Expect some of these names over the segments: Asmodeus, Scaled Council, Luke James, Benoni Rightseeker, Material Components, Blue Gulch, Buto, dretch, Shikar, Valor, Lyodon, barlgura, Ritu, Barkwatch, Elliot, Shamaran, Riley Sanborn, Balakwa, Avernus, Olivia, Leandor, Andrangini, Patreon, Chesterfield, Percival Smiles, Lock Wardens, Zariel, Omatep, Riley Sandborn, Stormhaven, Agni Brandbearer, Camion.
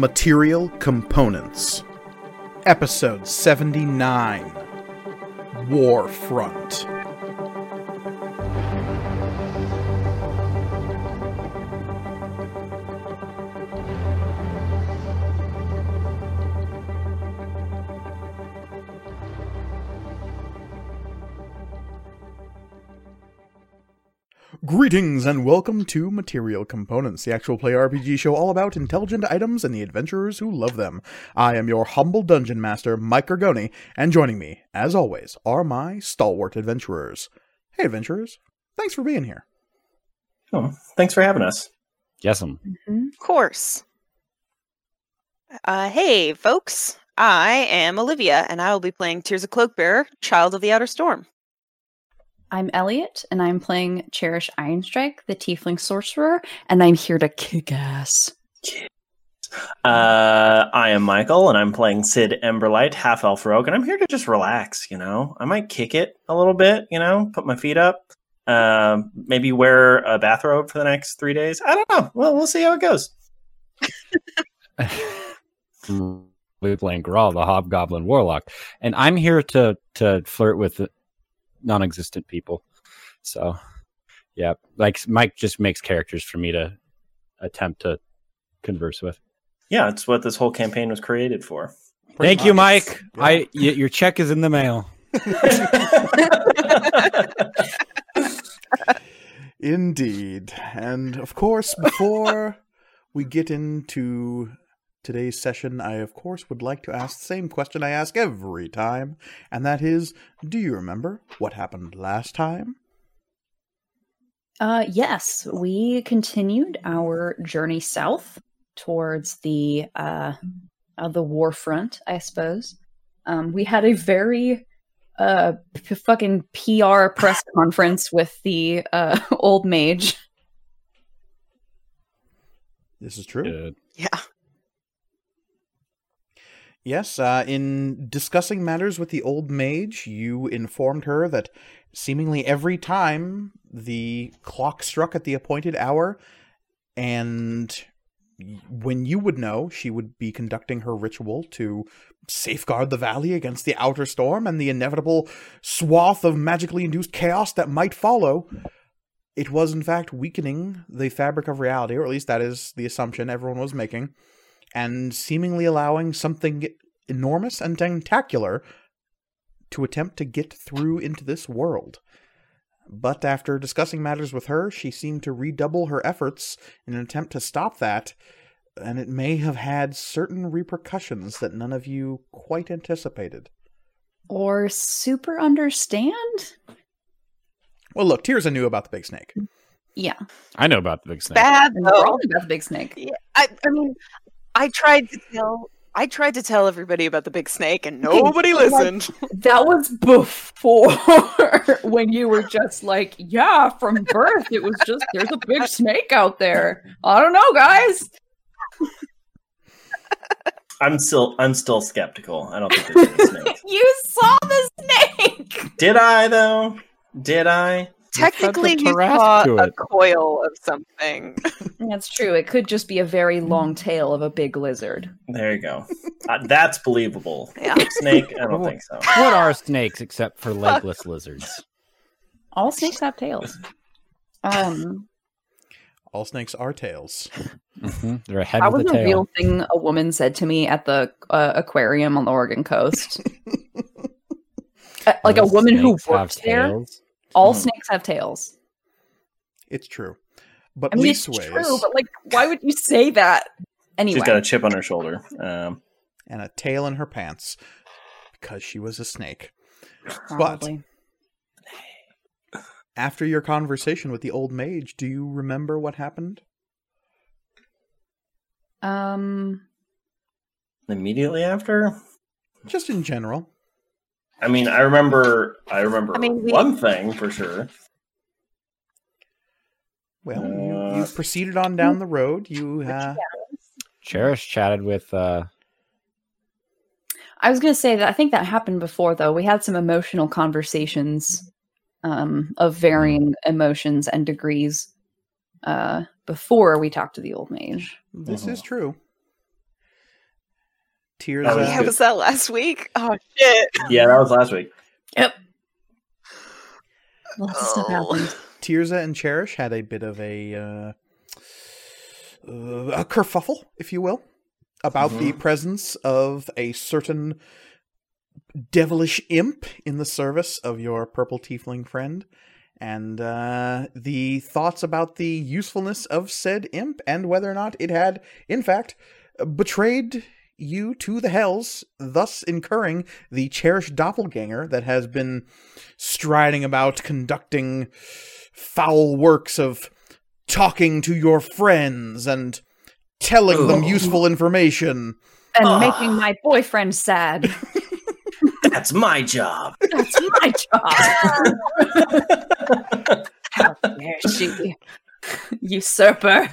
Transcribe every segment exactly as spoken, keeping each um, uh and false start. Material Components, Episode seventy-nine, Warfront. Greetings and welcome to Material Components, the actual play R P G show all about intelligent items and the adventurers who love them. I am your humble dungeon master, Mike Ergoni, and joining me, as always, are my stalwart adventurers. Hey adventurers, thanks for being here. Oh, thanks for having us. Yes'm. Mm-hmm. Of course. Uh, hey folks, I am Olivia, and I will be playing Tears of Cloakbearer, Child of the Outer Storm. I'm Elliot, and I'm playing Cherish Ironstrike, the Tiefling Sorcerer, and I'm here to kick ass. Uh, I am Michael, and I'm playing Sid Emberlight, half-elf rogue, and I'm here to just relax, you know? I might kick it a little bit, you know? Put my feet up, uh, maybe wear a bathrobe for the next three days. I don't know. Well, we'll see how it goes. We're playing Grawl, the Hobgoblin Warlock, and I'm here to, to flirt with it. Non-existent people. So yeah, like Mike just makes characters for me to attempt to converse with. Yeah, it's what this whole campaign was created for. Pretty Thank much. You, Mike. Yeah. I y- your check is in the mail. Indeed. And of course, before we get into today's session, I of course would like to ask the same question I ask every time, and that is, do you remember what happened last time? Uh, yes, we continued our journey south towards the uh, uh the war front, I suppose. Um, we had a very uh p- fucking P R press conference with the uh old mage. This is true. Yeah. yeah. Yes, uh, in discussing matters with the old mage, you informed her that seemingly every time the clock struck at the appointed hour, and when you would know, she would be conducting her ritual to safeguard the valley against the outer storm and the inevitable swath of magically induced chaos that might follow. It was, in fact, weakening the fabric of reality, or at least that is the assumption everyone was making, and seemingly allowing something enormous and tentacular to attempt to get through into this world. But after discussing matters with her, she seemed to redouble her efforts in an attempt to stop that, and it may have had certain repercussions that none of you quite anticipated. Or super understand? Well, look, Tirza knew about the big snake. Yeah. I know about the big snake. Bad, though. We're all about the big snake. Yeah, I, I mean... I tried to tell I tried to tell everybody about the big snake and nobody like, listened. That was before when you were just like, yeah, from birth it was just there's a big snake out there. I don't know, guys. I'm still I'm still skeptical. I don't think there's a big snake. You saw the snake. Did I though? Did I? Technically, you saw a coil of something. That's true. It could just be a very long tail of a big lizard. There you go. Uh, that's believable. Yeah. Snake, I don't think so. What are snakes except for legless lizards? All snakes have tails. Um, All snakes are tails. Mm-hmm. They're a head with a tail. That was a real thing a woman said to me at the uh, aquarium on the Oregon coast. uh, like Those a woman who worked there. Tails? All mm. snakes have tails. It's true. But I mean, leastways... it's true, but like, why would you say that? Anyway. She's got a chip on her shoulder. Um, and a tail in her pants. Because she was a snake. Probably. But, after your conversation with the old mage, do you remember what happened? Um. Immediately after? Just in general. I mean, I remember. I remember I mean, we... one thing for sure. Well, uh, you, you proceeded on down the road. You uh... Cherish chatted with. Uh... I was going to say that I think that happened before, though. We had some emotional conversations um, of varying emotions and degrees uh, before we talked to the old mage. This uh-huh. is true. Tears of... Yeah, was that last week? Oh, shit. Yeah, that was last week. Yep. Lots of stuff happened. Tirza and Cherish had a bit of a uh, uh, a kerfuffle, if you will, about mm-hmm. the presence of a certain devilish imp in the service of your purple tiefling friend, and uh, the thoughts about the usefulness of said imp and whether or not it had, in fact, betrayed you to the hells, thus incurring the cherished doppelganger that has been striding about conducting foul works of talking to your friends and telling Ooh. them useful information. And Ugh. making my boyfriend sad. That's my job. That's my job. How dare she, usurper.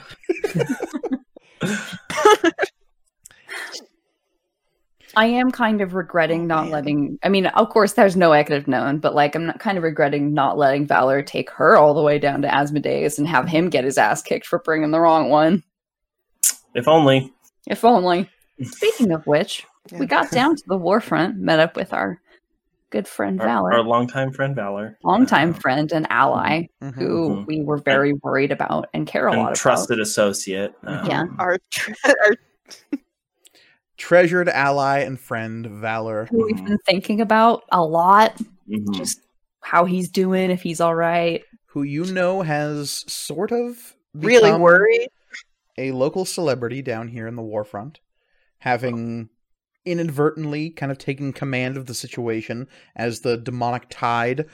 I am kind of regretting oh, not man. letting... I mean, of course, there's no way I could have known, but like, I'm not, kind of regretting not letting Valor take her all the way down to Asmodeus and have him get his ass kicked for bringing the wrong one. If only. If only. Speaking of which, yeah. we got down to the warfront, met up with our good friend our, Valor. Our longtime friend Valor. Longtime wow. friend and ally, mm-hmm. who mm-hmm. we were very and, worried about and care a lot about. Trusted associate. Um, yeah. Our... Tr- our treasured ally and friend, Valor. Who we've been thinking about a lot. Mm-hmm. Just how he's doing, if he's all right. Who you know has sort of become really worried. A local celebrity down here in the warfront. Having inadvertently kind of taken command of the situation as the demonic tide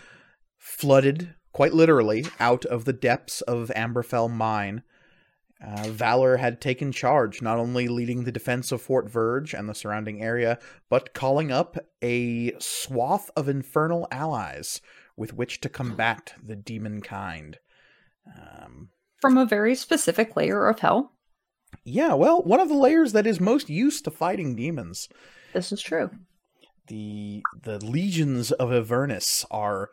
flooded, quite literally, out of the depths of Amberfell Mine. Uh, Valor had taken charge, not only leading the defense of Fort Verge and the surrounding area, but calling up a swath of infernal allies with which to combat the demon kind. Um, From a very specific layer of hell? Yeah, well, one of the layers that is most used to fighting demons. This is true. The, the legions of Avernus are...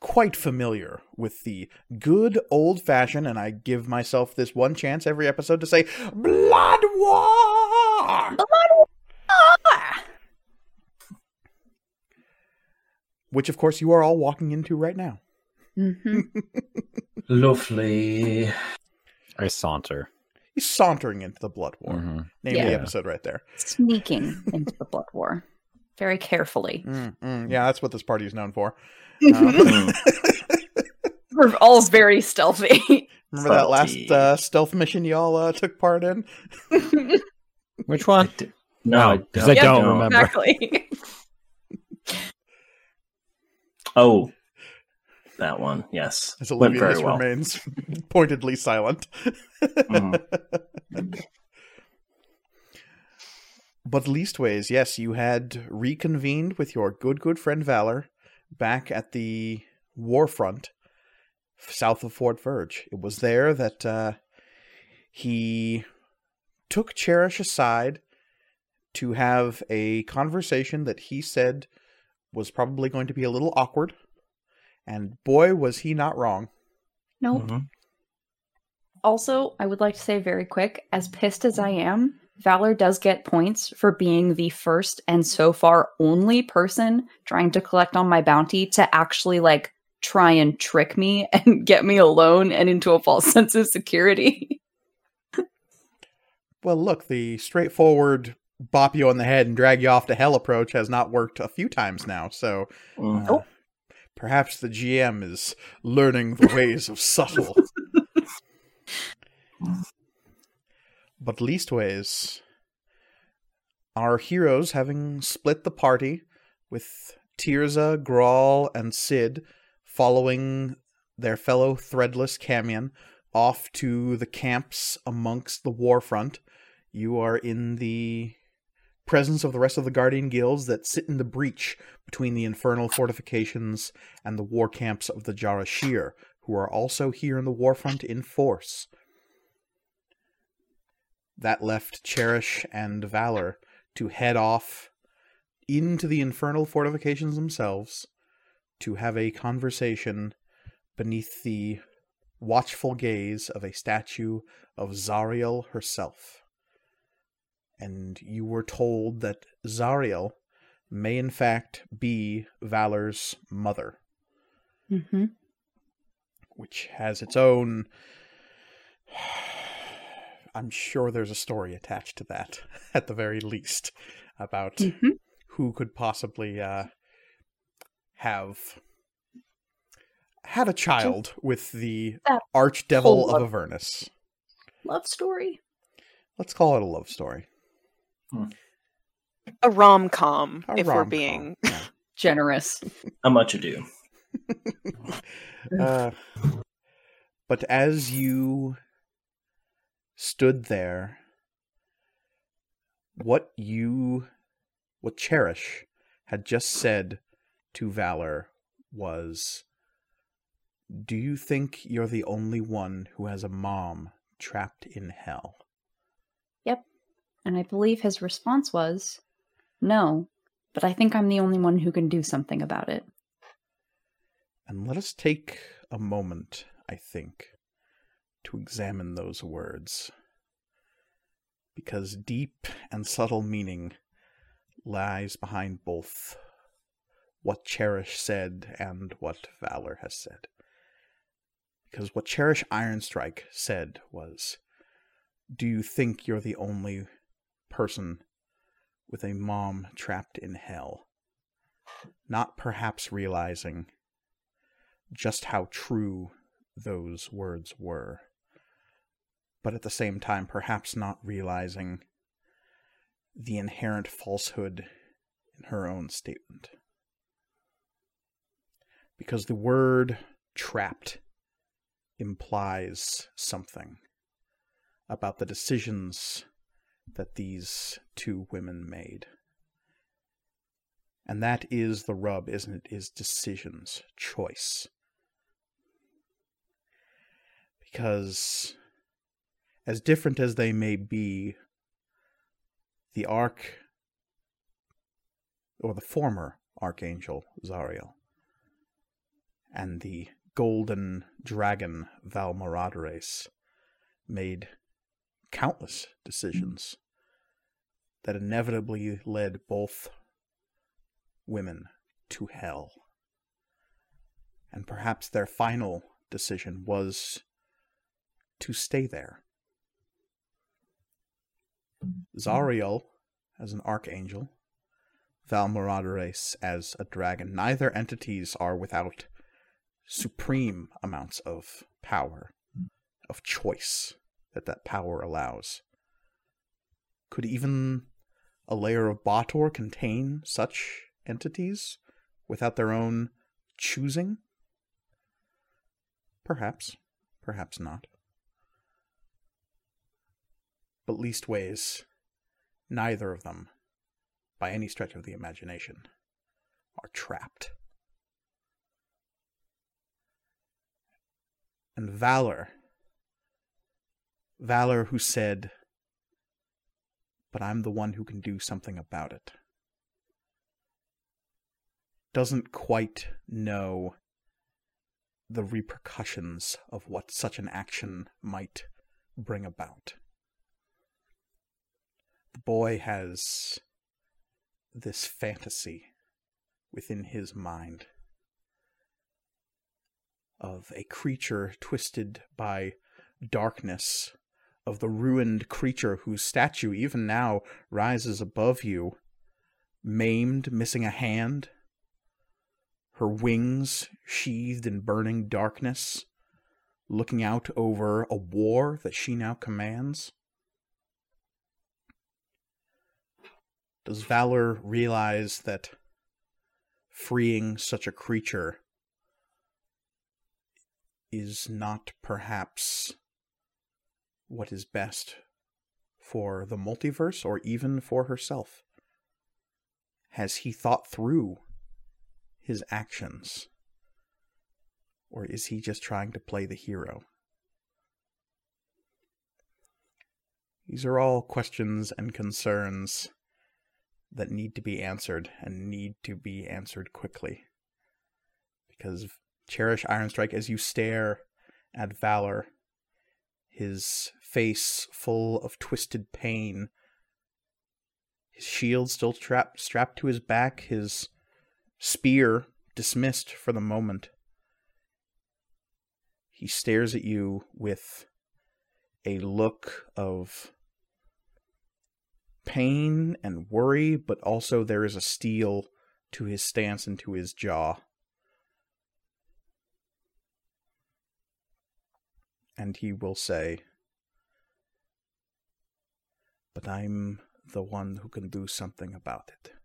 quite familiar with the good old-fashioned, and I give myself this one chance every episode to say, Blood War! Blood War! Which, of course, you are all walking into right now. Mm-hmm. Lovely. I saunter. He's sauntering into the Blood War. Mm-hmm. Name yeah. of the episode right there. Sneaking into the Blood War. Very carefully. Mm-hmm. Yeah, that's what this party is known for. Um, We're all very stealthy. Remember that last uh, stealth mission y'all uh, took part in? Which one? I no, because no, I, I don't remember. Exactly. Oh, that one. Yes, as Olivia well. remains pointedly silent. Mm. But leastways, yes, you had reconvened with your good, good friend Valor. Back at the warfront, south of Fort Verge. It was there that uh, he took Cherish aside to have a conversation that he said was probably going to be a little awkward. And boy, was he not wrong. Nope. Mm-hmm. Also, I would like to say very quick, as pissed as I am, Valor does get points for being the first and so far only person trying to collect on my bounty to actually, like, try and trick me and get me alone and into a false sense of security. Well, look, the straightforward bop you on the head and drag you off to hell approach has not worked a few times now, so uh, oh. perhaps the G M is learning the ways of subtle. But leastways, our heroes, having split the party with Tirza, Grawl, and Sid following their fellow threadless Camion off to the camps amongst the warfront, you are in the presence of the rest of the Guardian Guilds that sit in the breach between the infernal fortifications and the war camps of the Jarashir, who are also here in the warfront in force. That left Cherish and Valor to head off into the infernal fortifications themselves to have a conversation beneath the watchful gaze of a statue of Zariel herself. and you were told that Zariel may in fact be Valor's mother. Mm-hmm. Which has its own... I'm sure there's a story attached to that, at the very least, about mm-hmm. who could possibly uh, have had a child with the archdevil of Avernus. Love story? Let's call it a love story. Hmm. A rom-com, a if rom-com. We're being yeah. generous. How much ado. uh, but as you stood there, what you, what Cherish had just said to Valor was, "Do you think you're the only one who has a mom trapped in hell?" Yep. And I believe his response was, "No, but I think I'm the only one who can do something about it." And let us take a moment, I think, to examine those words, because deep and subtle meaning lies behind both what Cherish said and what Valor has said. Because what Cherish Ironstrike said was, "Do you think you're the only person with a mom trapped in hell?" Not perhaps realizing just how true those words were, but at the same time perhaps not realizing the inherent falsehood in her own statement. Because the word trapped implies something about the decisions that these two women made. And that is the rub, isn't it? Is decisions, choice. Because, as different as they may be, the Arch, or the former Archangel Zariel, and the Golden Dragon Valmaradares made countless decisions that inevitably led both women to hell. And perhaps their final decision was to stay there. Zariel as an archangel, Valmaradares as a dragon, neither entities are without supreme amounts of power, of choice that that power allows. Could even a layer of Bator contain such entities without their own choosing? Perhaps, perhaps not. But leastways, neither of them, by any stretch of the imagination, are trapped. And Valor, Valor who said, "But I'm the one who can do something about it," doesn't quite know the repercussions of what such an action might bring about. The boy has this fantasy within his mind of a creature twisted by darkness, of the ruined creature whose statue even now rises above you, maimed, missing a hand, her wings sheathed in burning darkness, looking out over a war that she now commands. Does Valor realize that freeing such a creature is not perhaps what is best for the multiverse or even for herself? Has he thought through his actions? Or is he just trying to play the hero? These are all questions and concerns that need to be answered, and need to be answered quickly. Because Cherish Ironstrike, as you stare at Valor, his face full of twisted pain his shield still trapped, strapped to his back, his spear dismissed for the moment. He stares at you with a look of pain and worry, but also there is a steel to his stance and to his jaw. And he will say, "But I'm the one who can do something about it."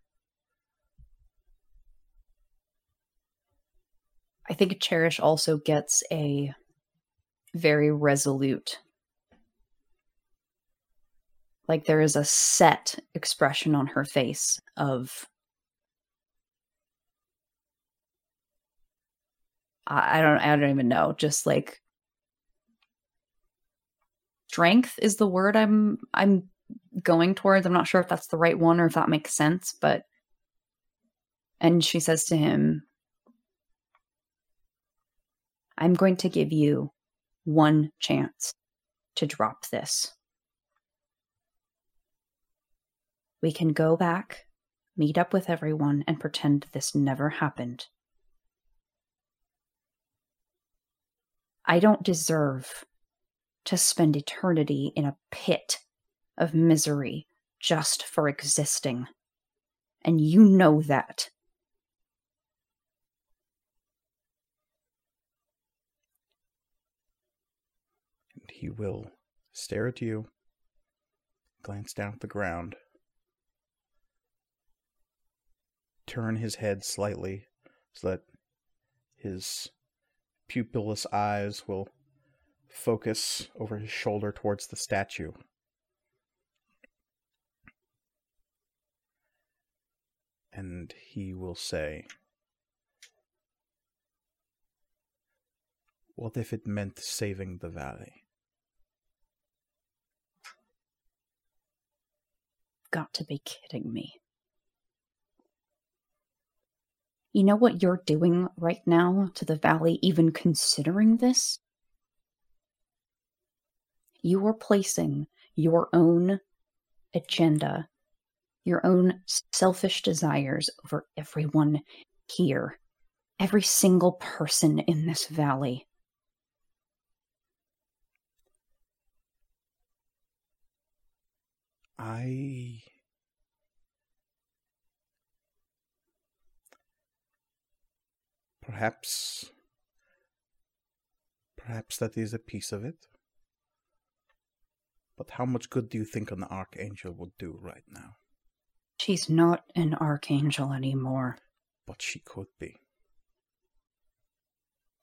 I think Cherish also gets a very resolute, like there is a set expression on her face of, I don't, I don't even know, just like strength is the word I'm, I'm going towards. I'm not sure if that's the right one or if that makes sense, but, and she says to him, "I'm going to give you one chance to drop this. We can go back, meet up with everyone, and pretend this never happened. I don't deserve to spend eternity in a pit of misery just for existing. And you know that." And he will stare at you, glance down at the ground, turn his head slightly so that his pupilless eyes will focus over his shoulder towards the statue. And he will say, "What if it meant saving the valley?" Got to be kidding me. You know what you're doing right now to the valley, even considering this? You are placing your own agenda, your own selfish desires over everyone here, every single person in this valley. I... Perhaps, perhaps that is a piece of it. But how much good do you think an archangel would do right now? She's not an archangel anymore. But she could be.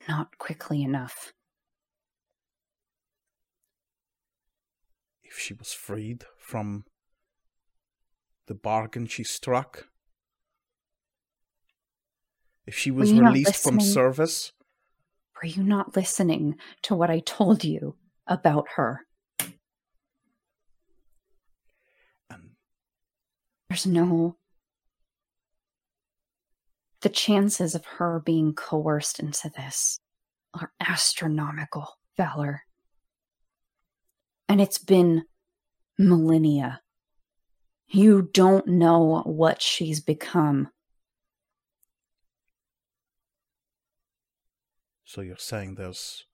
Not quickly enough. If she was freed from the bargain she struck, if she was released from service... Were you not listening to what I told you about her? Um, There's no... The chances of her being coerced into this are astronomical, Valor. And it's been millennia. You don't know what she's become. So you're saying there's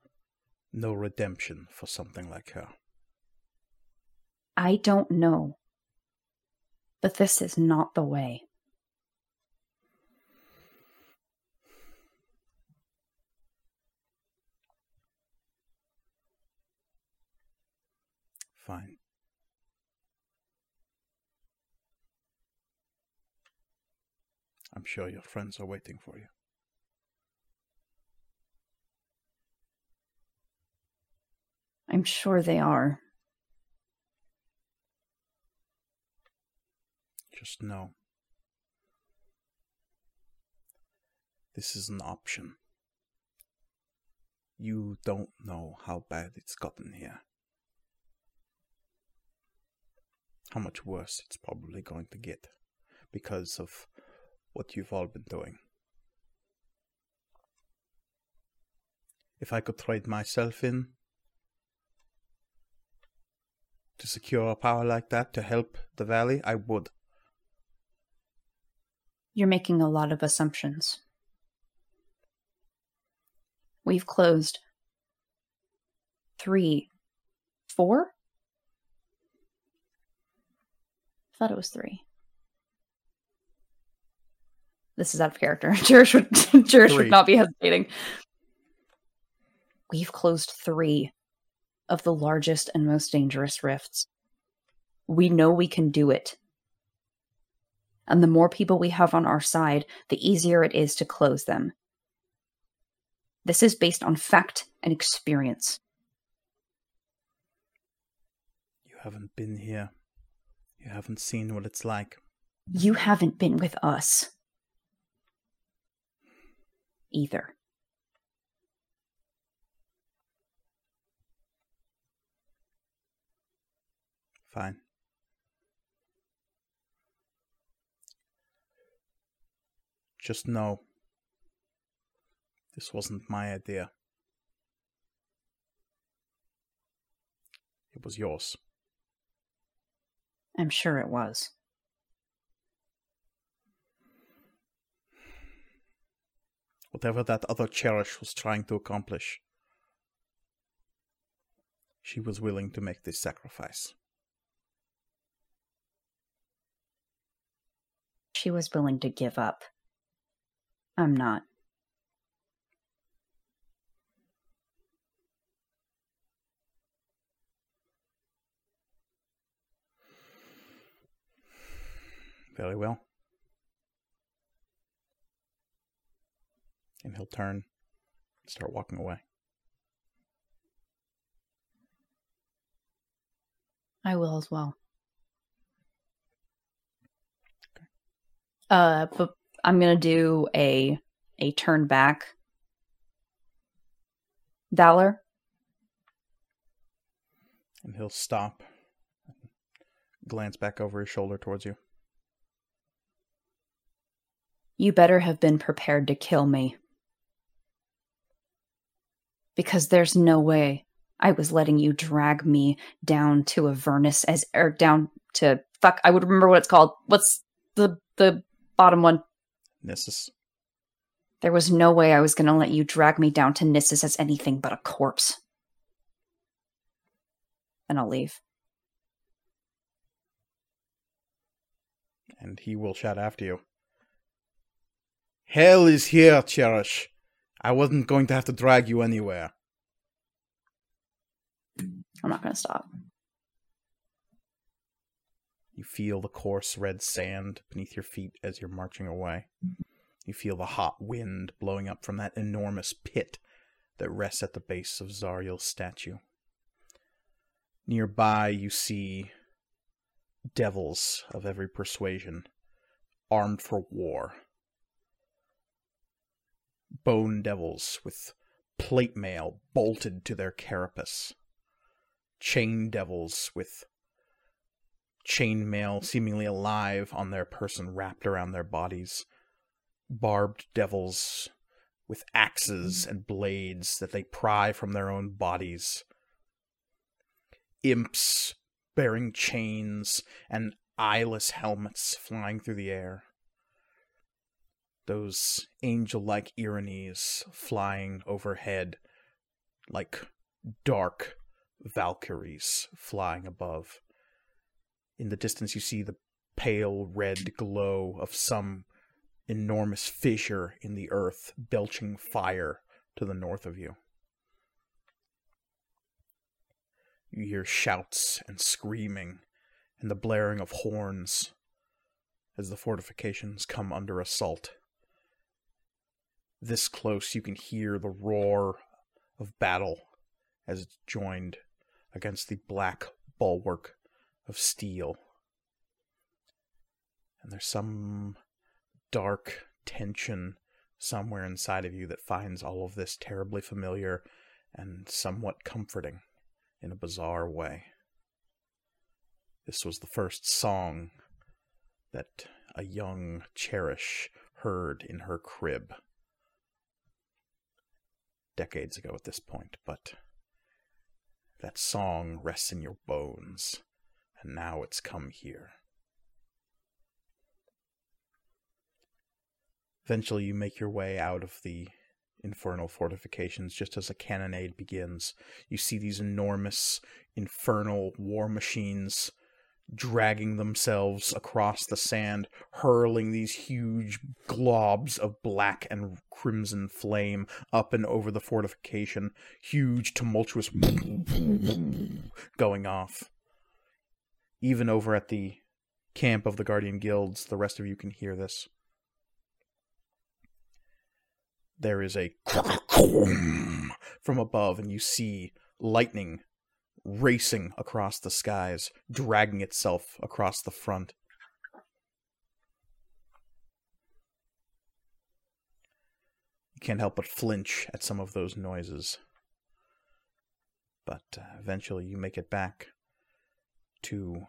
no redemption for something like her? I don't know. But this is not the way. Fine. I'm sure your friends are waiting for you. I'm sure they are. Just know, this is an option. You don't know how bad it's gotten here. How much worse it's probably going to get because of what you've all been doing. If I could trade myself in, to secure a power like that to help the valley, I would. You're making a lot of assumptions. We've closed three, four? I thought it was three. This is out of character. Cherish would, Cherish would not be hesitating. We've closed three of the largest and most dangerous rifts. We know we can do it. And the more people we have on our side, the easier it is to close them. This is based on fact and experience. You haven't been here. You haven't seen what it's like. You haven't been with us. Either. Fine. Just know, this wasn't my idea. It was yours. I'm sure it was. Whatever that other Cherish was trying to accomplish, she was willing to make this sacrifice. She was willing to give up. I'm not. Very well. And he'll turn and start walking away. I will as well. Okay. Uh, but I'm gonna do a a turn back. Valor. And he'll stop, glance back over his shoulder towards you. You better have been prepared to kill me. Because there's no way I was letting you drag me down to Avernus as, or down to, fuck, I would remember what it's called. What's the the bottom one? Nissus. There was no way I was going to let you drag me down to Nissus as anything but a corpse. And I'll leave. And he will shout after you. Hell is here, Cherish. I wasn't going to have to drag you anywhere. I'm not going to stop. You feel the coarse red sand beneath your feet as you're marching away. You feel the hot wind blowing up from that enormous pit that rests at the base of Zariel's statue. Nearby you see devils of every persuasion, armed for war. Bone devils with plate mail bolted to their carapace. Chain devils with chain mail seemingly alive on their person wrapped around their bodies. Barbed devils with axes and blades that they pry from their own bodies. Imps bearing chains and eyeless helmets flying through the air. Those angel-like ironies flying overhead like dark valkyries flying above. In the distance you see the pale red glow of some enormous fissure in the earth belching fire to the north of you. You hear shouts and screaming and the blaring of horns as the fortifications come under assault. This close, you can hear the roar of battle as it's joined against the black bulwark of steel. And there's some dark tension somewhere inside of you that finds all of this terribly familiar and somewhat comforting in a bizarre way. This was the first song that a young Cherish heard in her crib. Decades ago at this point, but that song rests in your bones, and now it's come here. Eventually you make your way out of the infernal fortifications just as a cannonade begins. You see these enormous infernal war machines dragging themselves across the sand, hurling these huge globs of black and crimson flame up and over the fortification. Huge, tumultuous going off. Even over at the camp of the Guardian Guilds, the rest of you can hear this. There is a from above, and you see lightning racing across the skies, dragging itself across the front. You can't help but flinch at some of those noises. But uh, eventually you make it back to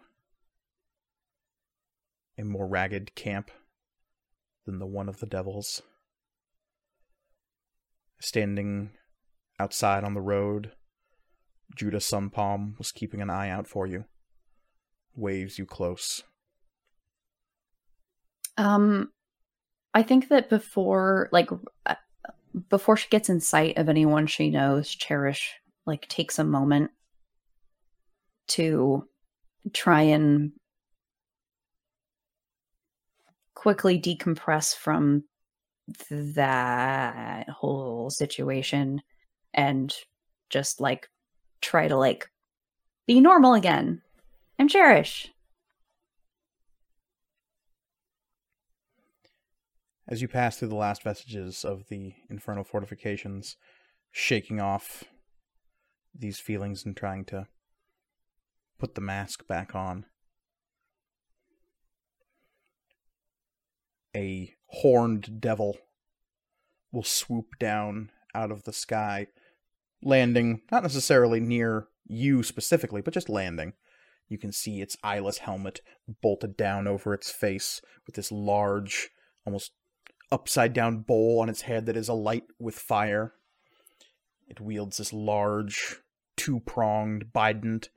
a more ragged camp than the one of the devils. Standing outside on the road, Judah Sunpalm was keeping an eye out for you. Waves you close. Um, I think that before, like, before she gets in sight of anyone she knows, Cherish, like, takes a moment to try and quickly decompress from that whole situation and just, like, try to, like, be normal again. I'm Cherish. As you pass through the last vestiges of the infernal fortifications, shaking off these feelings and trying to put the mask back on, a horned devil will swoop down out of the sky, landing, not necessarily near you specifically, but just landing. You can see its eyeless helmet bolted down over its face with this large, almost upside-down bowl on its head that is alight with fire. It wields this large, two-pronged bident,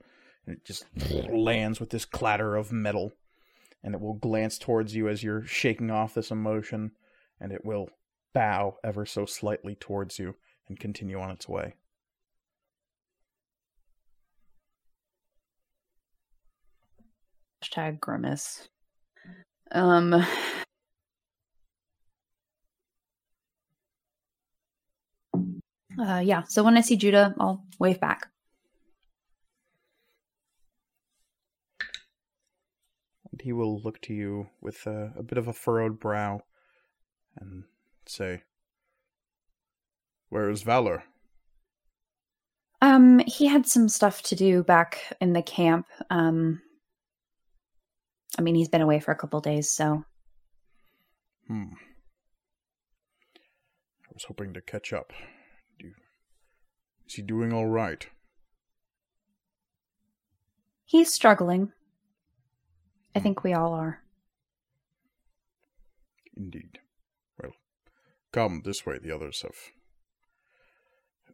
and it just lands with this clatter of metal. And it will glance towards you as you're shaking off this emotion, and it will bow ever so slightly towards you and continue on its way. Hashtag grimace. Um. Uh, yeah, so when I see Judah, I'll wave back. He will look to you with a, a bit of a furrowed brow and say, "Where is Valor?" Um, he had some stuff to do back in the camp. Um, I mean, he's been away for a couple days, so. Hmm. I was hoping to catch up. Do you, is he doing all right? He's struggling. I think we all are. Indeed. Well, come this way, the others have.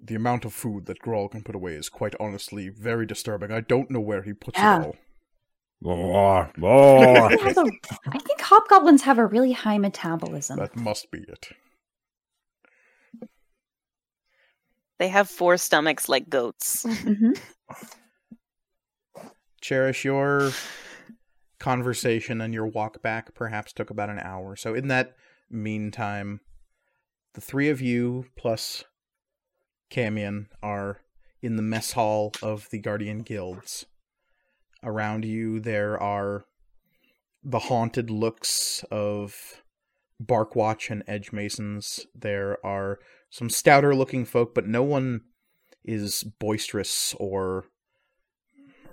The amount of food that Grawl can put away is quite honestly very disturbing. I don't know where he puts yeah. it all. More, more. I, think a, I think hobgoblins have a really high metabolism. That must be it. They have four stomachs like goats. Mm-hmm. Cherish your conversation and your walk back perhaps took about an hour. So in that meantime, the three of you plus Camion are in the mess hall of the Guardian Guilds. Around you there are the haunted looks of Barkwatch and Edge Masons. There are some stouter looking folk, but no one is boisterous or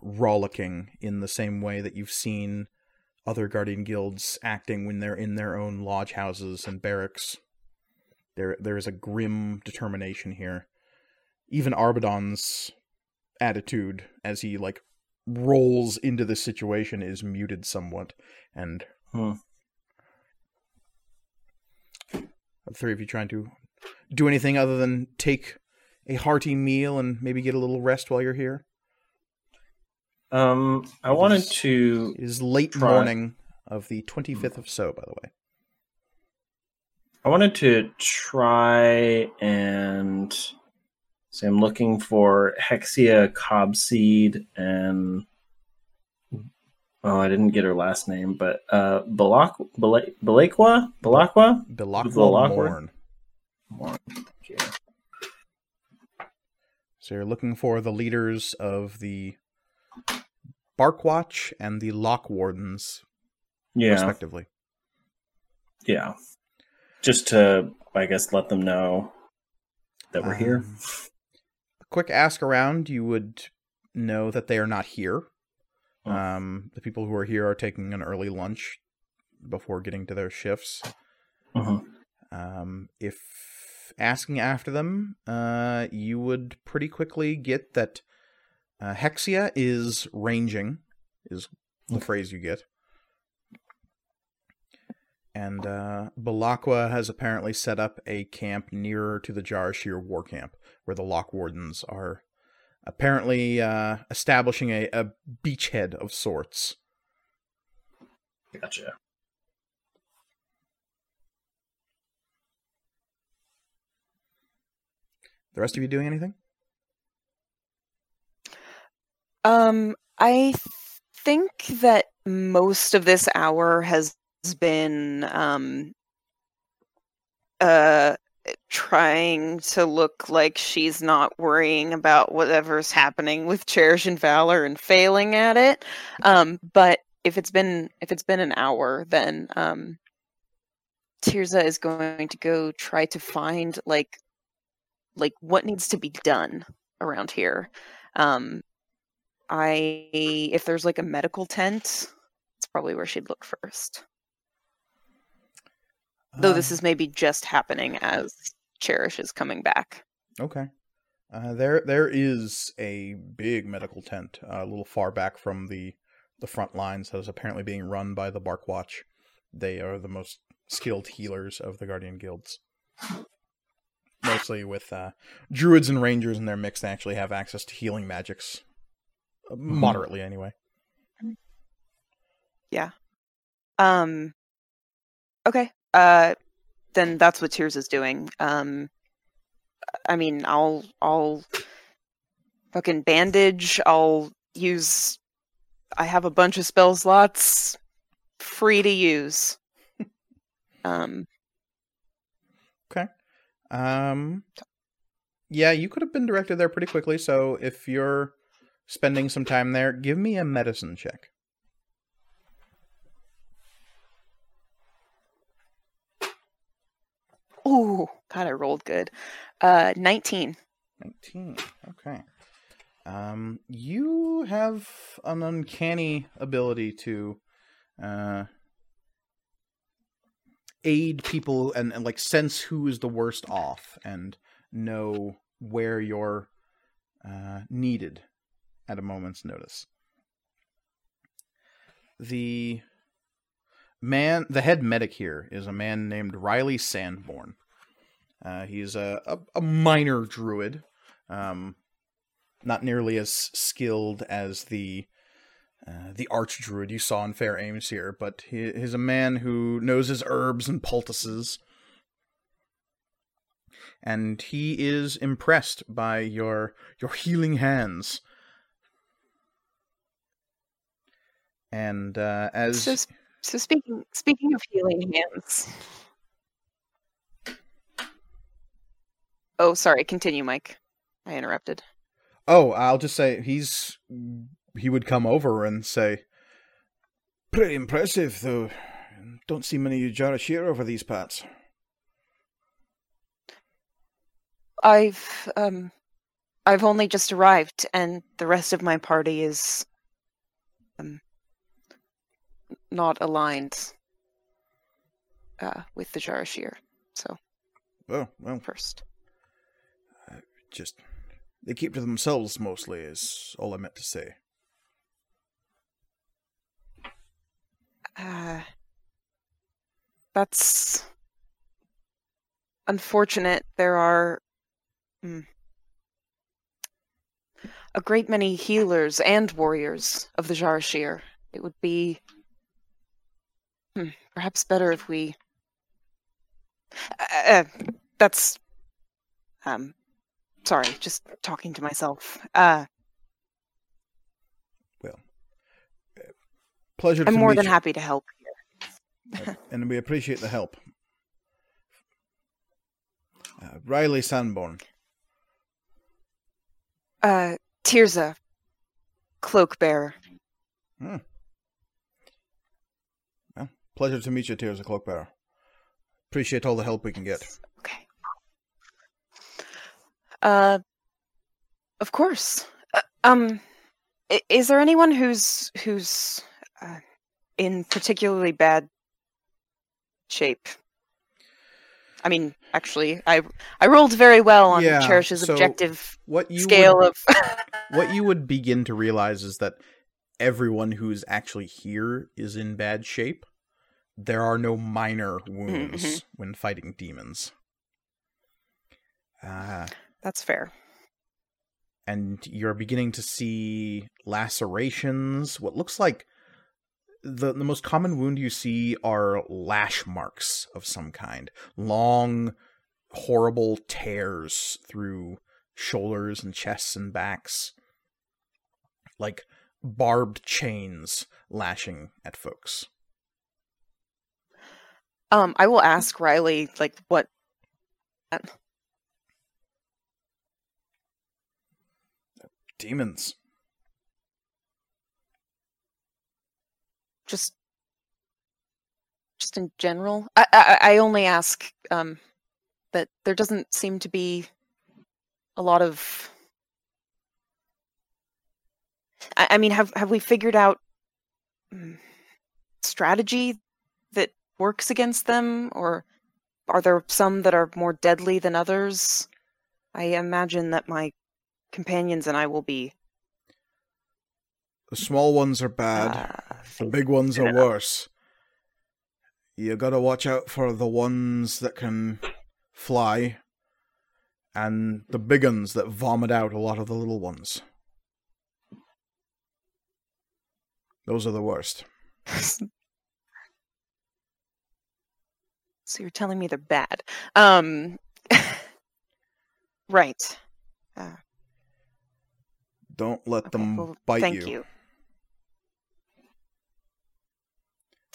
rollicking in the same way that you've seen other Guardian Guilds acting when they're in their own lodge houses and barracks. There, there is a grim determination here. Even Arbadon's attitude as he, like, rolls into this situation is muted somewhat, and huh. The three of you trying to do anything other than take a hearty meal and maybe get a little rest while you're here? Um, I wanted to... It is late try... morning of the twenty-fifth of so, by the way. I wanted to try and so I'm looking for Hexia Cobseed and oh, I didn't get her last name, but uh, Balak Balakwa Balakwa Balakwa Balakwa Morn. Morn. Thank you. So you're looking for the leaders of the Barkwatch and the Lock Wardens, yeah, respectively. Yeah. Just to, I guess, let them know that we're um, here. A quick ask around, you would know that they are not here. Oh. Um, the people who are here are taking an early lunch before getting to their shifts. Uh-huh. Um, if asking after them, uh, you would pretty quickly get that uh, Hexia is ranging, is the okay. phrase you get. And uh, Balakwa has apparently set up a camp nearer to the Jarashir war camp, where the Lock Wardens are apparently uh, establishing a, a beachhead of sorts. Gotcha. The rest of you doing anything? Um, I th- think that most of this hour has has been um, uh, trying to look like she's not worrying about whatever's happening with Cherish and Valor and failing at it. Um, but if it's been if it's been an hour, then um, Tirza is going to go try to find like like what needs to be done around here. Um, I if there's like a medical tent, it's probably where she'd look first. Though this is maybe just happening as Cherish is coming back. Okay. Uh, there, there is a big medical tent uh, a little far back from the, the front lines that is apparently being run by the Barkwatch. They are the most skilled healers of the Guardian Guilds. Mostly with uh, druids and rangers in their mix, they actually have access to healing magics. Mm-hmm. Moderately, anyway. Yeah. Um. Okay. Uh, then that's what Tears is doing. Um, I mean, I'll, I'll fucking bandage. I'll use. I have a bunch of spell slots free to use. um. Okay. Um. Yeah, you could have been directed there pretty quickly. So if you're spending some time there, give me a medicine check. Oh, God, I rolled good. Uh, nineteen. nineteen, okay. Um, you have an uncanny ability to uh, aid people and, and, like, sense who is the worst off and know where you're uh, needed at a moment's notice. The... Man, the head medic here is a man named Riley Sandborn. Uh, he's a, a, a minor druid, um, not nearly as skilled as the uh, the arch druid you saw in Fair Ames here, but he, he's a man who knows his herbs and poultices, and he is impressed by your your healing hands. And uh, as just- So speaking speaking of healing hands. Oh, sorry. Continue, Mike. I interrupted. Oh, I'll just say he's he would come over and say, "Pretty impressive, though. Don't see many Jarashir over these parts." I've um, I've only just arrived, and the rest of my party is um. not aligned uh, with the Jarashir, so... Well, well... First. Uh, just... They keep to themselves, mostly, is all I meant to say. Uh... That's... unfortunate. There are... Mm, a great many healers and warriors of the Jarashir. It would be... Perhaps better if we Uh, that's... Um, sorry, just talking to myself. Uh, well, uh, pleasure I'm to meet you. I'm more than happy to help here. uh, and we appreciate the help. Uh, Riley Sanborn. Uh, Tears of Cloakbearer. Hmm. Well, pleasure to meet you, Tears of Cloakbearer. Appreciate all the help we can get. Okay. Uh, of course. Uh, um, is there anyone who's who's uh, in particularly bad shape? I mean, actually, I I rolled very well on yeah, Cherish's so objective what you scale would, of... What you would begin to realize is that everyone who's actually here is in bad shape. There are no minor wounds mm-hmm. when fighting demons. Ah, uh, That's fair. And you're beginning to see lacerations. What looks like The the most common wound you see are lash marks of some kind. Long, horrible tears through shoulders and chests and backs. Like barbed chains lashing at folks. Um, I will ask Riley, like, what... Demons. Just, just in general. I, I, I only ask um, that there doesn't seem to be a lot of. I, I mean, have have we figured out strategy that works against them, or are there some that are more deadly than others? I imagine that my companions and I will be. The small ones are bad. Uh, the big ones are worse. You gotta watch out for the ones that can fly, and the big ones that vomit out a lot of the little ones. Those are the worst. So you're telling me they're bad. Um, right. Uh, Don't let okay, them well, bite thank you. you.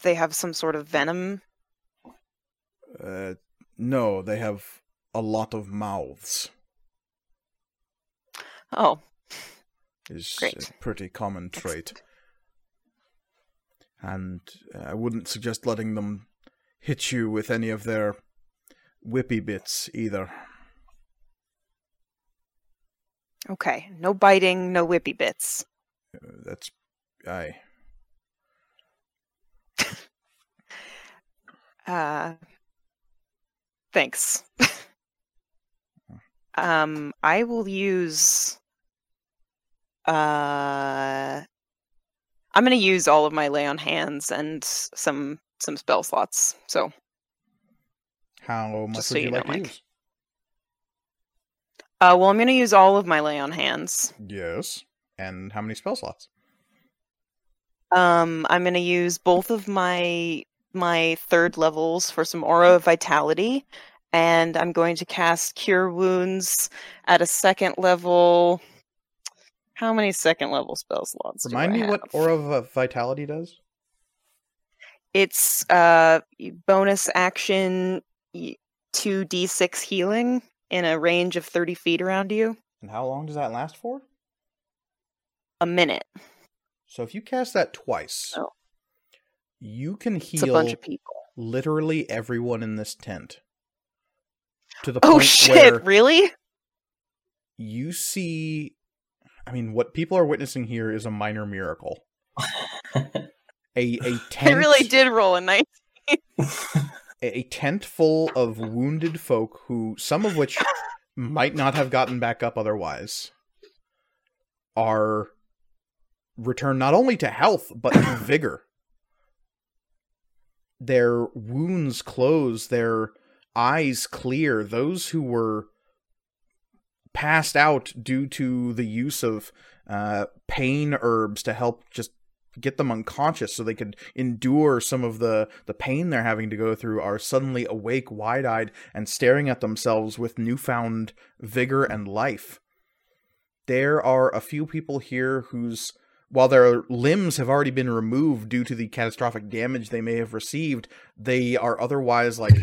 They have some sort of venom? Uh, no, they have a lot of mouths. Oh. It's a pretty common trait. That's... And uh, I wouldn't suggest letting them hit you with any of their whippy bits either. Okay, no biting, no whippy bits. Uh, that's... aye. Uh, thanks. um, I will use... Uh, I'm going to use all of my lay on hands and some some spell slots, so... How much would you like to use? Uh, well, I'm going to use all of my lay on hands. Yes. And how many spell slots? Um, I'm going to use both of my my third levels for some aura of vitality, and I'm going to cast cure wounds at a second level. How many second level spell slots? Remind do I me have? What aura of vitality does. It's uh bonus action two d six healing. In a range of thirty feet around you. And how long does that last for? A minute. So if you cast that twice, oh. you can heal it's a bunch of people. Literally everyone in this tent. To the oh, point shit, where really? You see... I mean, what people are witnessing here is a minor miracle. a, a tent... I really did roll a nineteen. A tent full of wounded folk who, some of which might not have gotten back up otherwise, are returned not only to health, but to vigor. Their wounds close, their eyes clear. Those who were passed out due to the use of uh, pain herbs to help just get them unconscious so they could endure some of the, the pain they're having to go through are suddenly awake, wide-eyed, and staring at themselves with newfound vigor and life. There are a few people here whose, while their limbs have already been removed due to the catastrophic damage they may have received, they are otherwise, like,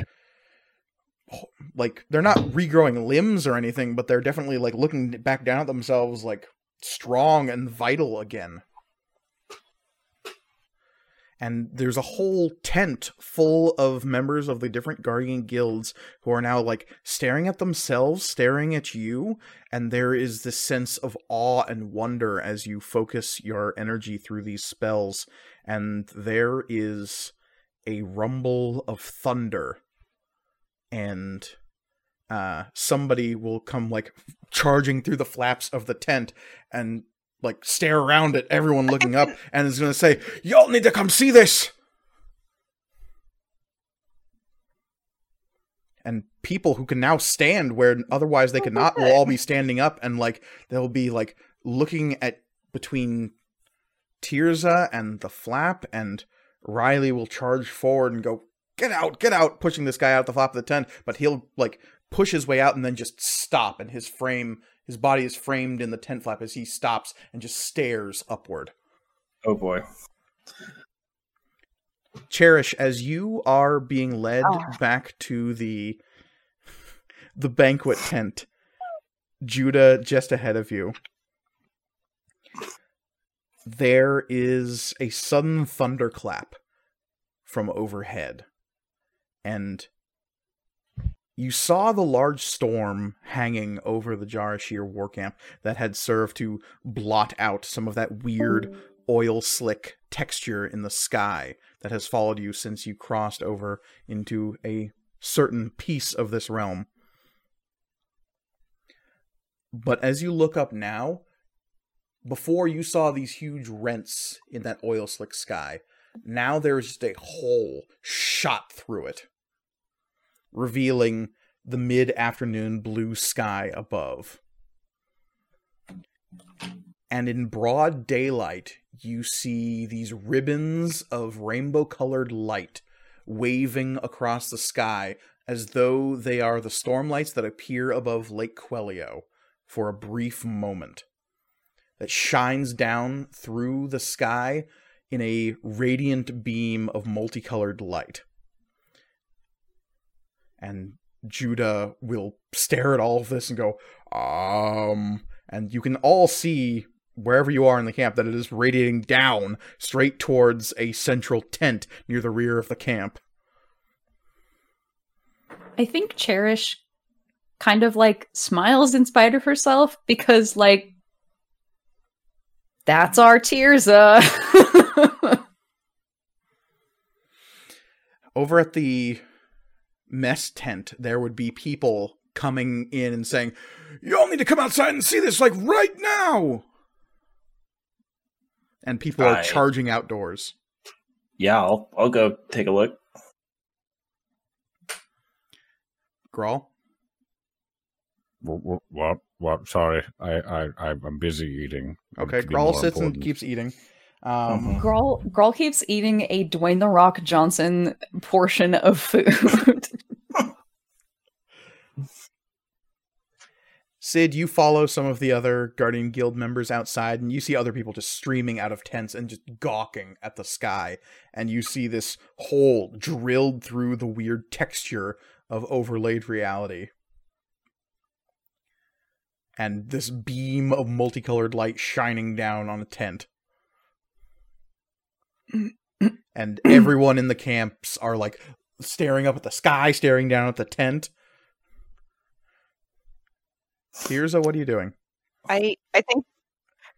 like they're not regrowing limbs or anything, but they're definitely, like, looking back down at themselves, like, strong and vital again. And there's a whole tent full of members of the different Guardian Guilds who are now, like, staring at themselves, staring at you, and there is this sense of awe and wonder as you focus your energy through these spells, and there is a rumble of thunder, and uh, somebody will come, like, charging through the flaps of the tent, and like, stare around at everyone looking up, and is going to say, "Y'all need to come see this!" And people who can now stand where otherwise they could not will all be standing up, and, like, they'll be, like, looking at between Tirza and the flap, and Riley will charge forward and go, "Get out, get out!" pushing this guy out the flap of the tent, but he'll, like, push his way out and then just stop, and his frame... His body is framed in the tent flap as he stops and just stares upward. Oh boy. Cherish, as you are being led oh. back to the the banquet tent, Judah just ahead of you, there is a sudden thunderclap from overhead, and you saw the large storm hanging over the Jarashir war camp that had served to blot out some of that weird oil-slick texture in the sky that has followed you since you crossed over into a certain piece of this realm. But as you look up now, before you saw these huge rents in that oil-slick sky, now there's just a hole shot through it, revealing the mid-afternoon blue sky above. And in broad daylight, you see these ribbons of rainbow-colored light waving across the sky as though they are the stormlights that appear above Lake Quelio for a brief moment. That shines down through the sky in a radiant beam of multicolored light. And Judah will stare at all of this and go, um... And you can all see, wherever you are in the camp, that it is radiating down, straight towards a central tent near the rear of the camp. I think Cherish kind of, like, smiles in spite of herself, because, like, that's our Tirza. Over at the mess tent, there would be people coming in and saying, "You all need to come outside and see this, like, right now!" And people I... are charging outdoors. Yeah, I'll, I'll go take a look. Grawl? What? What? What? Sorry, I, I, I'm busy eating. Okay, Grawl sits important. and keeps eating. Um, Grawl, Grawl keeps eating a Dwayne the Rock Johnson portion of food. Sid, you follow some of the other Guardian Guild members outside, and you see other people just streaming out of tents and just gawking at the sky, and you see this hole drilled through the weird texture of overlaid reality. And this beam of multicolored light shining down on a tent. And everyone in the camps are, like, staring up at the sky, staring down at the tent. Tirza, what are you doing? I I think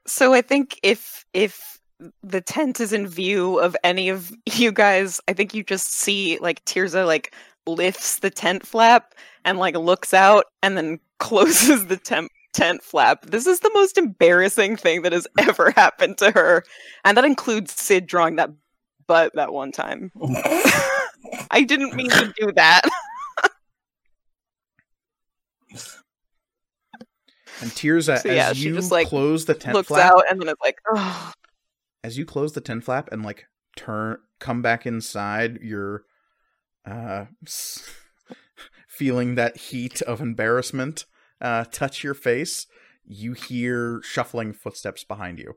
so. I think if if the tent is in view of any of you guys, I think you just see, like, Tirza, like, lifts the tent flap and, like, looks out and then closes the tent. tent flap. This is the most embarrassing thing that has ever happened to her. And that includes Sid drawing that butt that one time. I didn't mean to do that. And Tirza, so, yeah, as you just, like, close the tent looks flap, looks out and then it's like, oh. as you close the tent flap and like turn, come back inside, you're uh, feeling that heat of embarrassment uh, touch your face. You hear shuffling footsteps behind you.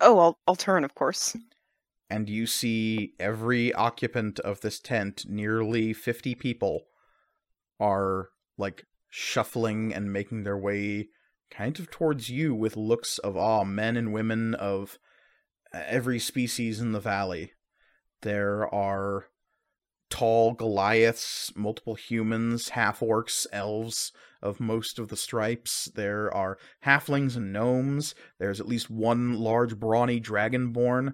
Oh, I'll, I'll turn, of course. And you see every occupant of this tent, nearly fifty people, are, like, shuffling and making their way kind of towards you with looks of awe. Men and women of every species in the valley. There are tall Goliaths, multiple humans, half-orcs, elves of most of the stripes. There are halflings and gnomes. There's at least one large, brawny dragonborn.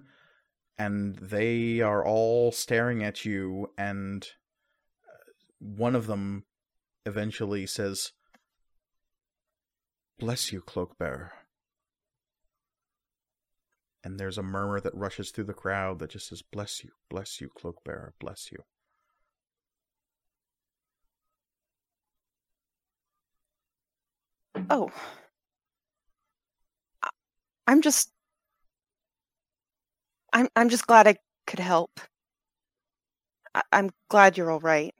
And they are all staring at you, and one of them eventually says, "Bless you, Cloakbearer." And there's a murmur that rushes through the crowd that just says, "Bless you, bless you, Cloakbearer, bless you." Oh. I'm just... I'm I'm just glad I could help. I, I'm glad you're all right.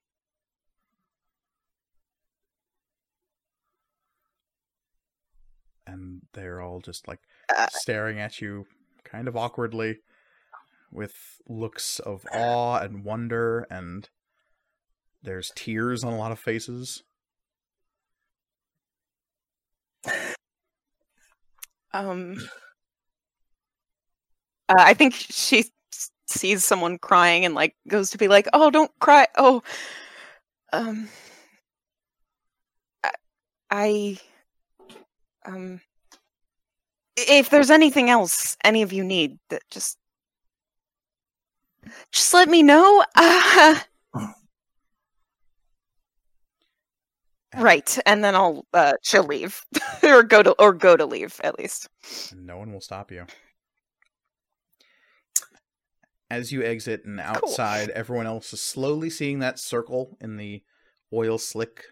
And they're all just like uh, staring at you kind of awkwardly with looks of awe and wonder, and there's tears on a lot of faces. Um... Uh, I think she sees someone crying and, like, goes to be like, "Oh, don't cry. Oh, um, I, I, um, if there's anything else any of you need, that just, just let me know." Uh, right. And then I'll, uh, she'll leave or go to, or go to leave at least. No one will stop you. As you exit and outside, cool. Everyone else is slowly seeing that circle in the oil slick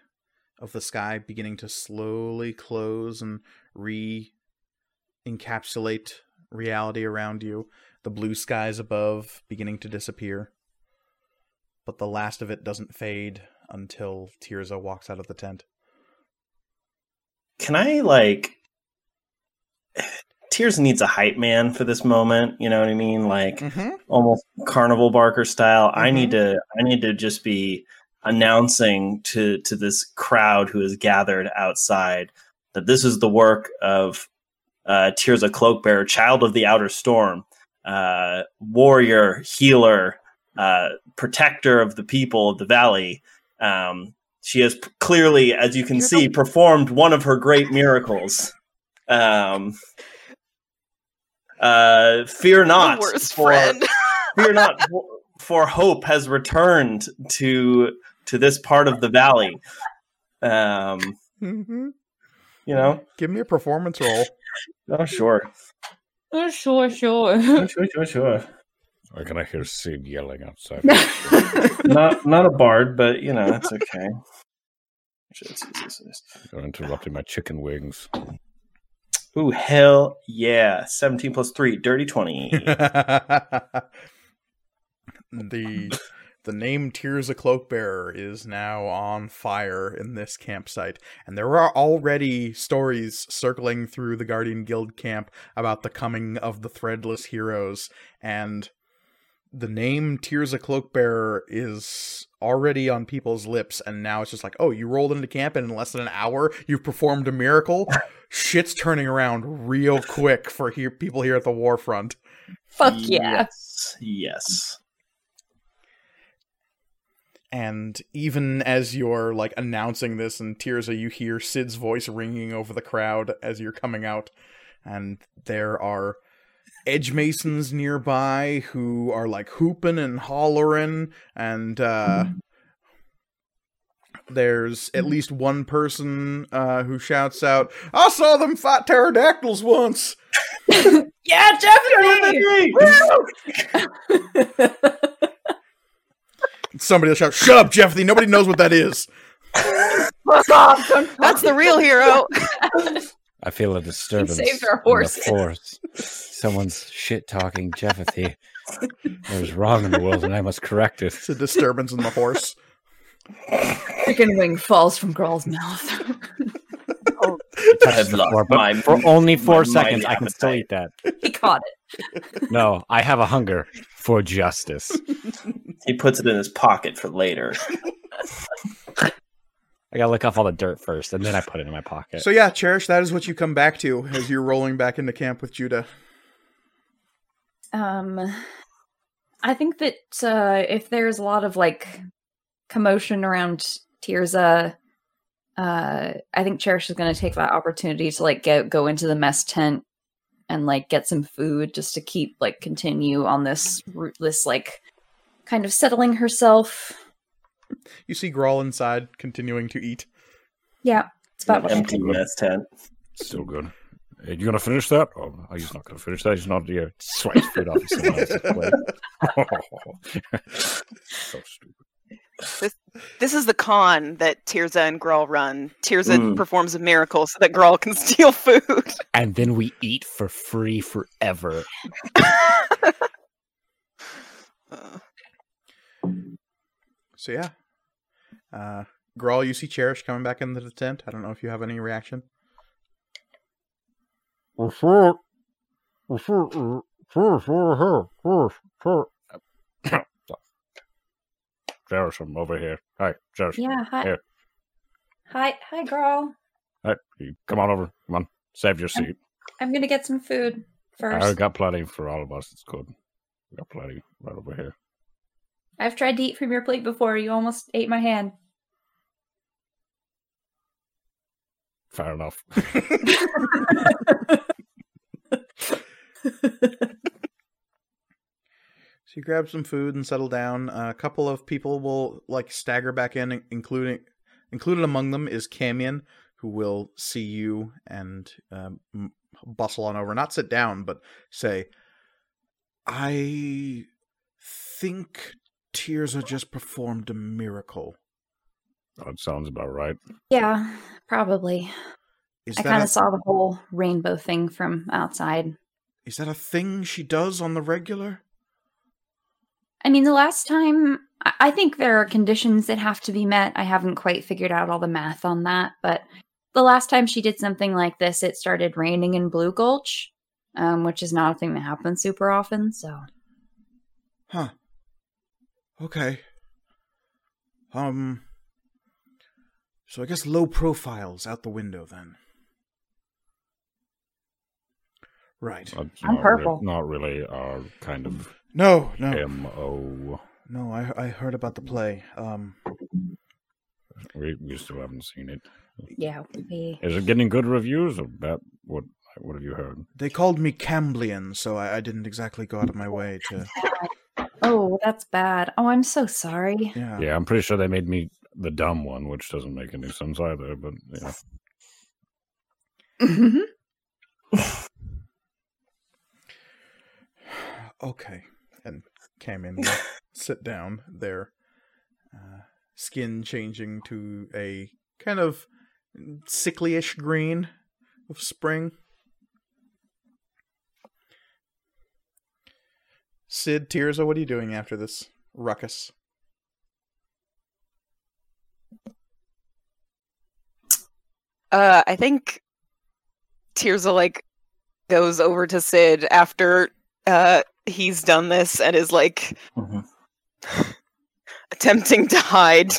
of the sky beginning to slowly close and re-encapsulate reality around you. The blue skies above beginning to disappear. But the last of it doesn't fade until Tirza walks out of the tent. Can I, like... Tears needs a hype man for this moment, you know what I mean? Like mm-hmm. almost carnival barker style. Mm-hmm. I need to I need to just be announcing to to this crowd who is gathered outside that this is the work of uh Tears of Cloakbearer, child of the outer storm, uh warrior, healer, uh protector of the people of the valley. Um she has p- clearly, as you can You're see, the- performed one of her great miracles. Um Uh, fear not, for, fear not, for, for hope has returned to to this part of the valley. Um, mm-hmm. You know, give me a performance roll. Oh sure, oh sure, sure, oh, sure, sure, sure. Or can I hear Sid yelling outside? not not a bard, but you know that's okay. You're interrupting my chicken wings. Ooh, hell yeah. seventeen plus three, dirty twenty. the the name Tears of Cloakbearer is now on fire in this campsite. And there are already stories circling through the Guardian Guild camp about the coming of the Threadless Heroes. And the name Tears of Cloakbearer is already on people's lips. And now it's just like, oh, you rolled into camp and in less than an hour, you've performed a miracle? Shit's turning around real quick for here, people here at the warfront. Fuck yeah. Yes. Yes. And even as you're, like, announcing this in Tirza, you hear Sid's voice ringing over the crowd as you're coming out. And there are edge masons nearby who are, like, hooping and hollering. And, uh... Mm-hmm. There's at least one person uh, who shouts out, "I saw them fight pterodactyls once." Yeah, definitely. Somebody will shout, "Shut up, Jeffrey! Nobody knows what that is." Fuck off! That's the real hero. I feel a disturbance. Save their horses. The Someone's shit-talking Jeffethy. There's wrong in the world, and I must correct it. It's a disturbance in the horse. Chicken wing falls from Grawl's mouth. Oh, floor, but my, for only four seconds, I can appetite. Still eat that. He caught it. No, I have a hunger for justice. He puts it in his pocket for later. I gotta lick off all the dirt first, and then I put it in my pocket. So yeah, Cherish, that is what you come back to as you're rolling back into camp with Judah. Um, I think that uh, if there's a lot of like commotion around Tirza, uh, I think Cherish is gonna take that opportunity to like get, go into the mess tent and like get some food just to keep like continue on this rootless like kind of settling herself. You see Grawl inside, continuing to eat. Yeah, it's about empty mess tent. Still good. Are you going to finish that? Oh, he's not going to finish that. He's not here. Swipe food off someone else's plate. So stupid. This, this is the con that Tirza and Grawl run. Tirza mm. performs a miracle so that Grawl can steal food. And then we eat for free forever. uh. So yeah, uh, Grawl, you see Cherish coming back into the tent. I don't know if you have any reaction. Cherish, I'm over here. Hi, Cherish. Yeah, hi. Here. Hi, hi, Grawl. Hi, come on over. Come on, save your seat. I'm, I'm gonna get some food first. I got plenty for all of us. It's good. We got plenty right over here. I've tried to eat from your plate before. You almost ate my hand. Fair enough. So you grab some food and settle down. Uh, a couple of people will like stagger back in, including included among them is Camion, who will see you and um, bustle on over. Not sit down, but say, I think Tirza just performed a miracle. That sounds about right. Yeah, probably. Is I kind of saw the whole rainbow thing from outside. Is that a thing she does on the regular? I mean, the last time... I think there are conditions that have to be met. I haven't quite figured out all the math on that, but the last time she did something like this, it started raining in Blue Gulch, um, which is not a thing that happens super often, so... Huh. Okay. Um, so I guess low profile's out the window then. Right. That's I'm not purple. Re- not really our kind of no, no. M O. No, I I heard about the play. Um, we we still haven't seen it. Yeah. We... Is it getting good reviews or bad? What what have you heard? They called me Camblian, so I, I didn't exactly go out of my way to. Oh, that's bad. Oh, I'm so sorry. Yeah. yeah, I'm pretty sure they made me the dumb one, which doesn't make any sense either, but yeah. Mm-hmm. Okay. And Camion will sit down there, uh, skin changing to a kind of sickly-ish green of spring. Sid, Tirza, what are you doing after this ruckus? Uh, I think Tirza, like, goes over to Sid after uh, he's done this and is, like, mm-hmm. attempting to hide.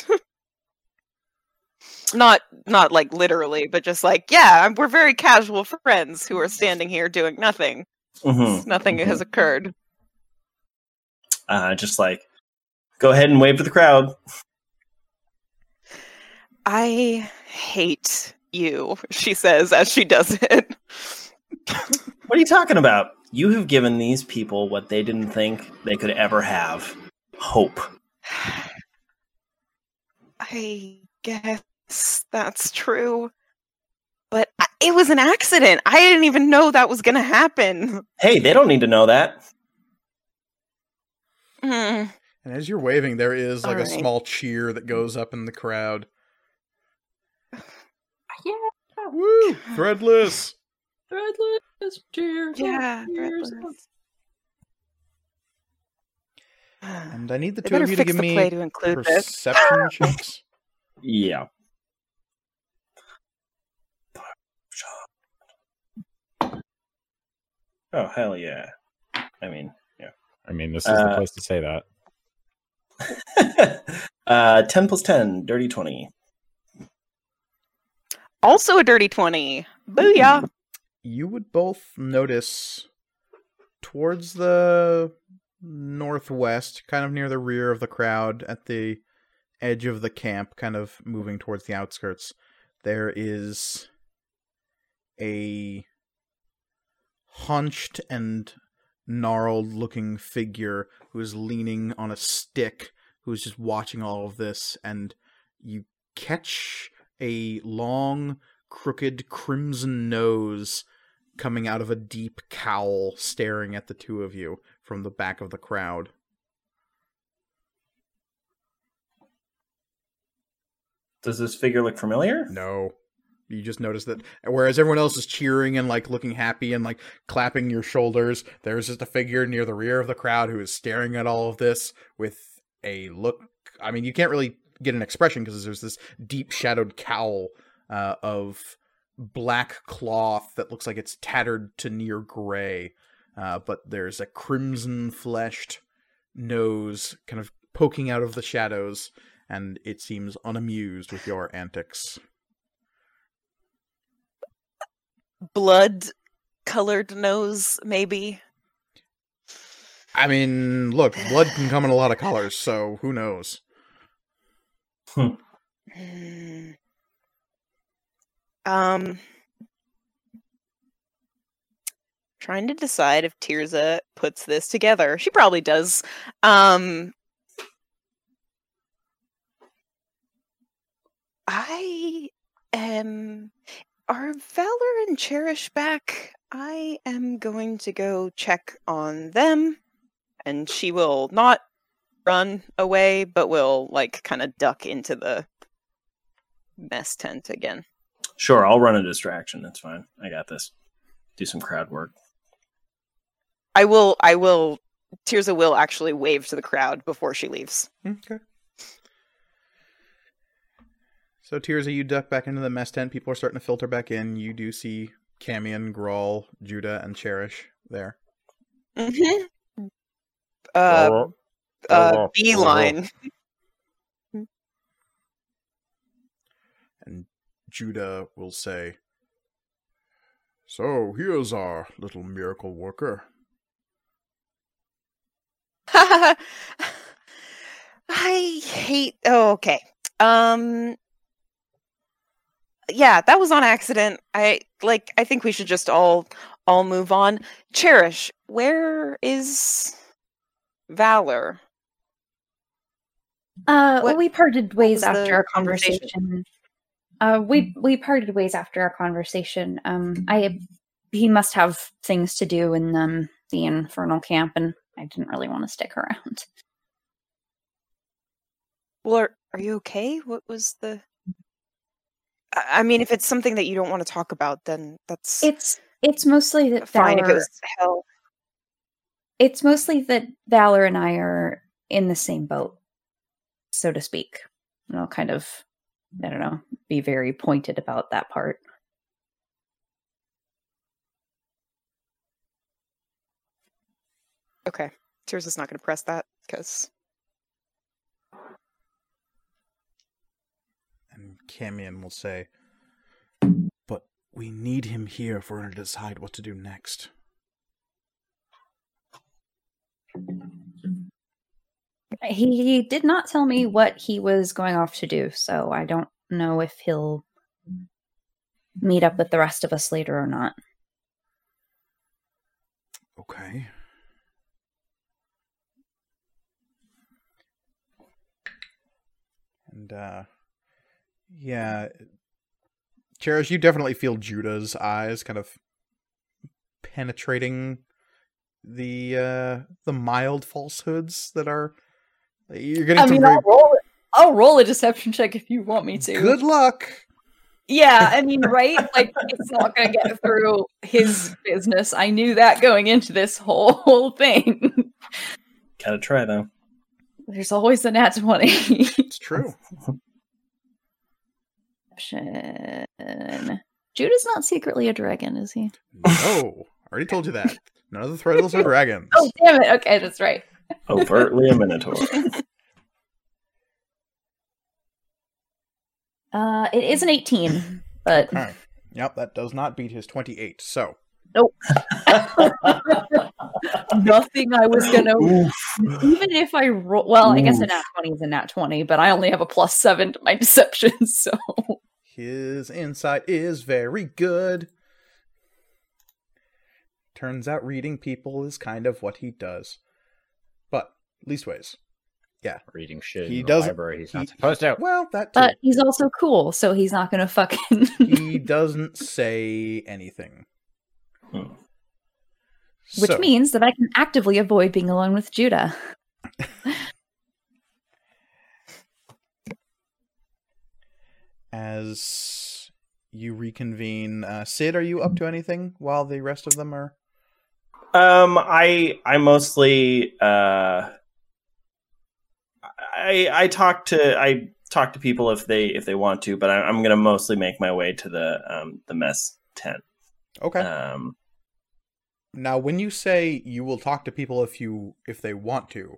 Not, not, like, literally, but just, like, yeah, we're very casual friends who are standing here doing nothing. Mm-hmm. Nothing mm-hmm. has occurred. Uh, just like, go ahead and wave to the crowd. I hate you, she says as she does it. What are you talking about? You have given these people what they didn't think they could ever have. Hope. I guess that's true. But I- it was an accident. I didn't even know that was going to happen. Hey, they don't need to know that. And as you're waving, there is like right. a small cheer that goes up in the crowd. Yeah, Woo! Threadless! Threadless! Cheers! Yeah, cheers. Threadless. And I need the they two of you to give me to perception checks. Yeah. Oh, hell yeah. I mean, yeah. I mean, this is uh, the place to say that. uh, ten plus ten, dirty twenty. Also a dirty twenty. Booyah! You would both notice towards the northwest, kind of near the rear of the crowd, at the edge of the camp, kind of moving towards the outskirts, there is a hunched and gnarled-looking figure who is leaning on a stick, who is just watching all of this, and you catch a long, crooked, crimson nose coming out of a deep cowl, staring at the two of you from the back of the crowd. Does this figure look familiar? No. You just notice that, whereas everyone else is cheering and, like, looking happy and, like, clapping your shoulders, there's just a figure near the rear of the crowd who is staring at all of this with a look. I mean, you can't really get an expression because there's this deep shadowed cowl uh, of black cloth that looks like it's tattered to near gray, uh, but there's a crimson-fleshed nose kind of poking out of the shadows, and it seems unamused with your antics. Blood-colored nose, maybe? I mean, look, blood can come in a lot of colors, so who knows? Hmm. Um, trying to decide if Tirza puts this together. She probably does. Um, I am... Are Valor and Cherish back? I am going to go check on them. And she will not run away, but will, like, kind of duck into the mess tent again. Sure, I'll run a distraction. That's fine. I got this. Do some crowd work. I will, I will, Tirza will actually wave to the crowd before she leaves. Okay. So, Tirza, you duck back into the mess tent. People are starting to filter back in. You do see Camion, Grawl, Judah, and Cherish there. Mm-hmm. Uh, uh, beeline. And Judah will say, "So, here's our little miracle worker." I hate... Oh, okay. Um... Yeah, that was on accident. I like. I think we should just all all move on. Cherish, where is Valor? Uh, what, well, we parted ways after our conversation. conversation. Uh, we we parted ways after our conversation. Um, I he must have things to do in um, the infernal camp, and I didn't really want to stick around. Well, are, are you okay? What was the? I mean, if it's something that you don't want to talk about, then that's... It's it's mostly that fine Valor... If it was hell. It's mostly that Valor and I are in the same boat, so to speak. And I'll kind of, I don't know, be very pointed about that part. Okay. Tears is not going to press that, because... And Camion will say, "But we need him here for her to decide what to do next." He, he did not tell me what he was going off to do, so I don't know if he'll meet up with the rest of us later or not. Okay. And, uh... yeah, Cherish, you definitely feel Judah's eyes kind of penetrating the uh, the mild falsehoods that are you're getting. I mean, very... I'll roll it. I'll roll a deception check if you want me to. Good luck. Yeah, I mean, right? Like, it's not going to get through his business. I knew that going into this whole thing. Gotta try, though. There's always a nat twenty. It's true. Judah's not secretly a dragon, is he? No. I already told you that. None of the Threadles are dragons. Oh, damn it. Okay, that's right. Overtly a minotaur. Uh, it is an eighteen, but... Okay. Yep, that does not beat his twenty-eight, so... Nope. Nothing I was going to... Even if I roll... Well, Oof. I guess a nat twenty is a nat twenty, but I only have a plus seven to my deception, so... His insight is very good. Turns out reading people is kind of what he does. But, leastways... Yeah, reading shit he in the library. He's not he, supposed to. Well, that too. But he's also cool, so he's not going to fucking... He doesn't say anything. Hmm. Which so. means that I can actively avoid being alone with Judah. As you reconvene, uh, Sid, are you up to anything while the rest of them are... Um, I, I mostly... Uh... I, I talk to I talk to people if they if they want to, but I, I'm gonna mostly make my way to the um, the mess tent. Okay. Um, now, when you say you will talk to people if you if they want to,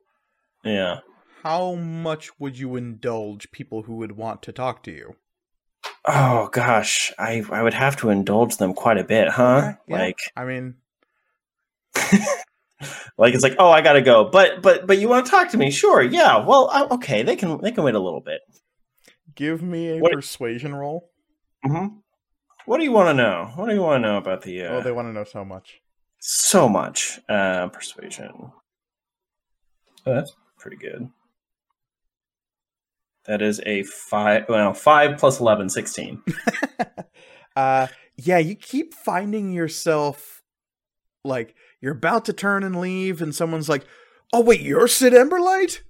yeah. How much would you indulge people who would want to talk to you? Oh gosh, I I would have to indulge them quite a bit, huh? Okay, yeah. Like, I mean. Like, it's like, oh, I gotta go, but but but you want to talk to me? Sure, yeah. Well, I, okay, they can they can wait a little bit. Give me a what, persuasion roll. Mm-hmm. What do you want to know? What do you want to know about the? Uh, oh, they want to know so much, so much. Uh, persuasion. Oh, that's pretty good. That is a five. Well, five plus eleven, sixteen. uh, yeah, you keep finding yourself like. You're about to turn and leave, and someone's like, oh, wait, you're Sid Emberlight?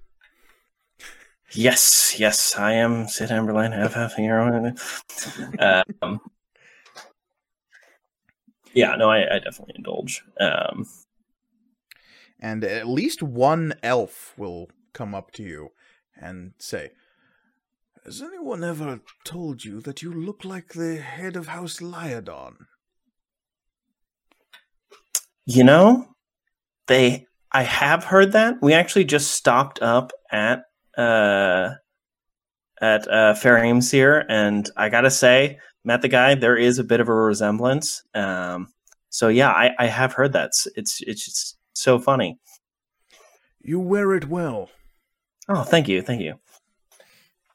Yes, yes, I am Sid Emberlight. I have half a year on it. Um, yeah, no, I, I definitely indulge. Um, and at least one elf will come up to you and say, has anyone ever told you that you look like the head of House Lyodon? You know, they. I have heard that. We actually just stopped up at uh, at uh, Feriums here, and I gotta say, met the guy. There is a bit of a resemblance. Um, so yeah, I, I have heard that. It's it's just so funny. You wear it well. Oh, thank you, thank you.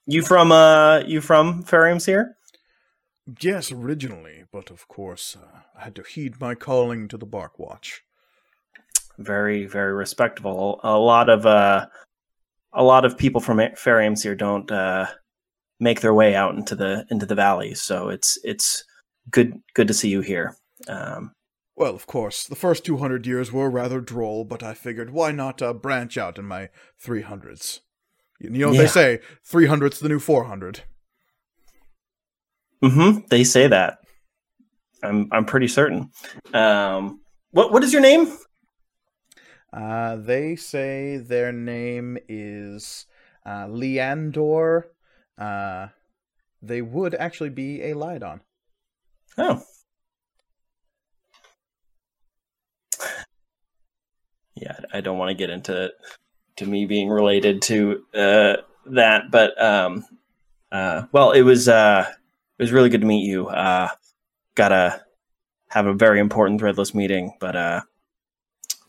You from uh, you from Feriums here? Yes, originally, but of course, uh, I had to heed my calling to the Barkwatch. Very, very respectable. A lot of uh, a lot of people from Feriums here don't uh, make their way out into the into the valley, so it's it's good good to see you here. Um, well, of course, the first two hundred years were rather droll, but I figured why not uh, branch out in my three hundreds. You know, yeah. They say three hundred's the new four hundred. Mm-hmm. They say that. I'm I'm pretty certain. Um, what what is your name? Uh, they say their name is uh, Leandor. Uh, they would actually be a Lydon. Oh. Yeah, I don't want to get into to me being related to uh, that, but um, uh, well, it was. Uh, It was really good to meet you. Uh, gotta have a very important threadless meeting, but uh,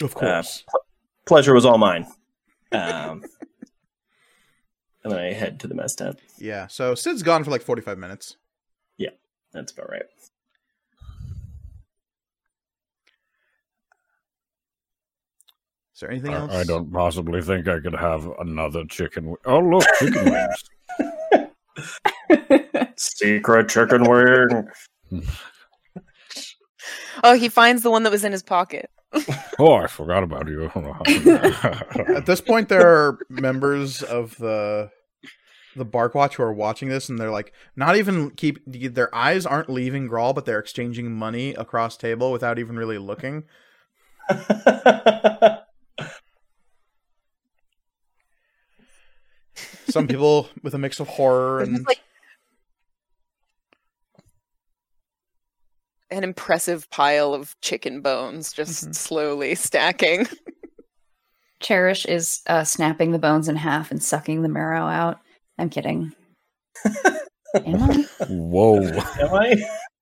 of course, uh, pl- pleasure was all mine. Um, and then I head to the mess tent. Yeah. So Sid's gone for like forty-five minutes. Yeah, that's about right. Is there anything I, else? I don't possibly think I could have another chicken. W- oh look, chicken wings. Secret chicken wing. Oh, he finds the one that was in his pocket. Oh, I forgot about you. At this point, there are members of the the Barkwatch who are watching this, and they're like, not even keep their eyes aren't leaving Grawl, but they're exchanging money across table without even really looking. Some people with a mix of horror and like an impressive pile of chicken bones just mm-hmm. slowly stacking. Cherish is uh, snapping the bones in half and sucking the marrow out. I'm kidding. Am I? Whoa. Am I?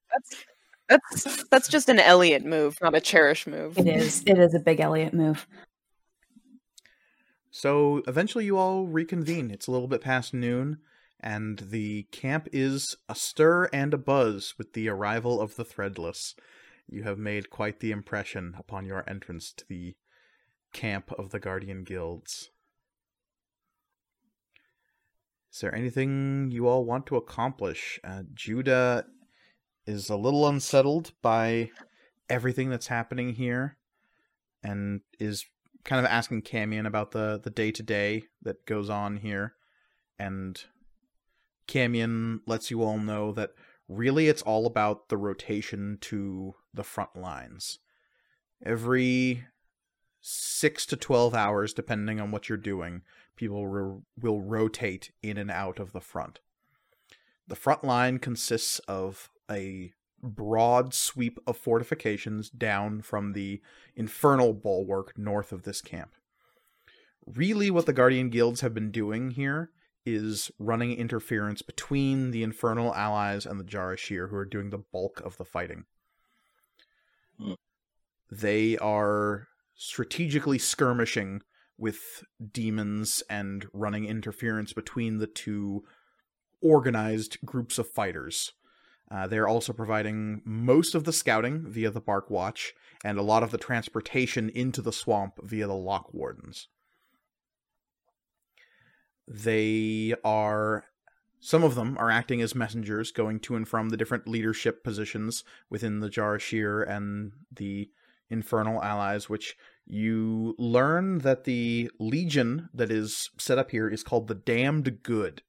That's, that's, that's just an Elliot move, not a Cherish move. It is. It is a big Elliot move. So eventually you all reconvene. It's a little bit past noon, and the camp is astir and abuzz with the arrival of the Threadless. You have made quite the impression upon your entrance to the camp of the Guardian Guilds. Is there anything you all want to accomplish? Uh, Judah is a little unsettled by everything that's happening here, and is kind of asking Camion about the, the day-to-day that goes on here. And Camion lets you all know that really it's all about the rotation to the front lines. Every six to twelve hours, depending on what you're doing, people re- will rotate in and out of the front. The front line consists of a broad sweep of fortifications down from the infernal bulwark north of this camp. Really, what the Guardian Guilds have been doing here is running interference between the infernal allies and the Jarashir, who are doing the bulk of the fighting. Mm. They are strategically skirmishing with demons and running interference between the two organized groups of fighters. Uh, they're also providing most of the scouting via the Barkwatch and a lot of the transportation into the swamp via the Lock Wardens. They are, some of them are acting as messengers, going to and from the different leadership positions within the Jarashir and the Infernal Allies, which you learn that the legion that is set up here is called the Damned Good.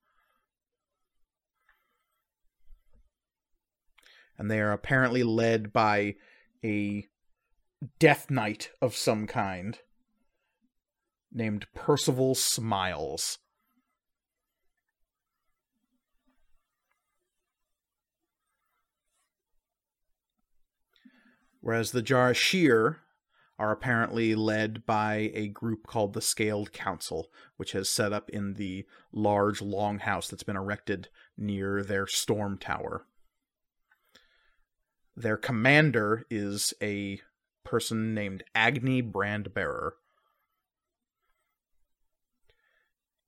And they are apparently led by a death knight of some kind named Percival Smiles. Whereas the Jarashir are apparently led by a group called the Scaled Council, which has set up in the large longhouse that's been erected near their storm tower. Their commander is a person named Agni Brandbearer.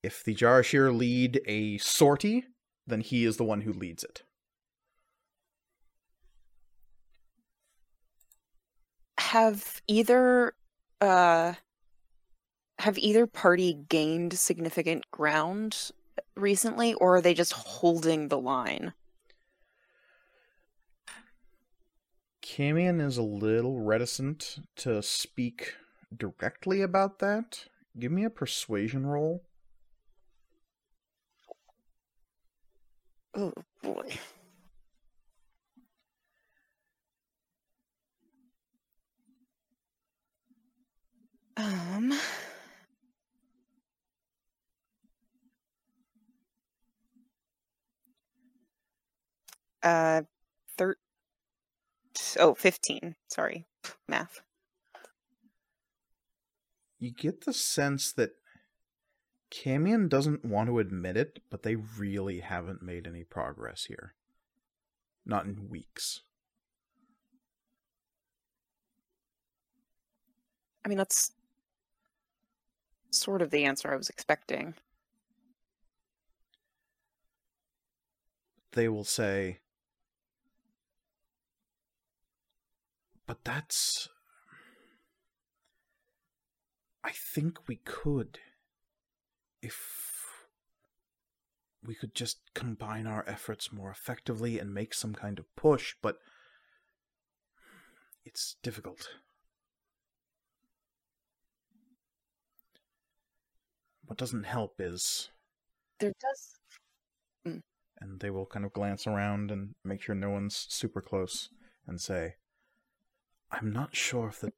If the Jarashir lead a sortie, then he is the one who leads it. Have either uh, have either party gained significant ground recently, or are they just holding the line? Camion is a little reticent to speak directly about that. Give me a persuasion roll. Oh, boy. Um. Uh, thir- oh, fifteen. Sorry. Math. You get the sense that Camion doesn't want to admit it, but they really haven't made any progress here. Not in weeks. I mean, that's sort of the answer I was expecting. They will say, but that's... I think we could, if we could just combine our efforts more effectively and make some kind of push, but it's difficult. What doesn't help is... There does... and they will kind of glance around and make sure no one's super close and say, I'm not sure if the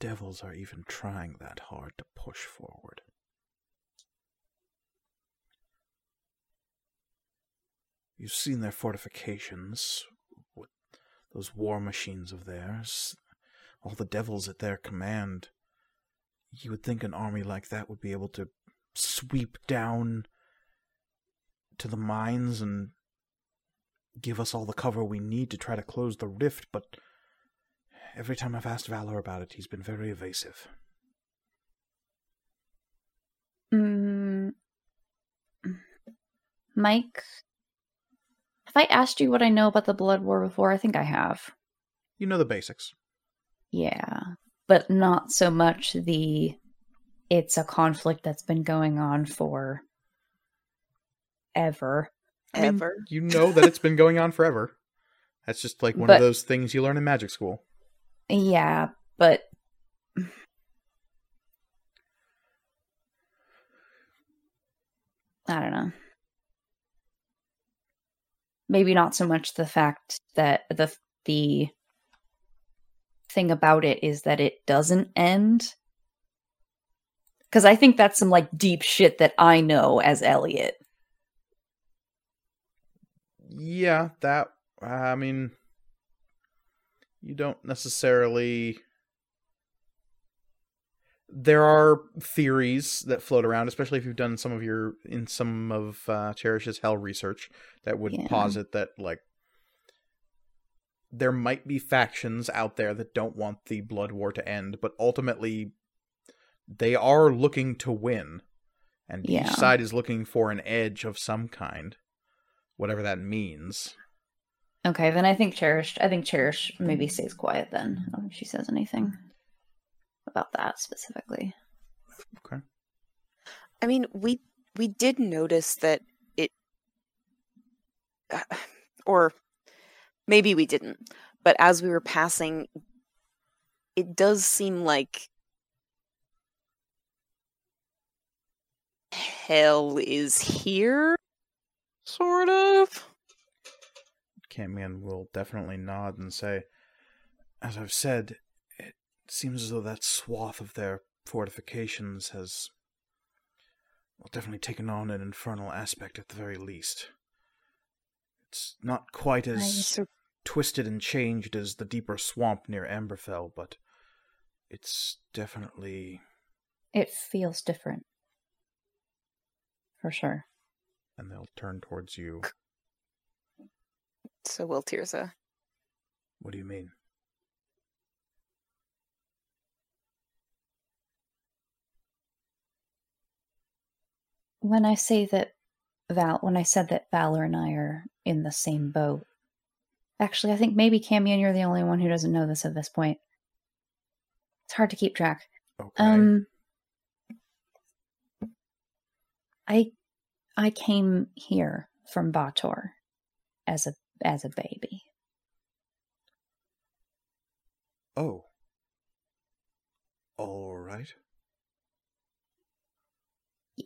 devils are even trying that hard to push forward. You've seen their fortifications, with those war machines of theirs, all the devils at their command. You would think an army like that would be able to sweep down to the mines and give us all the cover we need to try to close the rift, but every time I've asked Valor about it, he's been very evasive. Mm. Mike, have I asked you what I know about the Blood War before? I think I have. You know the basics. Yeah, but not so much the it's a conflict that's been going on for ever. I mean, ever. You know that it's been going on forever. That's just like one but, of those things you learn in magic school. Yeah, but I don't know. Maybe not so much the fact that the the thing about it is that it doesn't end. Because I think that's some like deep shit that I know as Elliot. Yeah, that, I mean, you don't necessarily... There are theories that float around, especially if you've done some of your, in some of uh, Cherish's Hell research, that would yeah. posit that, like, there might be factions out there that don't want the Blood War to end, but ultimately they are looking to win, and yeah. each side is looking for an edge of some kind. Whatever that means. Okay, then I think Cherish. I think Cherish maybe stays quiet then. I don't think she says anything about that specifically. Okay. I mean, we we did notice that it, uh, or maybe we didn't. But as we were passing, it does seem like hell is here. Sort of. Camion will definitely nod and say, as I've said, it seems as though that swath of their fortifications has well, definitely taken on an infernal aspect at the very least. It's not quite as sur- twisted and changed as the deeper swamp near Amberfell, but it's definitely... It feels different. For sure. And they'll turn towards you. So will Tirza. What do you mean? When I say that Val, when I said that Valor and I are in the same boat. Actually, I think maybe Camion, you're the only one who doesn't know this at this point. It's hard to keep track. Okay. Um. I. I came here from Bator as a as a baby. Oh. All right. Yeah.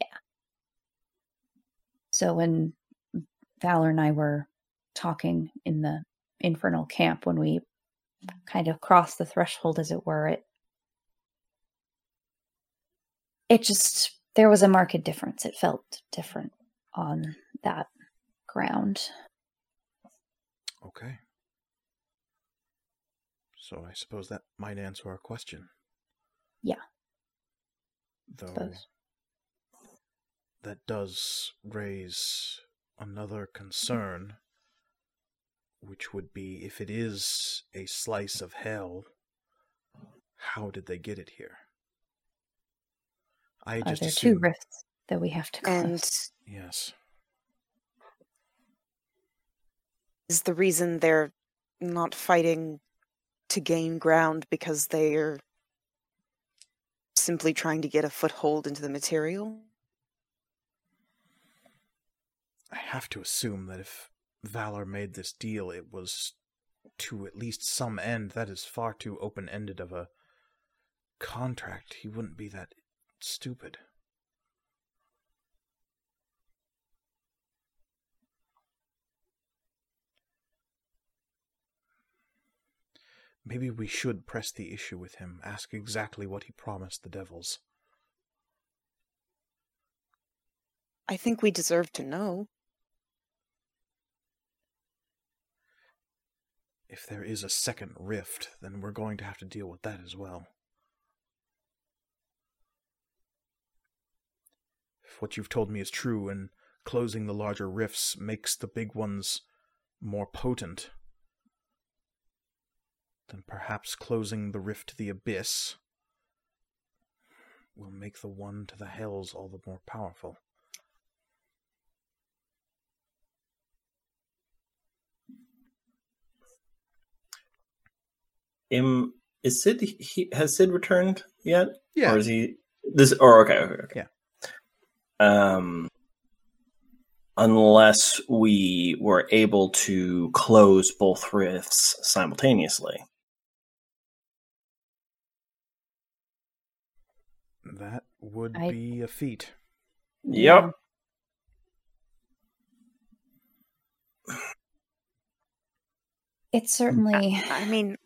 So when Valor and I were talking in the infernal camp, when we kind of crossed the threshold, as it were, it it just there was a marked difference. It felt different on that ground. Okay. So I suppose that might answer our question. Yeah. Though suppose. That does raise another concern, which would be if it is a slice of hell, how did they get it here? I just Are there assume... two rifts that we have to close? And yes. Is the reason they're not fighting to gain ground because they're simply trying to get a foothold into the material? I have to assume that if Valor made this deal, it was to at least some end. That is far too open-ended of a contract. He wouldn't be that... stupid. Maybe we should press the issue with him, ask exactly what he promised the devils. I think we deserve to know. If there is a second rift, then we're going to have to deal with that as well. If what you've told me is true, and closing the larger rifts makes the big ones more potent, then perhaps closing the rift to the abyss will make the one to the hells all the more powerful. Um, is Sid? He, has Sid returned yet? Yeah. Or is he? This? Or okay, okay, okay. Yeah. Um. Unless we were able to close both rifts simultaneously. That would I... be a feat. Yep. It's certainly... I mean...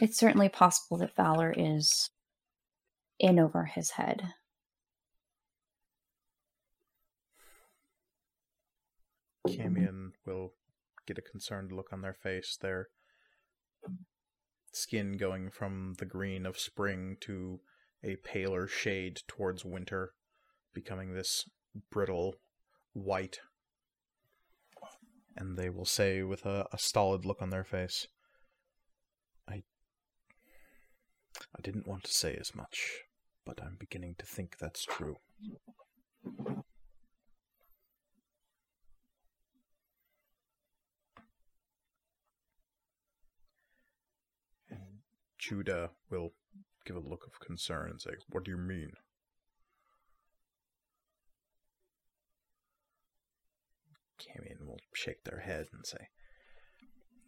It's certainly possible that Valor is in over his head. Camion will get a concerned look on their face, their skin going from the green of spring to a paler shade towards winter, becoming this brittle white. And they will say with a, a stolid look on their face, I, I didn't want to say as much, but I'm beginning to think that's true. Judah will give a look of concern and say, what do you mean? Camion will shake their head and say,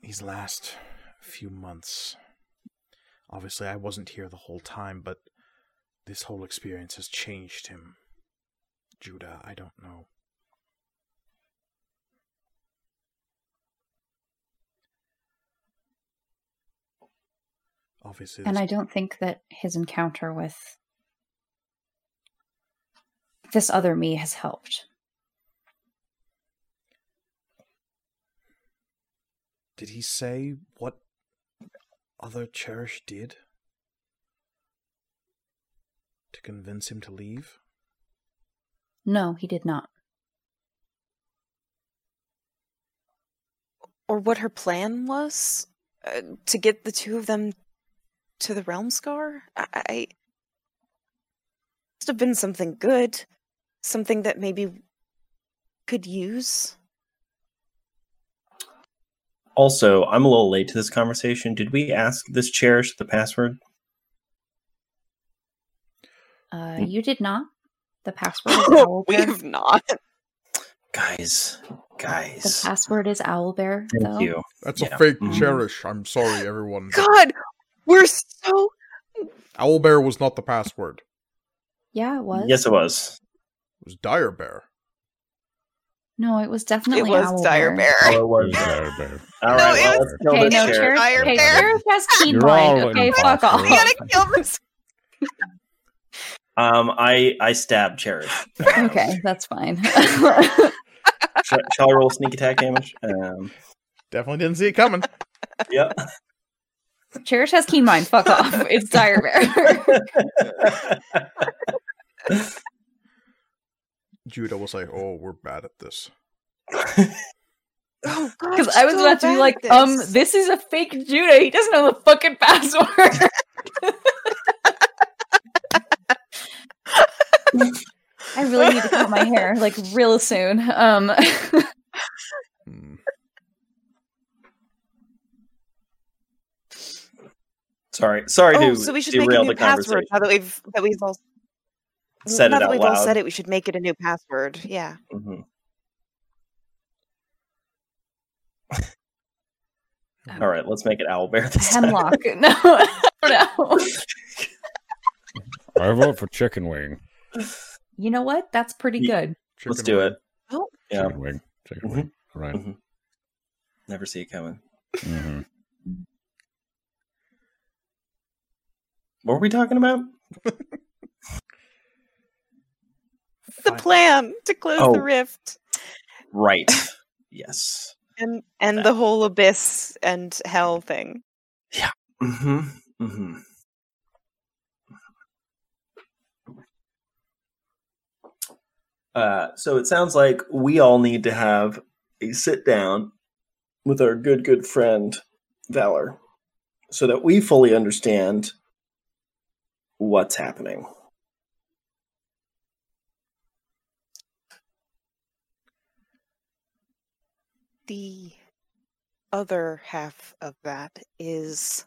these last few months, obviously I wasn't here the whole time, but this whole experience has changed him. Judah, I don't know. Obviously, and I don't think that his encounter with this other me has helped. Did he say what other Cherish did to convince him to leave? No, he did not. Or what her plan was uh, to get the two of them to the Realm Scar? I, I... must have been something good. Something that maybe could use. Also, I'm a little late to this conversation. Did we ask this Cherish the password? Uh, you did not. The password is Owlbear. We have not. Guys. Guys. The password is Owlbear. Thank though. you. That's yeah. a fake mm-hmm. Cherish. I'm sorry, everyone. God! We're so... Owlbear was not the password. Yeah, it was. Yes, it was. It was Dire Bear. No, it was definitely Owlbear. It was Owlbear. Dire Bear. Oh, it was Dire Bear. All right, no, well, was... let's kill okay, this no, Cherish. Dire okay, Bear. Cherish has keybind. Okay, fuck off. We gotta kill this. um, I, I stabbed Cherish. Okay, that's fine. shall, shall I roll sneak attack damage? Um, Definitely didn't see it coming. Yep. Cherish has keen mind. Fuck off. It's Dire Bear. Judah was like, oh, we're bad at this. Oh, God. Because I was about to be like, this. um, this is a fake Judah. He doesn't know the fucking password. I really need to cut my hair, like, real soon. Um... hmm. Sorry, sorry oh, to so we should derail make a new the password. Now that we've that we've all said now it that out we've loud. all said it, we should make it a new password. Yeah. Mm-hmm. All right, let's make it Owlbear this Hemlock. Time. No, no. I vote for Chicken Wing. You know what? That's pretty yeah. good. Chicken let's do wing. it. Oh, yeah. Chicken Wing. Chicken mm-hmm. Wing. All right. Mm-hmm. Never see it coming. Mm-hmm. What were we talking about? The plan to close oh, the rift. Right. Yes. And and that. The whole abyss and hell thing. Yeah. Mm-hmm. Mm-hmm. Uh, so it sounds like we all need to have a sit down with our good, good friend, Valor, so that we fully understand what's happening. The other half of that is,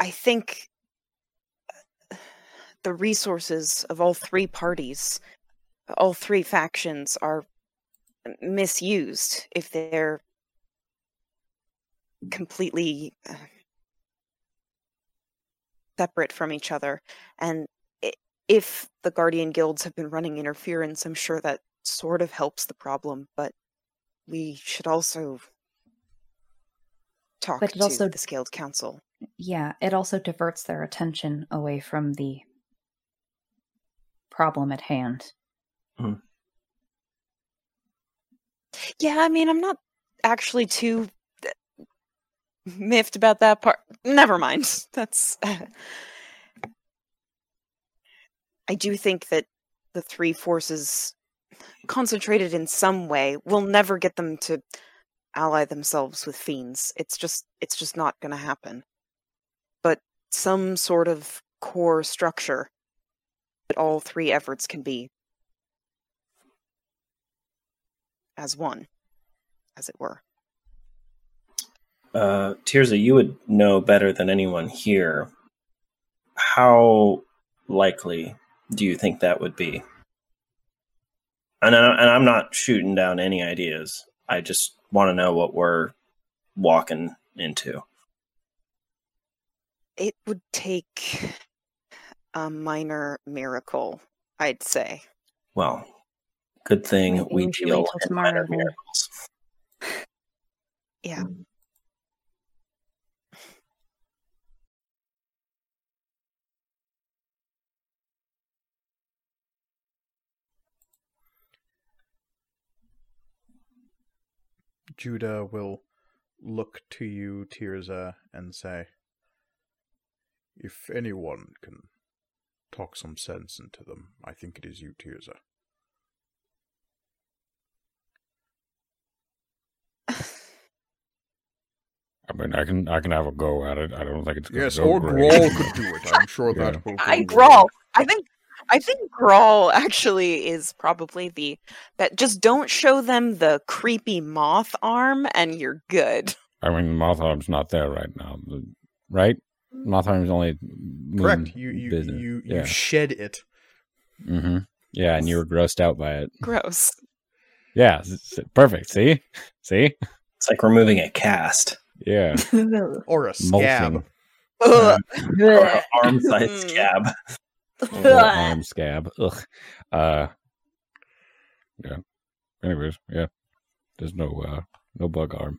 I think, the resources of all three parties, all three factions, are misused if they're completely separate from each other. And if the Guardian Guilds have been running interference, I'm sure that sort of helps the problem, but we should also talk but it to also, the Scaled Council. Yeah, it also diverts their attention away from the problem at hand. Mm. Yeah, I mean, I'm not actually too miffed about that part. Never mind. That's. Uh, I do think that the three forces, concentrated in some way, will never get them to ally themselves with fiends. It's just, it's just not going to happen. But some sort of core structure that all three efforts can be as one, as it were. Uh, Tirza, you would know better than anyone here. How likely do you think that would be? And, I, and I'm not shooting down any ideas. I just want to know what we're walking into. It would take a minor miracle, I'd say. Well, good thing we deal in minor miracles. Yeah. Judah will look to you, Tirza, and say, if anyone can talk some sense into them, I think it is you, Tirza. I mean, I can I can have a go at it. I don't think it's going yes, to go great. Yes, or Grawl could do it. I'm sure yeah. that will I Grawl. I think I think Grawl actually is probably the that. Just don't show them the creepy moth arm, and you're good. I mean, moth arm's not there right now, right? Moth arm's only correct. You you you, you yeah. shed it. Mm-hmm. Yeah, and you were grossed out by it. Gross. Yeah, it's, it's perfect. See, see, it's like removing a cast. Yeah, or a scab. Or an arm-sized scab. Arm scab. Ugh. Uh, yeah. Anyways, yeah. There's no uh, no bug arm.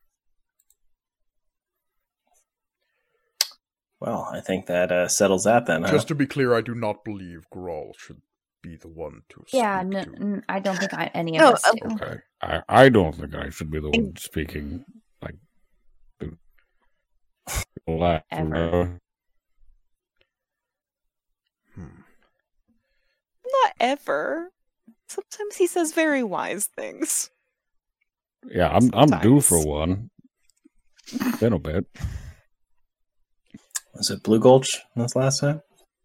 Well, I think that uh, settles that then. Just huh? to be clear, I do not believe Grawl should be the one to speak yeah, n- to. N- I don't think I, any of no, us uh, do. Okay. I, I don't think I should be the one speaking. Like, laugh, ever. Not ever. Sometimes he says very wise things. Yeah, I'm Sometimes. I'm due for one. Been a bit. Was it Blue Gulch? That's last time.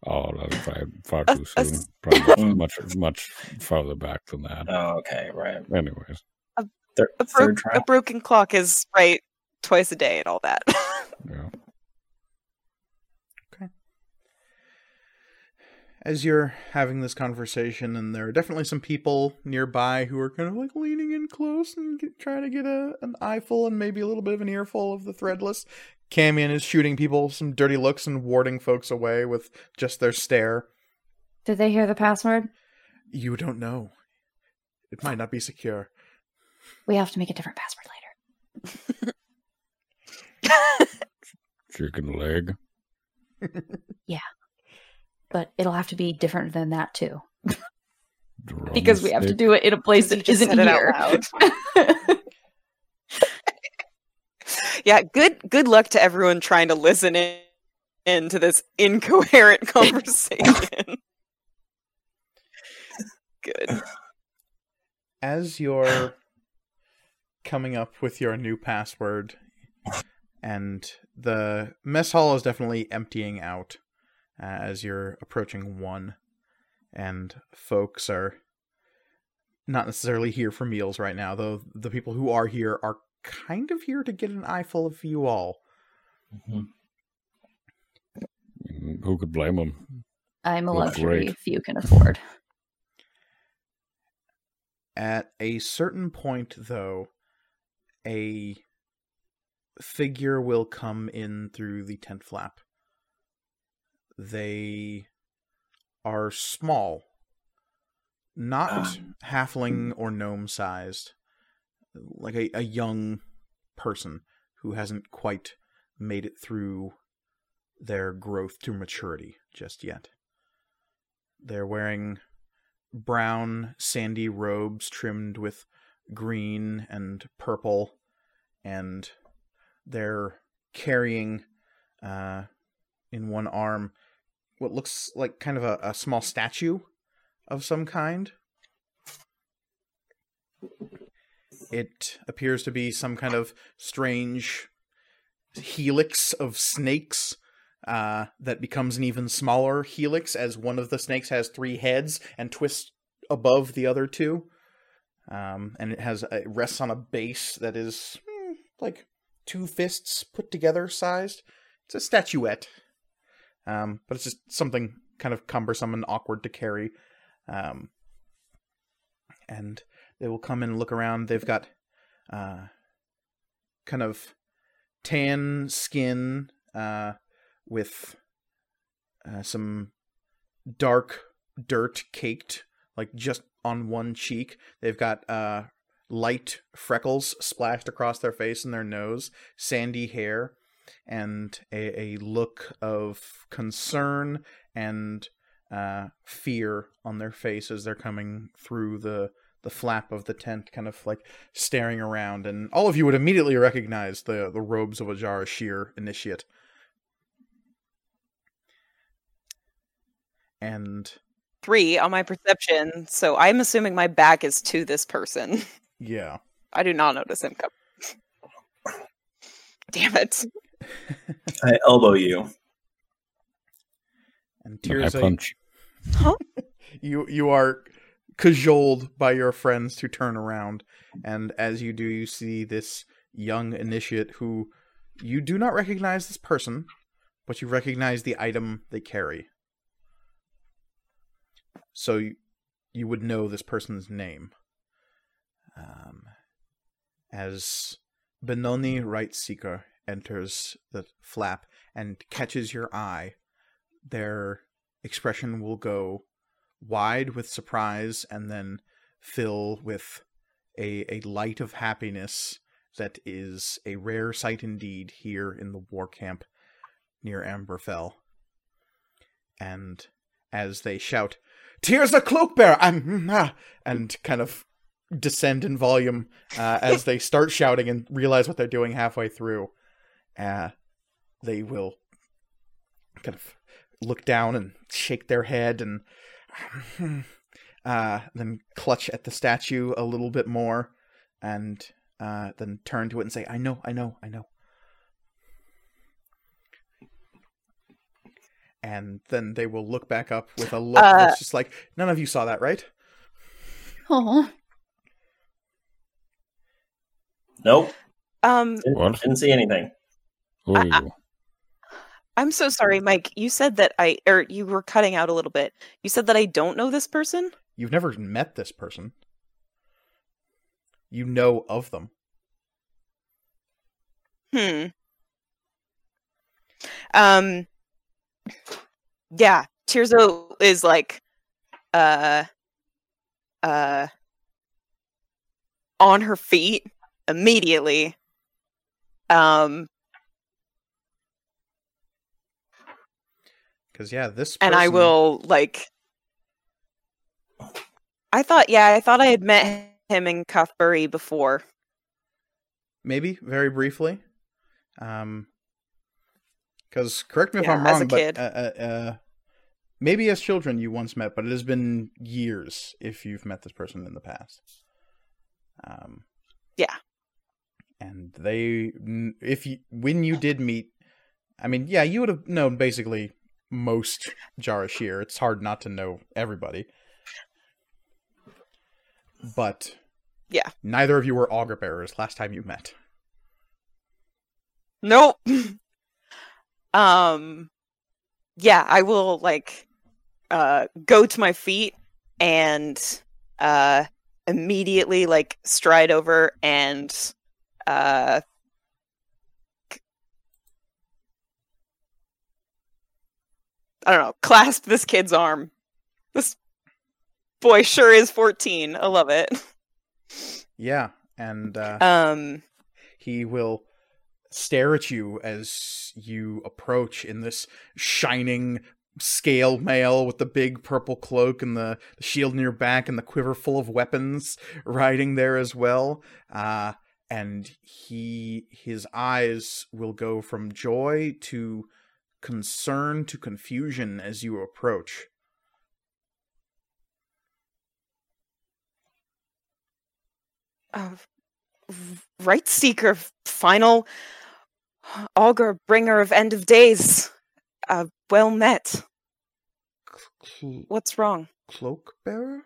Oh, that was probably far too uh, soon. Uh, probably much much farther back than that. Oh, okay, right. Anyways, a, Thir- a, bro- third a broken clock is right twice a day and all that. Yeah. As you're having this conversation, and there are definitely some people nearby who are kind of like leaning in close and get, trying to get a, an eyeful and maybe a little bit of an earful of the threadless. Camion is shooting people some dirty looks and warding folks away with just their stare. Did they hear the password? You don't know. It might not be secure. We have to make a different password later. Chicken leg. Yeah. But it'll have to be different than that, too. Because we stick. Have to do it in a place that isn't here. Yeah, good good luck to everyone trying to listen in, in to this incoherent conversation. Good. As you're coming up with your new password, and the mess hall is definitely emptying out uh, as you're approaching one, and folks are not necessarily here for meals right now, though the people who are here are kind of here to get an eyeful of you all. Mm-hmm. Who could blame them? I'm a luxury if you can afford. At a certain point, though, a figure will come in through the tent flap. They are small, not halfling or gnome-sized, like a, a young person who hasn't quite made it through their growth to maturity just yet. They're wearing brown, sandy robes trimmed with green and purple, and they're carrying, uh, in one arm, what looks like kind of a, a small statue of some kind. It appears to be some kind of strange helix of snakes. Uh, that becomes an even smaller helix as one of the snakes has three heads and twists above the other two. Um, and it has it rests on a base that is mm, like two fists put together sized. It's a statuette. Um, but it's just something kind of cumbersome and awkward to carry. Um, and they will come and look around. They've got uh, kind of tan skin, uh, with uh, some dark dirt caked, like, just on one cheek. They've got uh, light freckles splashed across their face and their nose, sandy hair, and a, a look of concern and uh, fear on their face as they're coming through the, the flap of the tent, kind of, like, staring around. And all of you would immediately recognize the, the robes of a Jarashir initiate. And three on my perception, so I'm assuming my back is to this person. Yeah. I do not notice him come. Damn it. I elbow you. And Tears, I punch. Like, huh? you you are cajoled by your friends to turn around, and as you do, you see this young initiate who you do not recognize this person, but you recognize the item they carry. So you, you would know this person's name, um, as Benoni Rightseeker enters the flap and catches your eye. Their expression will go wide with surprise and then fill with a, a light of happiness that is a rare sight indeed here in the war camp near Amberfell. And as they shout, "Tears of Cloakbearer!" I'm, ah, and kind of descend in volume uh, as they start shouting and realize what they're doing halfway through. Uh, they will kind of look down and shake their head and uh, then clutch at the statue a little bit more and uh, then turn to it and say, "I know, I know, I know." And then they will look back up with a look uh, that's just like, none of you saw that, right? Oh. Nope. Um, didn't, didn't see anything. I, I, I'm so sorry, Mike. You said that I, or you were cutting out a little bit. You said that I don't know this person? You've never met this person. You know of them. Hmm. Um... Yeah, Tirso is like, uh, uh, on her feet immediately. Um, because yeah, this person... and I will like. I thought, yeah, I thought I had met him in Cuthbury before. Maybe very briefly. Um, because correct me yeah, if I'm wrong, but uh, uh, uh, maybe as children you once met, but it has been years if you've met this person in the past. Um, yeah. And they, if you, when you did meet, I mean, yeah, you would have known basically most Jarashir. It's hard not to know everybody. But yeah, neither of you were auger bearers last time you met. Nope. um, yeah, I will like uh, go to my feet and uh, immediately like stride over and uh, I don't know, clasp this kid's arm. This. Boy sure is fourteen. I love it. Yeah, and uh, um, he will stare at you as you approach in this shining scale mail with the big purple cloak and the shield in your back and the quiver full of weapons riding there as well. Uh, and he his eyes will go from joy to concern to confusion as you approach. Uh, Rightseeker, final augur, bringer of end of days. Uh, well met. Cl- What's wrong? Cloakbearer?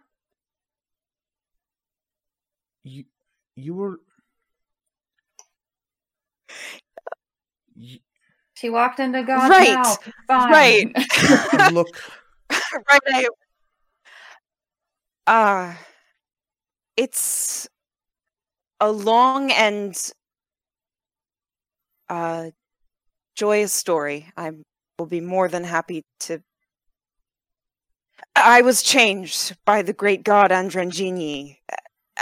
You, you were... You... She walked into God's right. house. Right, right. Look. Right, I... Uh, it's... a long and uh, joyous story. I will be more than happy to... I was changed by the great god Andrangini.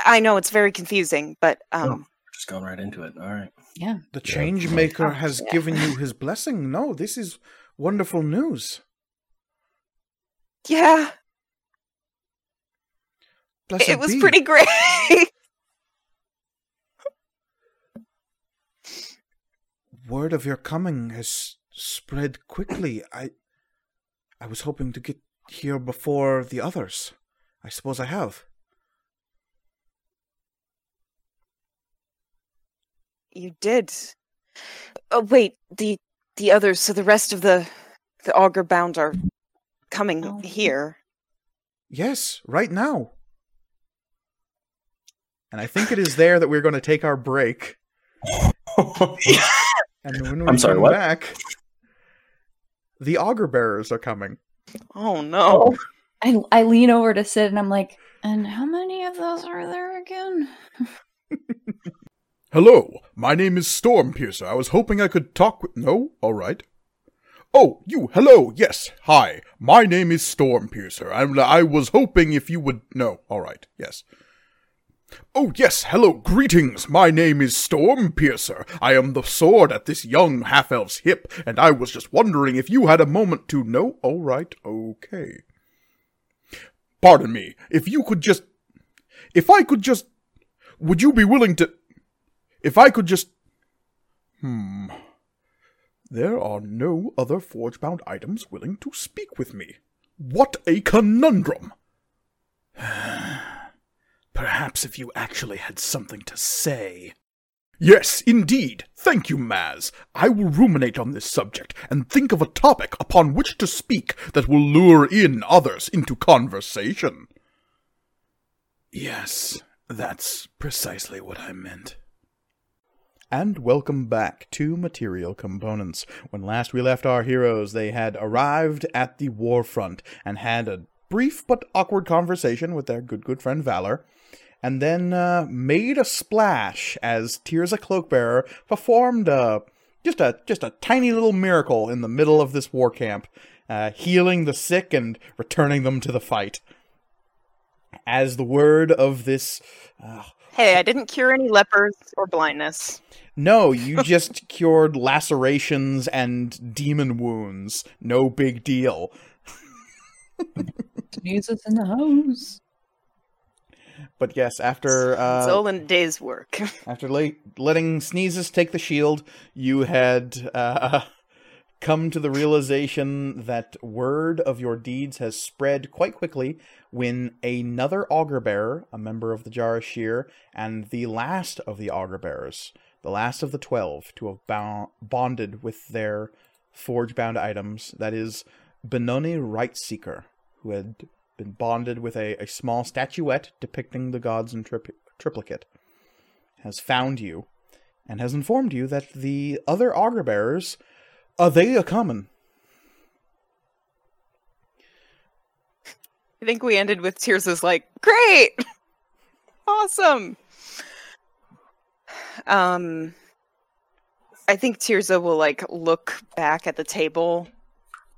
I know it's very confusing, but... Um, oh, just going right into it. All right. Yeah. The change maker has yeah. given you his blessing. No, this is wonderful news. Yeah. Blessed it was be. Pretty great. Word of your coming has spread quickly. I I was hoping to get here before the others. I suppose I have. You did. Oh, wait, the the others, so the rest of the, the augur bound are coming oh. here. Yes, right now. And I think it is there that we're going to take our break. And when we I'm sorry, come what? Back, the auger bearers are coming. Oh, no. I, I lean over to Sid and I'm like, and how many of those are there again? Hello, my name is Stormpiercer. I was hoping I could talk with... No? All right. Oh, you. Hello. Yes. Hi. My name is Stormpiercer. I'm, I was hoping if you would... No. All right. Yes. Oh, yes, hello, greetings. My name is Stormpiercer. I am the sword at this young half-elf's hip, and I was just wondering if you had a moment to know. All right, okay. Pardon me, if you could just... If I could just... Would you be willing to... If I could just... Hmm. There are no other forge-bound items willing to speak with me. What a conundrum. Perhaps if you actually had something to say. Yes, indeed. Thank you, Maz. I will ruminate on this subject and think of a topic upon which to speak that will lure in others into conversation. Yes, that's precisely what I meant. And welcome back to Material Components. When last we left our heroes, they had arrived at the warfront and had a brief but awkward conversation with their good, good friend Valor. And then uh, made a splash as Tears of Cloakbearer performed a, just a just a tiny little miracle in the middle of this war camp, uh, healing the sick and returning them to the fight. As the word of this uh, Hey, I didn't cure any lepers or blindness. No, you just cured lacerations and demon wounds. No big deal. News is in the house. But yes, after... Uh, it's all in a day's work. After la- letting sneezes take the shield, you had uh, come to the realization that word of your deeds has spread quite quickly when another Augurbearer, a member of the Jarashir, and the last of the Augurbearers, the last of the twelve, to have bo- bonded with their forge-bound items, that is Benoni Rightseeker, who had... been bonded with a, a small statuette depicting the gods in tri- triplicate, has found you, and has informed you that the other Augurbearers, are they a-common? I think we ended with Tears is like, great! Awesome! Um, I think Tirza will, like, look back at the table...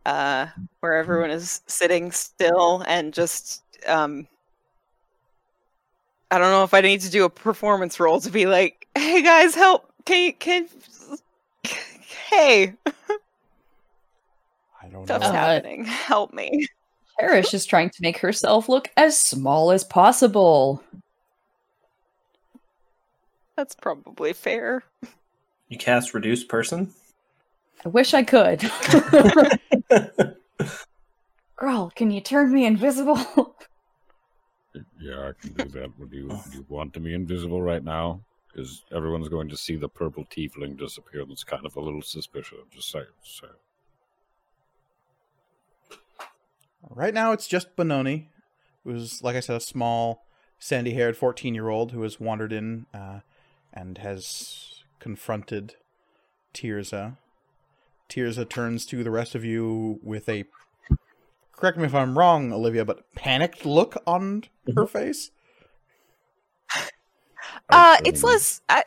Uh, where everyone is sitting still and just, um, I don't know if I need to do a performance roll to be like, hey guys, help, can you, can, hey. I don't know. Stuff's uh, happening, help me. Cherish is trying to make herself look as small as possible. That's probably fair. You cast Reduce Person? I wish I could. Girl, can you turn me invisible? Yeah, I can do that. Would you, do you want to be invisible right now? Because everyone's going to see the purple tiefling disappear. That's kind of a little suspicious. Just saying. So. Right now, it's just Benoni, who's, like I said, a small, sandy-haired fourteen-year-old who has wandered in uh, and has confronted Tirza. Tirza turns to the rest of you with a, correct me if I'm wrong, Olivia, but panicked look on her face? Uh, it's less, I,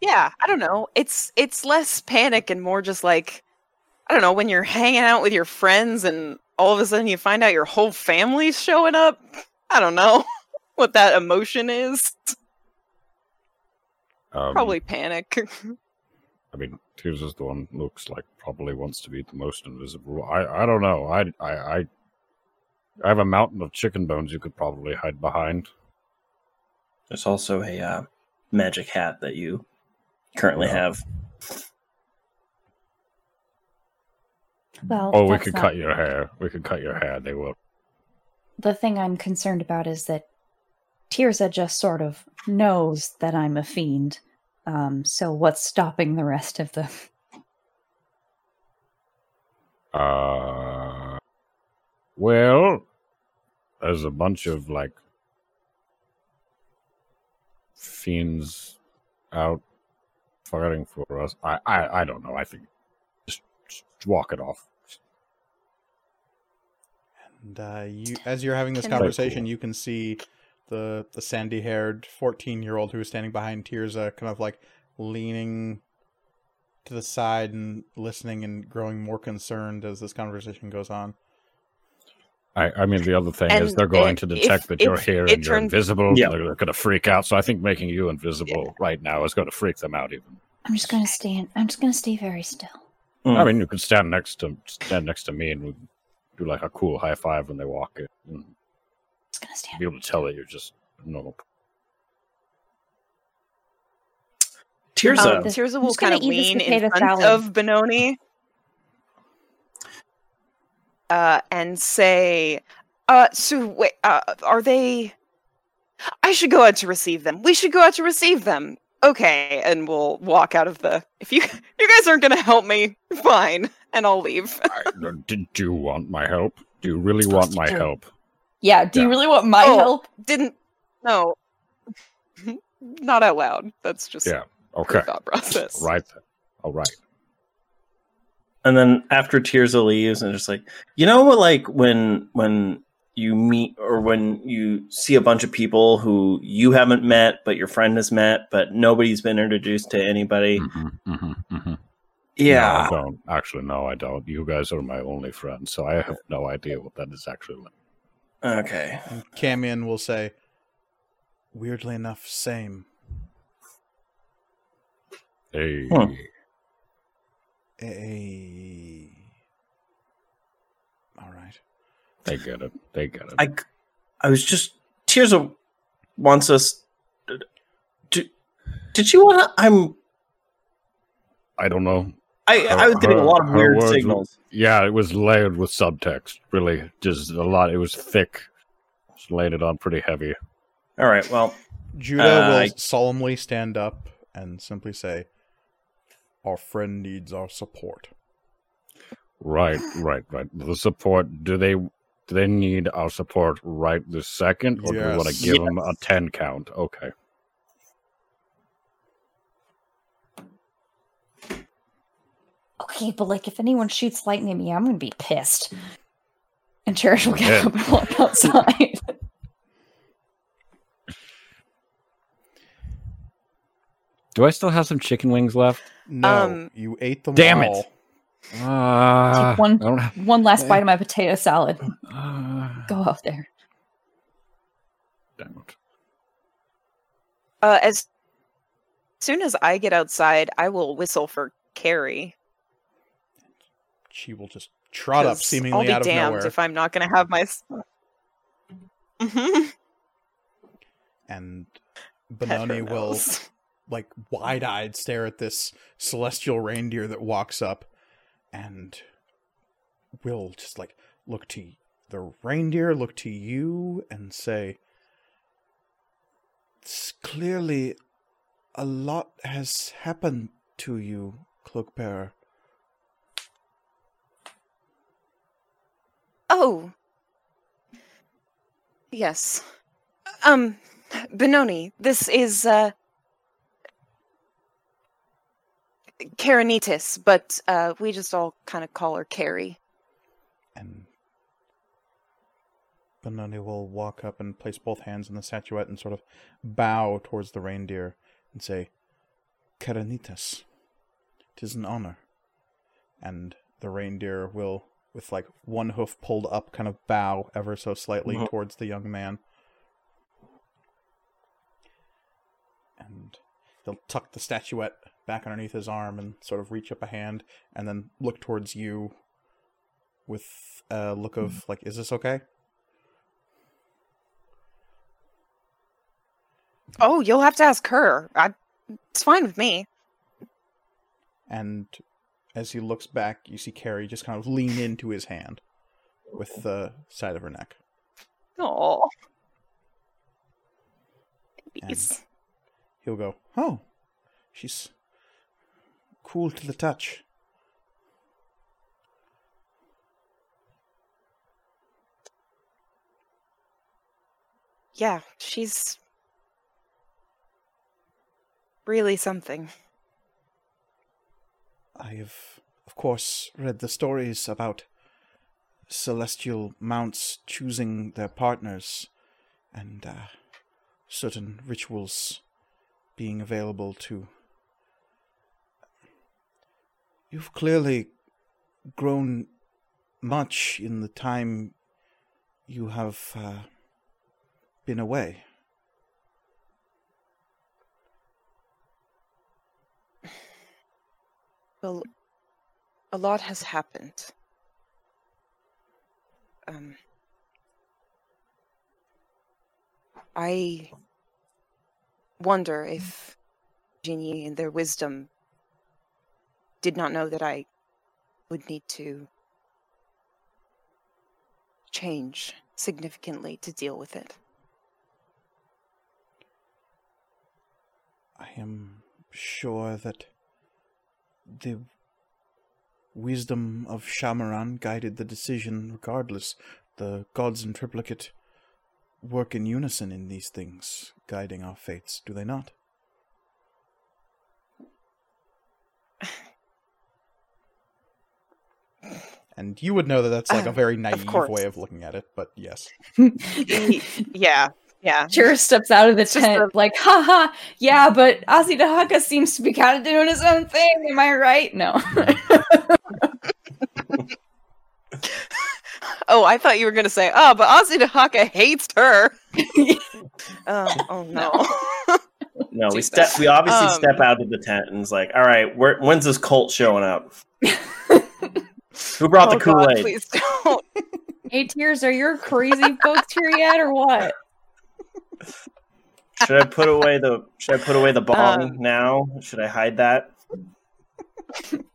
yeah, I don't know. It's it's less panic and more just like, I don't know, when you're hanging out with your friends and all of a sudden you find out your whole family's showing up. I don't know what that emotion is. Um, Probably panic. I mean, Tears is the one looks like probably wants to be the most invisible. I, I don't know. I, I I I have a mountain of chicken bones you could probably hide behind. There's also a uh, magic hat that you currently yeah. have. Well, oh, we could cut your hair. We could cut your hair. They will. The thing I'm concerned about is that Tirza just sort of knows that I'm a fiend. Um, so what's stopping the rest of them? Uh, well, there's a bunch of, like, fiends out fighting for us. I, I, I don't know. I think just, just walk it off. And uh, you, as you're having this can conversation, you can see... The, the sandy-haired fourteen-year-old who was standing behind Tirza, kind of like leaning to the side and listening and growing more concerned as this conversation goes on. I, I mean, the other thing and is they're going it, to detect if, that you're if, here and you're turns... invisible. Yeah. They're, they're going to freak out. So I think making you invisible yeah. right now is going to freak them out even. I'm just going to stand. I'm just going to stay very still. Mm. I mean, you could stand next to stand next to me and we do like a cool high five when they walk in. Mm. Gonna stand. Be able to tell that you're just normal. Tirza, um, Tirza will kind of lean in front salad. of Benoni uh, and say, "Uh, so wait, uh, are they? I should go out to receive them. We should go out to receive them. Okay." And we'll walk out of the. If you you guys aren't gonna help me, fine, and I'll leave. I, did you want my help? Do you really want my help? Yeah, do yeah. you really want my oh, help? Didn't, no. Not out loud. That's just yeah. okay. thought process. Right. All right. And then after Tirza leaves, and just like, you know what, like, when when you meet, or when you see a bunch of people who you haven't met, but your friend has met, but nobody's been introduced to anybody? Mm-hmm, mm-hmm, mm-hmm. Yeah. No, I don't. Actually, no, I don't. You guys are my only friend, so I have no idea what that is actually like. Okay. And Camion will say, Weirdly enough, same. Hey. Huh. Hey. All right. They got it. They got it. I, I was just... Tears of... wants us... Did, did you want to... I'm... I don't know. I, her, I was getting her, a lot of weird signals. Were, yeah, it was layered with subtext, really. Just a lot. It was thick. Just laid it on pretty heavy. All right, well... Judah uh, will I... solemnly stand up and simply say, our friend needs our support. Right, right, right. The support, do they... Do they need our support right this second, or yes. do we want to give yes. them a ten count? Okay. Okay, but like, if anyone shoots lightning at me, I'm going to be pissed. And Cherish will get up and walk outside. Do I still have some chicken wings left? No, um, you ate them damn all. Damn it! Uh, Take one, one last bite of my potato salad. Uh, Go out there. Damn it. Uh, as soon as I get outside, I will whistle for Carrie. She will just trot up seemingly out of nowhere. I'll be damned if I'm not going to have my... Mm-hmm. And Benoni will, like, wide-eyed stare at this celestial reindeer that walks up. And we'll just, like, look to the reindeer, look to you, and say, clearly a lot has happened to you, Cloakbearer. Oh. Yes. Um, Benoni, this is, uh... Karenitas, but uh, we just all kind of call her Carrie. And Benoni will walk up and place both hands on the statuette and sort of bow towards the reindeer and say, Karenitas, it is an honor. And the reindeer will, with like one hoof pulled up, kind of bow ever so slightly mm-hmm. towards the young man. And he'll tuck the statuette back underneath his arm and sort of reach up a hand and then look towards you with a look of, like, is this okay? Oh, you'll have to ask her. I, it's fine with me. And as he looks back, you see Carrie just kind of lean into his hand with the side of her neck. Aw. He'll go, oh, she's... cool to the touch. Yeah, she's really something. I have, of course, read the stories about celestial mounts choosing their partners and uh, certain rituals being available to. You've clearly grown much in the time you have uh, been away. Well, a lot has happened. Um, I wonder if Genie and their wisdom did not know that I would need to change significantly to deal with it. I am sure that the wisdom of Shamaran guided the decision regardless. The gods in triplicate work in unison in these things, guiding our fates, do they not? And you would know that that's like uh, a very naive of way of looking at it, but yes. yeah, yeah. Cherish steps out of the it's tent a- like, ha ha, yeah, but Azi Dahaka seems to be kind of doing his own thing, am I right? No. Oh, I thought you were going to say, oh, but Azi Dahaka hates her. Um, oh no. No, we step. We obviously um, step out of the tent and it's like, all right, where, when's this cult showing up? Who brought oh the Kool-Aid? God, please don't. Hey, Tears, are your crazy folks here yet, or what? Should I put away the? Should I put away the bomb um, now? Should I hide that?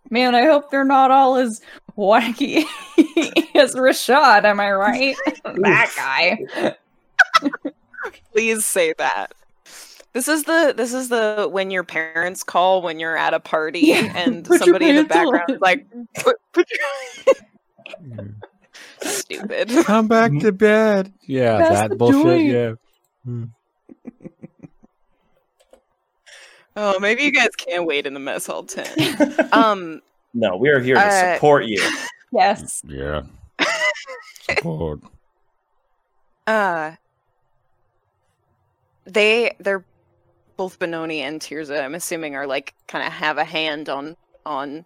Man, I hope they're not all as wacky as Rashad. Am I right? That guy. Please say that. This is the this is the when your parents call when you're at a party yeah, and somebody in the background is like, put, put your... Stupid. Come back to bed. Yeah, that's that bullshit. Joy. Yeah. Mm. Oh, maybe you guys can't wait in the mess hall tent. Um, no, we are here uh, to support you. Yes. Yeah. Support. Uh, they they're. Both Benoni and Tirza, I'm assuming, are like kind of have a hand on on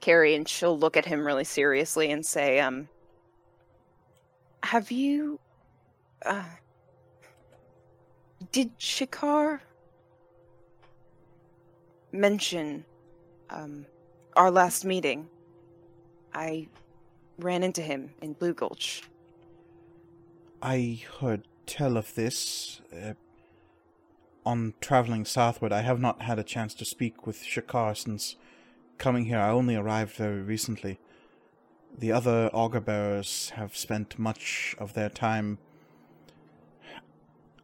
Carrie, and she'll look at him really seriously and say, "Um, have you? Uh, did Shikar mention um our last meeting? I ran into him in Blue Gulch. I heard tell of this." Uh... On traveling southward, I have not had a chance to speak with Shikar since coming here. I only arrived very recently. The other auger bearers have spent much of their time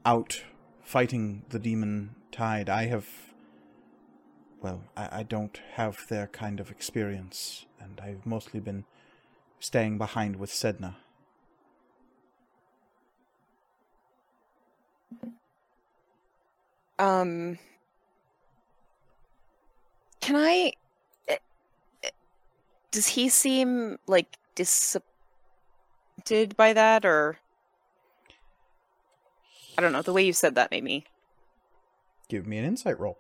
out fighting the demon tide. I have... Well, I, I don't have their kind of experience, and I've mostly been staying behind with Sedna. Um, can I, does he seem, like, disappointed by that, or, I don't know, the way you said that made me. Give me an insight roll.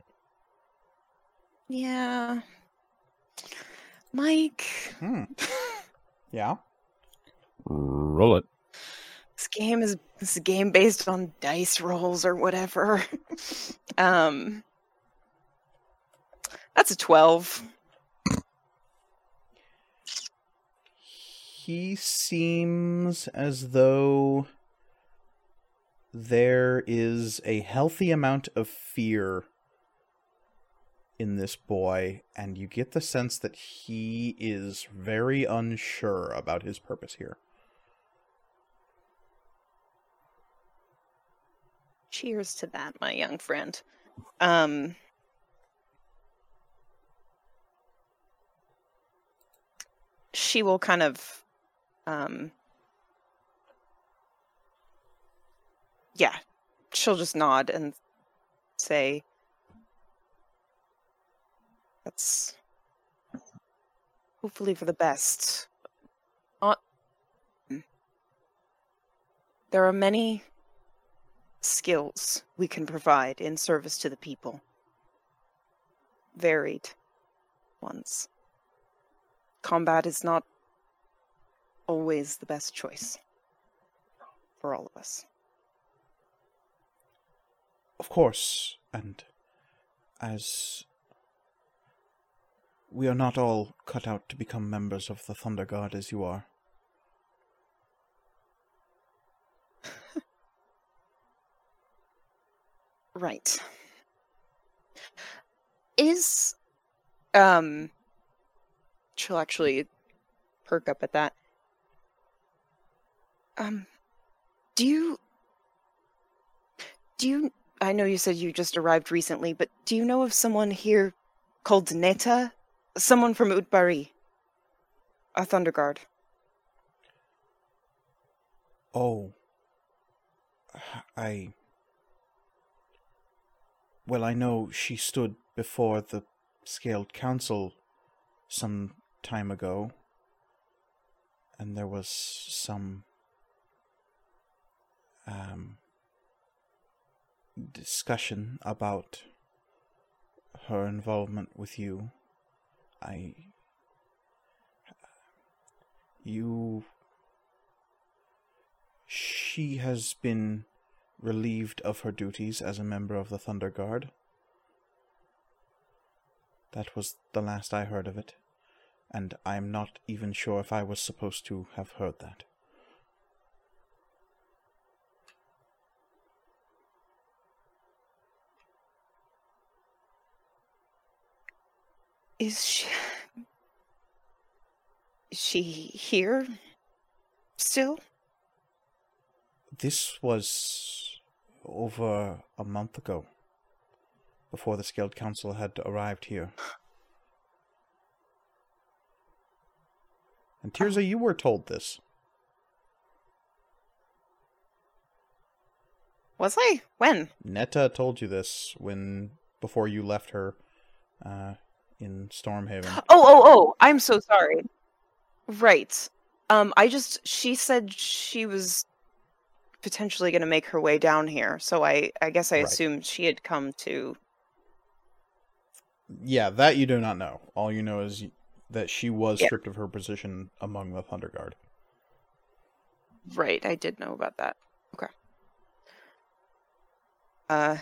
Yeah. Mike. Hmm. Yeah. Roll it. This game is this is a game based on dice rolls or whatever. um, that's a twelve. He seems as though there is a healthy amount of fear in this boy, and you get the sense that he is very unsure about his purpose here. Cheers to that, my young friend. Um, she will kind of, um, yeah, she'll just nod and say, "That's hopefully for the best." Uh, there are many skills we can provide in service to the people. Varied ones. Combat is not always the best choice for all of us. Of course, and as we are not all cut out to become members of the Thunderguard as you are. Right. Is, um, she'll actually perk up at that. Um, do you, do you, I know you said you just arrived recently, but do you know of someone here called Neta? Someone from Utbari? A Thunderguard? Oh. I... Well, I know she stood before the Scaled Council some time ago, and there was some um, discussion about her involvement with you. I... You... She has been relieved of her duties as a member of the Thunderguard. That was the last I heard of it, and I'm not even sure if I was supposed to have heard that. Is she... Is she here? Still? This was over a month ago, before the Scaled Council had arrived here. And Tirza, you were told this. Was I? When? Netta told you this when, before you left her, uh... in Stormhaven. Oh, oh, oh! I'm so sorry. Right. Um, I just... She said she was potentially going to make her way down here, so I, I guess I right. assumed she had come to... Yeah, that you do not know. All you know is that she was yeah. stripped of her position among the Thunderguard. Right, I did know about that. Okay. Uh,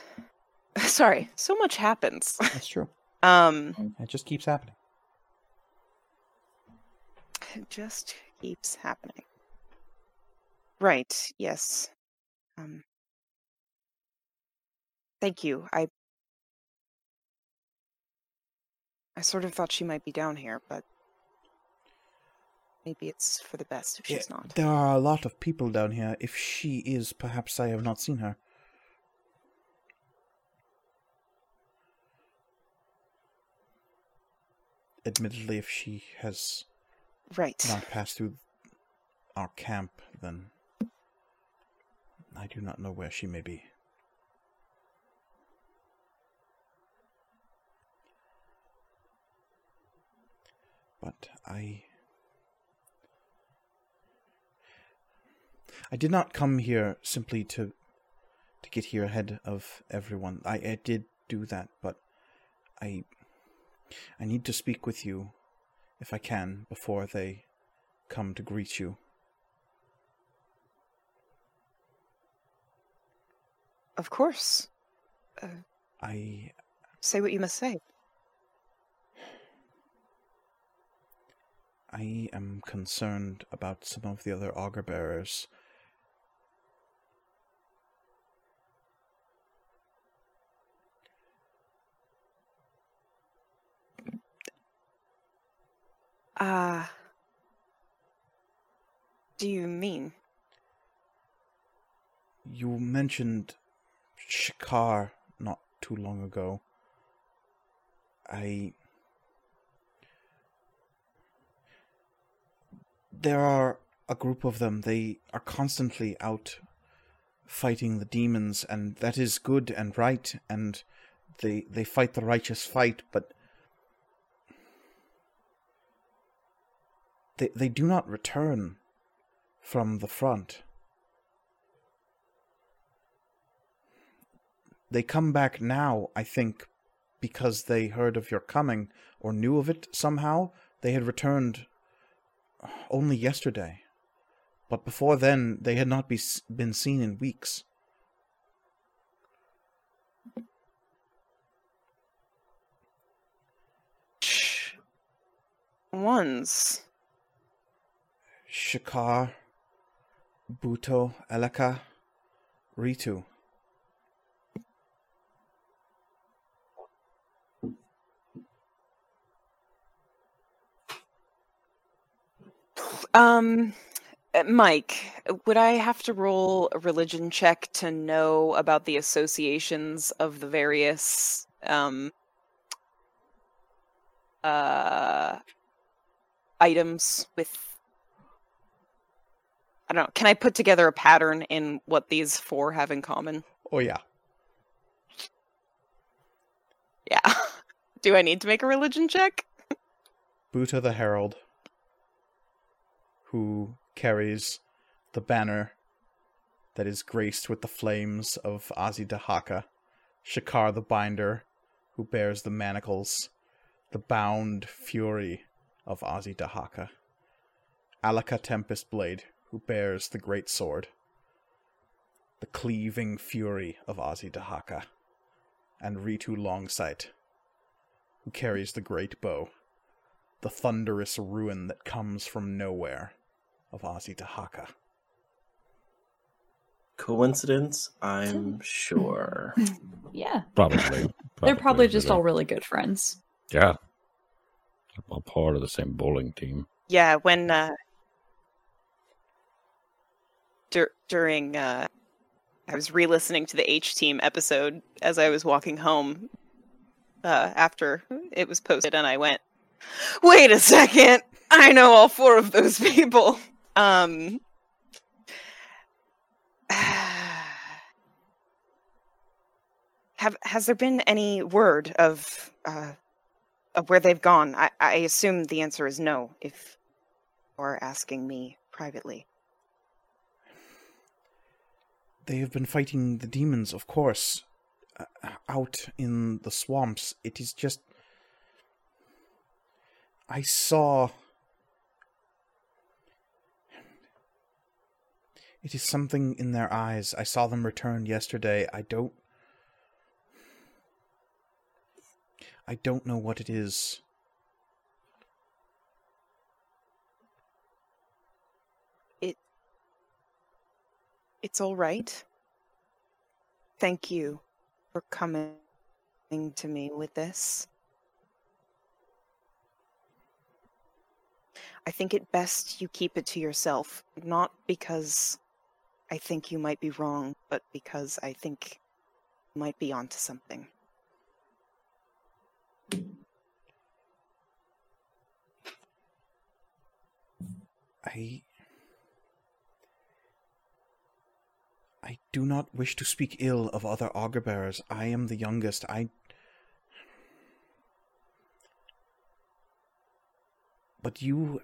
sorry, so much happens. That's true. Um, it just keeps happening. It just keeps happening. Right, yes. Um, thank you. I I sort of thought she might be down here, but maybe it's for the best if yeah, she's not. There are a lot of people down here. If she is, perhaps I have not seen her. Admittedly, if she has right. not passed through our camp, then I do not know where she may be. But I... I did not come here simply to to get here ahead of everyone. I, I did do that, but I... I need to speak with you, if I can, before they come to greet you. Of course. Uh, I... Say what you must say. I am concerned about some of the other augur bearers. Uh, do you mean? You mentioned Shikar not too long ago. I... There are a group of them. They are constantly out fighting the demons, and that is good and right, and they they fight the righteous fight, but They they do not return from the front. They come back now, I think, because they heard of your coming, or knew of it somehow. They had returned only yesterday. But before then, they had not be, been seen in weeks. Once... Shikar, Buto, Elaka, Ritu. Um, Mike, would I have to roll a religion check to know about the associations of the various, um, uh, items with... I don't know, can I put together a pattern in what these four have in common? Oh, yeah. Yeah. Do I need to make a religion check? Buta the Herald, who carries the banner that is graced with the flames of Azi Dahaka, Shikar the Binder, who bears the manacles, the bound fury of Azi Dahaka, Alaka Tempest Blade, who bears the great sword, the cleaving fury of Azi Dahaka, and Ritu Longsight, who carries the great bow, the thunderous ruin that comes from nowhere of Azi Dahaka. Coincidence? I'm sure. Yeah. Probably. probably. They're probably just all really good friends. Yeah. All part of the same bowling team. Yeah, when... Uh, dur- during... Uh, I was re-listening to the H-Team episode as I was walking home uh, after it was posted, and I went, wait a second! I know all four of those people! Um... Have has there been any word of uh, of where they've gone? I, I assume the answer is no, if you're asking me privately. They have been fighting the demons, of course, uh, out in the swamps. It is just... I saw... It is something in their eyes. I saw them return yesterday. I don't... I don't know what it is. It... It's all right. Thank you for coming to me with this. I think it best you keep it to yourself. Not because I think you might be wrong, but because I think you might be onto something. I... I do not wish to speak ill of other Augurbearers. I am the youngest. I... But you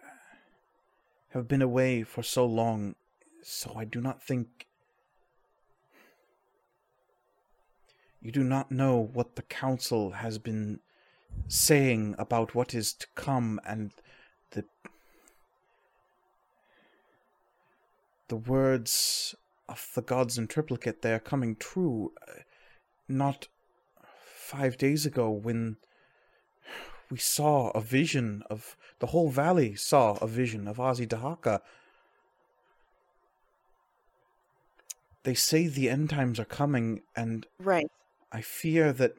have been away for so long, so I do not think... You do not know what the Council has been saying about what is to come, and the... The words of the gods in triplicate, they are coming true. Not five days ago when we saw a vision of... The whole valley saw a vision of Azi Dahaka. They say the end times are coming, and right. I fear that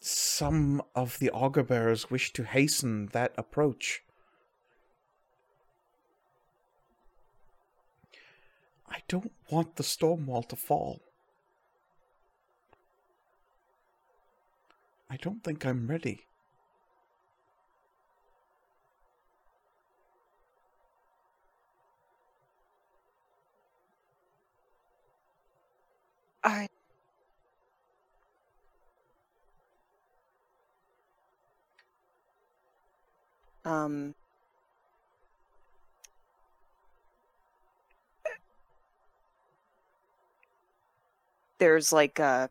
some of the Augurbearers wish to hasten that approach. I don't want the Stormwall to fall. I don't think I'm ready. I... Um... There's like a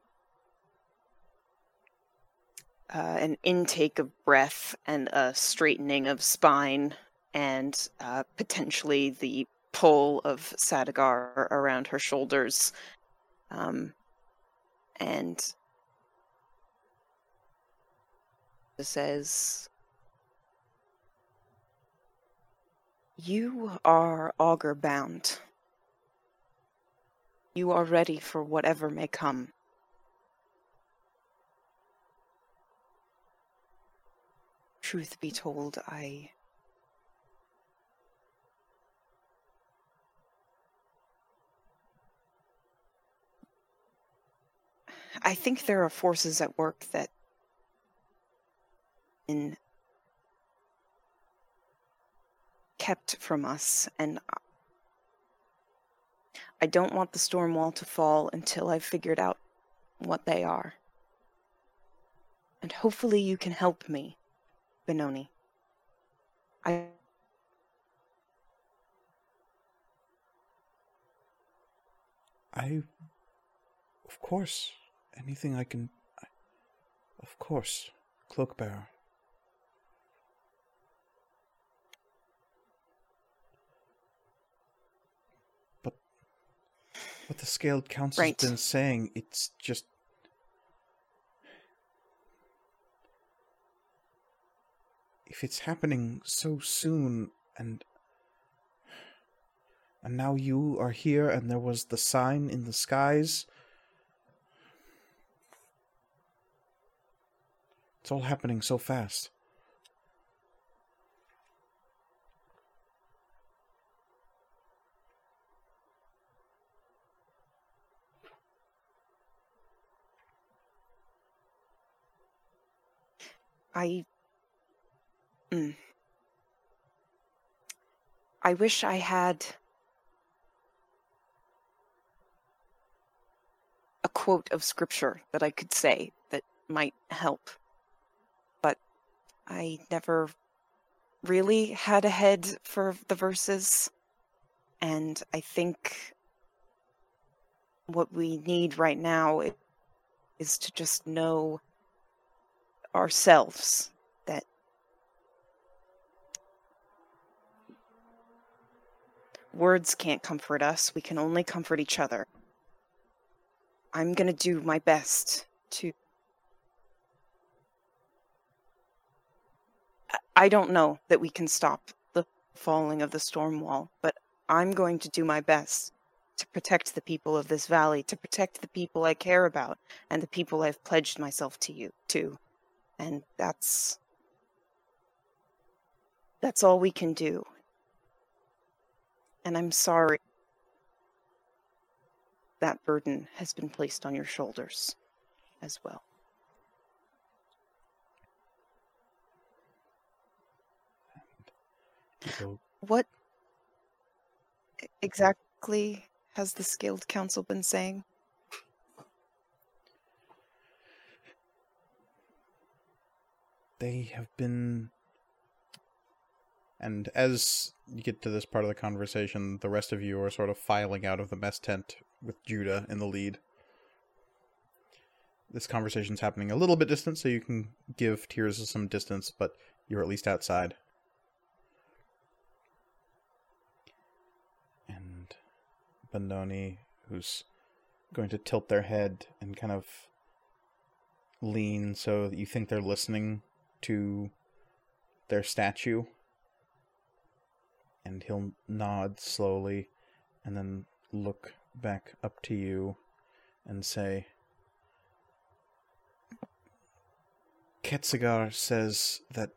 uh, an intake of breath and a straightening of spine, and uh, potentially the pull of Sadagar around her shoulders, um, and it says, "You are augur bound. You are ready for whatever may come." Truth be told, I... I think there are forces at work that... in... kept from us, and... I don't want the storm wall to fall until I've figured out what they are. And hopefully you can help me, Benoni. I... I... Of course. Anything I can... I... Of course. Cloakbearer. what the Scaled Council's right. been saying. It's just... If it's happening so soon, and... And now you are here, and there was the sign in the skies. It's all happening so fast. I... Mm. I wish I had... a quote of scripture that I could say that might help. But I never really had a head for the verses. And I think what we need right now is to just know ourselves that words can't comfort us. We can only comfort each other. I'm going to do my best to... I don't know that we can stop the falling of the storm wall, but I'm going to do my best to protect the people of this valley, to protect the people I care about, and the people I've pledged myself to you, to. And that's... That's all we can do. And I'm sorry that burden has been placed on your shoulders as well. So, what exactly has the Scaled Council been saying? They have been... And as you get to this part of the conversation, the rest of you are sort of filing out of the mess tent with Judah in the lead. This conversation's happening a little bit distant, so you can give Tears some distance, but you're at least outside. And Benoni, who's going to tilt their head and kind of lean so that you think they're listening to their statue. And he'll nod slowly, and then look back up to you, and say, Ketzigar says that...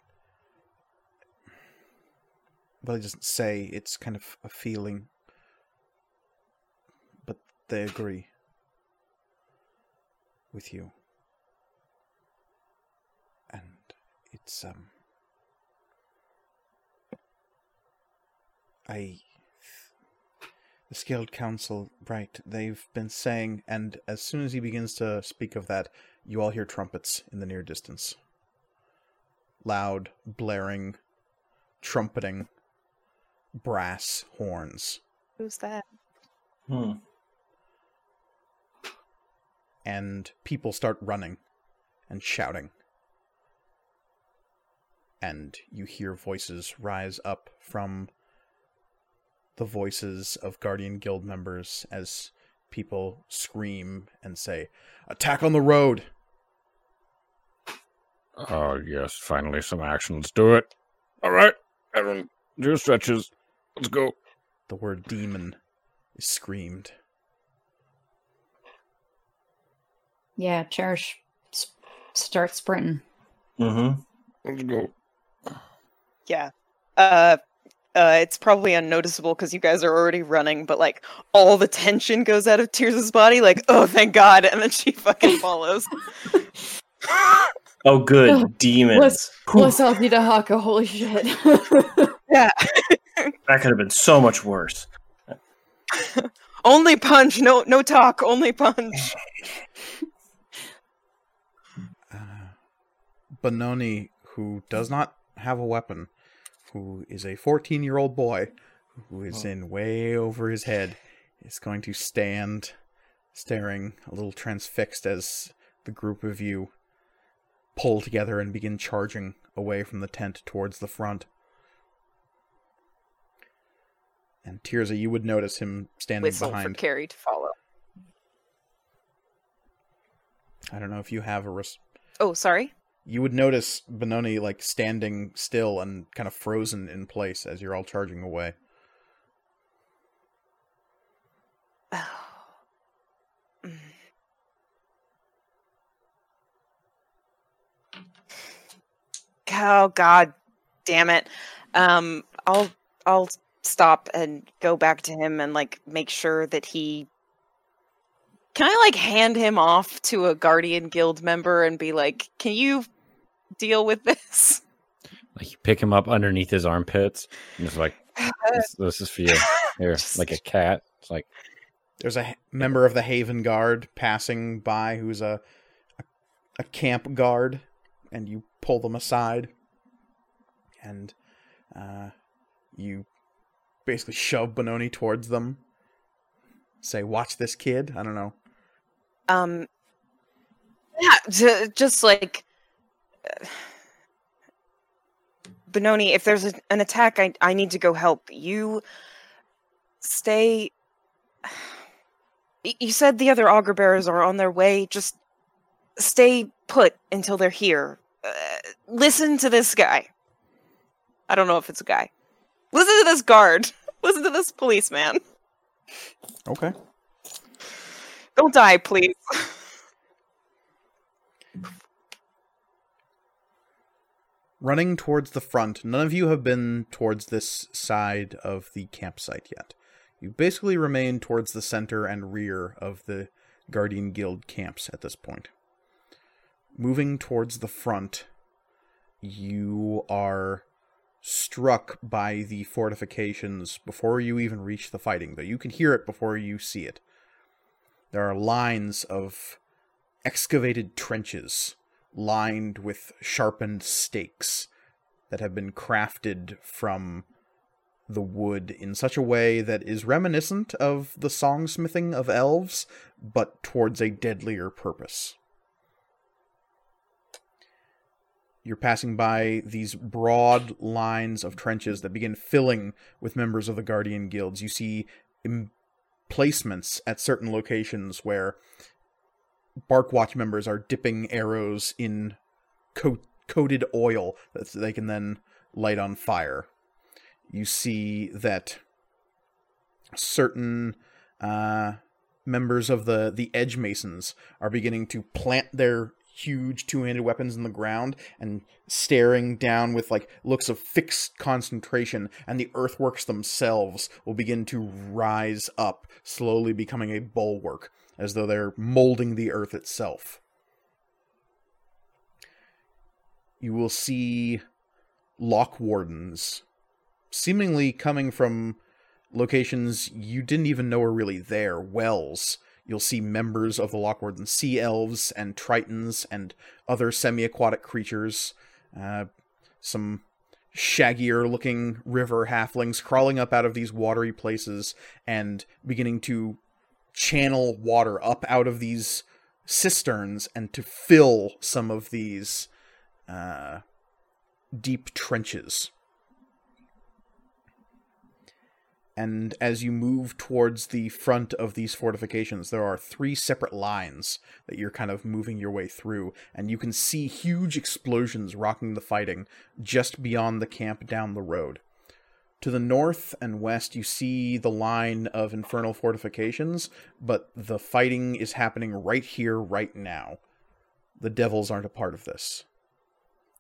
Well, he doesn't say, it's kind of a feeling. But they agree. With you. And it's, um... I, the Scaled Council, right, they've been saying, and as soon as he begins to speak of that, you all hear trumpets in the near distance. Loud, blaring, trumpeting, brass horns. Who's that? Hmm. And people start running and shouting. And you hear voices rise up from... the voices of Guardian Guild members as people scream and say, Attack on the road! Oh, yes, finally some action. Let's do it. All right, everyone, do your stretches. Let's go. The word demon is screamed. Yeah, Cherish, sp- start sprinting. Mm-hmm. Let's go. Yeah. Uh... Uh, it's probably unnoticeable because you guys are already running, but like all the tension goes out of Tears' body, like, oh, thank God, and then she fucking follows. Oh, good. Oh, demons. Plus Azi Dahaka, holy shit. Yeah. That could have been so much worse. Only punch, no no talk, only punch. uh, Benoni, who does not have a weapon, who is a fourteen-year-old boy, who is oh. in way over his head, is going to stand, staring a little transfixed as the group of you pull together and begin charging away from the tent towards the front. And Tirza, you would notice him standing Whistle behind. Whistle for Carrie to follow. I don't know if you have a... Res- oh, sorry? You would notice Benoni, like, standing still and kind of frozen in place as you're all charging away. Oh. Mm. Oh, God damn it. Um, I'll, I'll stop and go back to him and, like, make sure that he... Can I, like, hand him off to a Guardian Guild member and be like, can you deal with this? Like, you pick him up underneath his armpits and it's like, this, this is for you. Here, just... like a cat. It's like... There's a member of the Haven Guard passing by who's a, a, a camp guard, and you pull them aside, and uh, you basically shove Benoni towards them. Say, watch this kid? I don't know. Um, yeah, j- just like... Uh, Benoni, if there's a, an attack, I, I need to go help. You stay... You said the other auger bearers are on their way. Just stay put until they're here. Uh, listen to this guy. I don't know if it's a guy. Listen to this guard. Listen to this policeman. Okay. Don't die, please. Running towards the front, none of you have been towards this side of the campsite yet. You basically remain towards the center and rear of the Guardian Guild camps at this point. Moving towards the front, you are struck by the fortifications before you even reach the fighting, though you can hear it before you see it. There are lines of excavated trenches lined with sharpened stakes that have been crafted from the wood in such a way that is reminiscent of the songsmithing of elves, but towards a deadlier purpose. You're passing by these broad lines of trenches that begin filling with members of the Guardian Guilds. You see emplacements at certain locations where Barkwatch members are dipping arrows in co- coated oil that they can then light on fire. You see that certain uh, members of the, the Edge Masons are beginning to plant their huge two-handed weapons in the ground and staring down with, like, looks of fixed concentration, and the earthworks themselves will begin to rise up, slowly becoming a bulwark, as though they're molding the earth itself. You will see Lock Wardens, seemingly coming from locations you didn't even know were really there, wells. You'll see members of the Lock Wardens, sea elves and tritons and other semi-aquatic creatures. Uh, some shaggier-looking river halflings crawling up out of these watery places and beginning to channel water up out of these cisterns and to fill some of these uh, deep trenches. And as you move towards the front of these fortifications, there are three separate lines that you're kind of moving your way through, and you can see huge explosions rocking the fighting just beyond the camp down the road. To the north and west, you see the line of infernal fortifications, but the fighting is happening right here, right now. The devils aren't a part of this.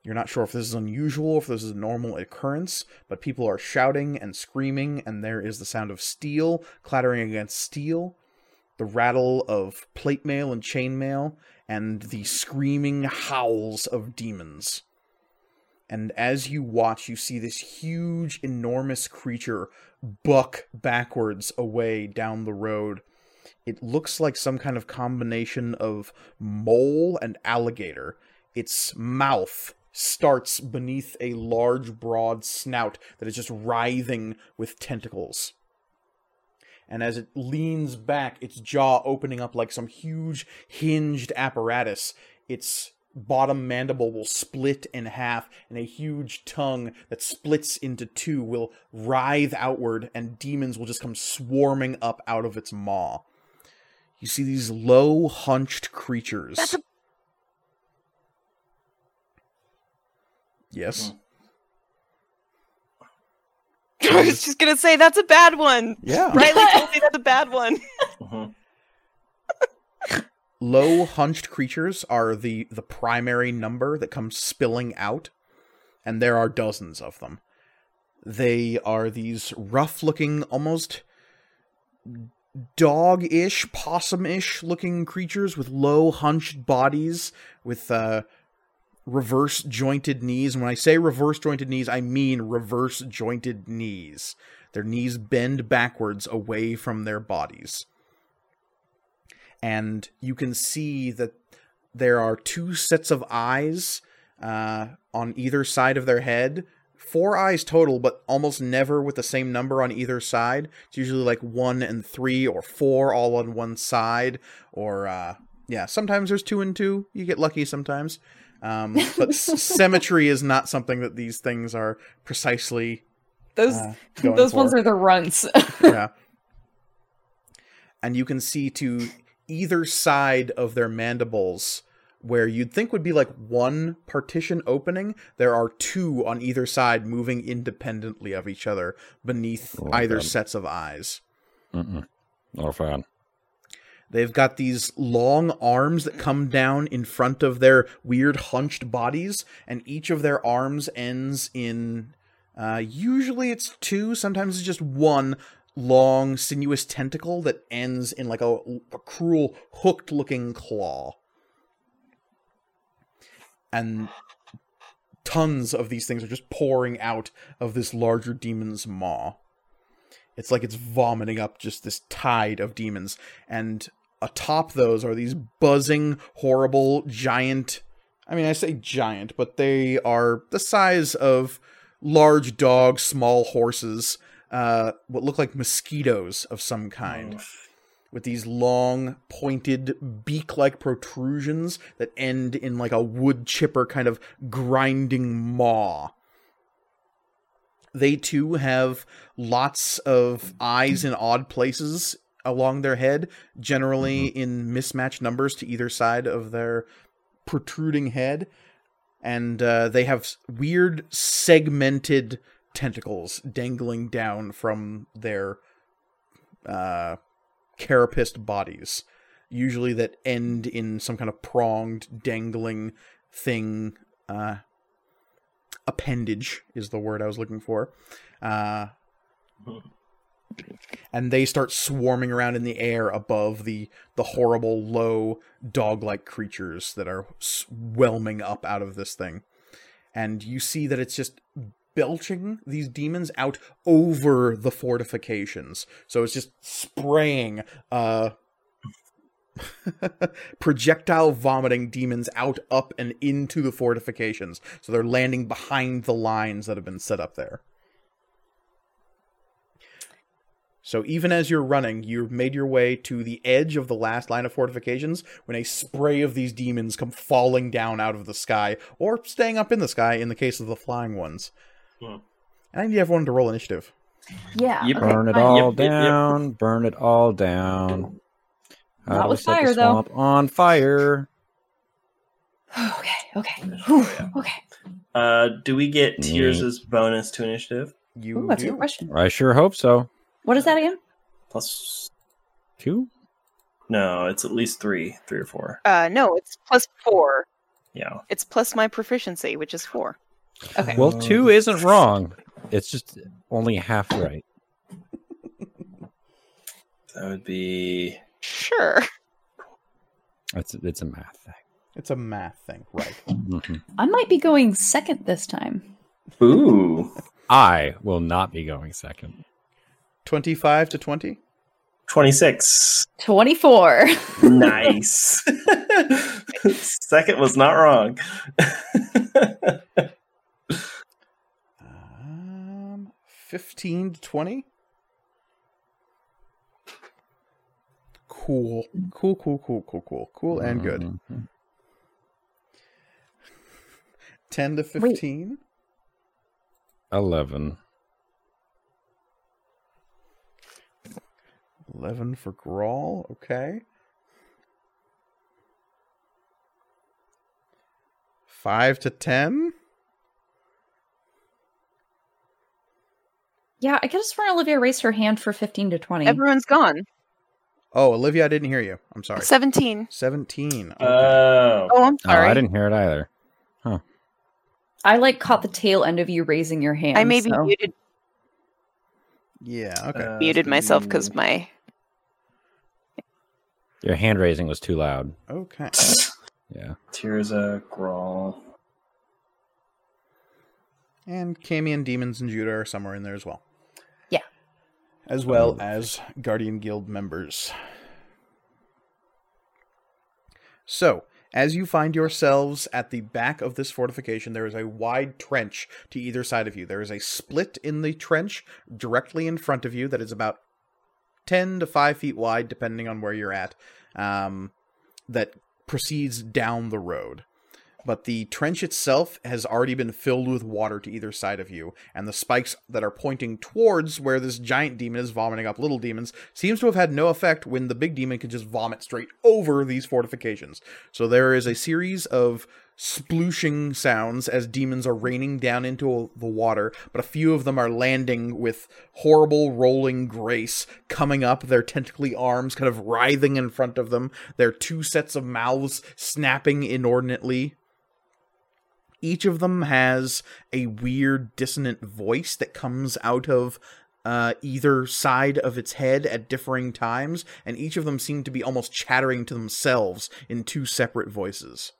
You're not sure if this is unusual, if this is a normal occurrence, but people are shouting and screaming, and there is the sound of steel clattering against steel, the rattle of plate mail and chainmail, and the screaming howls of demons. And as you watch, you see this huge, enormous creature buck backwards away down the road. It looks like some kind of combination of mole and alligator. Its mouth starts beneath a large, broad snout that is just writhing with tentacles. And as it leans back, its jaw opening up like some huge hinged apparatus, its bottom mandible will split in half, and a huge tongue that splits into two will writhe outward, and demons will just come swarming up out of its maw. You see these low, hunched creatures. That's a Yes. Well. I was just gonna say that's a bad one. Yeah, Riley told me that's a bad one. uh-huh. Low hunched creatures are the the primary number that comes spilling out, and there are dozens of them. They are these rough-looking, almost dog-ish, possum-ish looking creatures with low hunched bodies with uh, reverse jointed knees. And when I say reverse jointed knees, I mean reverse jointed knees. Their knees bend backwards away from their bodies. And you can see that there are two sets of eyes uh, on either side of their head. Four eyes total, but almost never with the same number on either side. It's usually like one and three or four all on one side. Or, uh, yeah, sometimes there's two and two. You get lucky sometimes. Um, but symmetry is not something that these things are precisely Those uh, going Those for. Ones are the runts. Yeah. And you can see to either side of their mandibles, where you'd think would be like one partition opening, there are two on either side moving independently of each other beneath oh, either God. sets of eyes. Mm-mm. Oh, fine. They've got these long arms that come down in front of their weird hunched bodies, and each of their arms ends in, uh, usually it's two, sometimes it's just one long sinuous tentacle that ends in like a, a cruel hooked-looking claw. And tons of these things are just pouring out of this larger demon's maw. It's like it's vomiting up just this tide of demons. And atop those are these buzzing, horrible, giant... I mean, I say giant, but they are the size of large dogs, small horses, uh, what look like mosquitoes of some kind. Oh. With these long, pointed, beak-like protrusions that end in like a wood chipper kind of grinding maw. They, too, have lots of eyes in odd places along their head, generally mm-hmm. in mismatched numbers to either side of their protruding head. And uh, they have weird, segmented tentacles dangling down from their... Uh, carapaced bodies, usually that end in some kind of pronged, dangling thing. Uh, appendage is the word I was looking for. Uh, and they start swarming around in the air above the, the horrible, low, dog-like creatures that are whelming up out of this thing. And you see that it's just belching these demons out over the fortifications. So it's just spraying uh, projectile vomiting demons out, up, and into the fortifications. So they're landing behind the lines that have been set up there. So even as you're running, you've made your way to the edge of the last line of fortifications when a spray of these demons come falling down out of the sky, or staying up in the sky in the case of the flying ones. And I need everyone to roll initiative. Yeah. Yep. Burn okay, it all yep, down. Yep, yep. Burn it all down. Not with fire, though. On fire. okay, okay. Whew, okay. Uh, do we get mm. Tears' bonus to initiative? You Ooh, that's do. A good question. I sure hope so. What is that again? Plus two? No, it's at least three. Three or four. Uh, no, it's plus four. Yeah. It's plus my proficiency, which is four. Okay. Well, two isn't wrong. It's just only half right. That would be... Sure. It's, it's a math thing. It's a math thing, right. Mm-hmm. I might be going second this time. Ooh. I will not be going second. twenty-five to twenty? twenty-six. twenty-four. Nice. Second was not wrong. um, fifteen to twenty? Cool. Cool, cool, cool, cool, cool. Cool and good. Mm-hmm. ten to fifteen? Wait. eleven. eleven for Grawl, okay. five to ten? Yeah, I could have sworn Olivia raised her hand for fifteen to twenty. Everyone's gone. Oh, Olivia, I didn't hear you. I'm sorry. seventeen. seventeen. Oh. Uh, oh, I'm sorry. Oh, I didn't hear it either. Huh. I, like, caught the tail end of you raising your hand. I maybe so. muted. Yeah, okay. Uh, muted myself because my... Your hand raising was too loud. Okay. Yeah. Tears of Grawl. And Camion, Demons, and Judah are somewhere in there as well. Yeah. As well as Guardian Guild members. So, as you find yourselves at the back of this fortification, there is a wide trench to either side of you. There is a split in the trench directly in front of you that is about ten to five feet wide, depending on where you're at, um, that proceeds down the road. But the trench itself has already been filled with water to either side of you, and the spikes that are pointing towards where this giant demon is vomiting up little demons seems to have had no effect when the big demon could just vomit straight over these fortifications. So there is a series of splooshing sounds as demons are raining down into the water, but a few of them are landing with horrible rolling grace, coming up, their tentacly arms kind of writhing in front of them, their two sets of mouths snapping inordinately. Each of them has a weird dissonant voice that comes out of uh, either side of its head at differing times, and each of them seem to be almost chattering to themselves in two separate voices.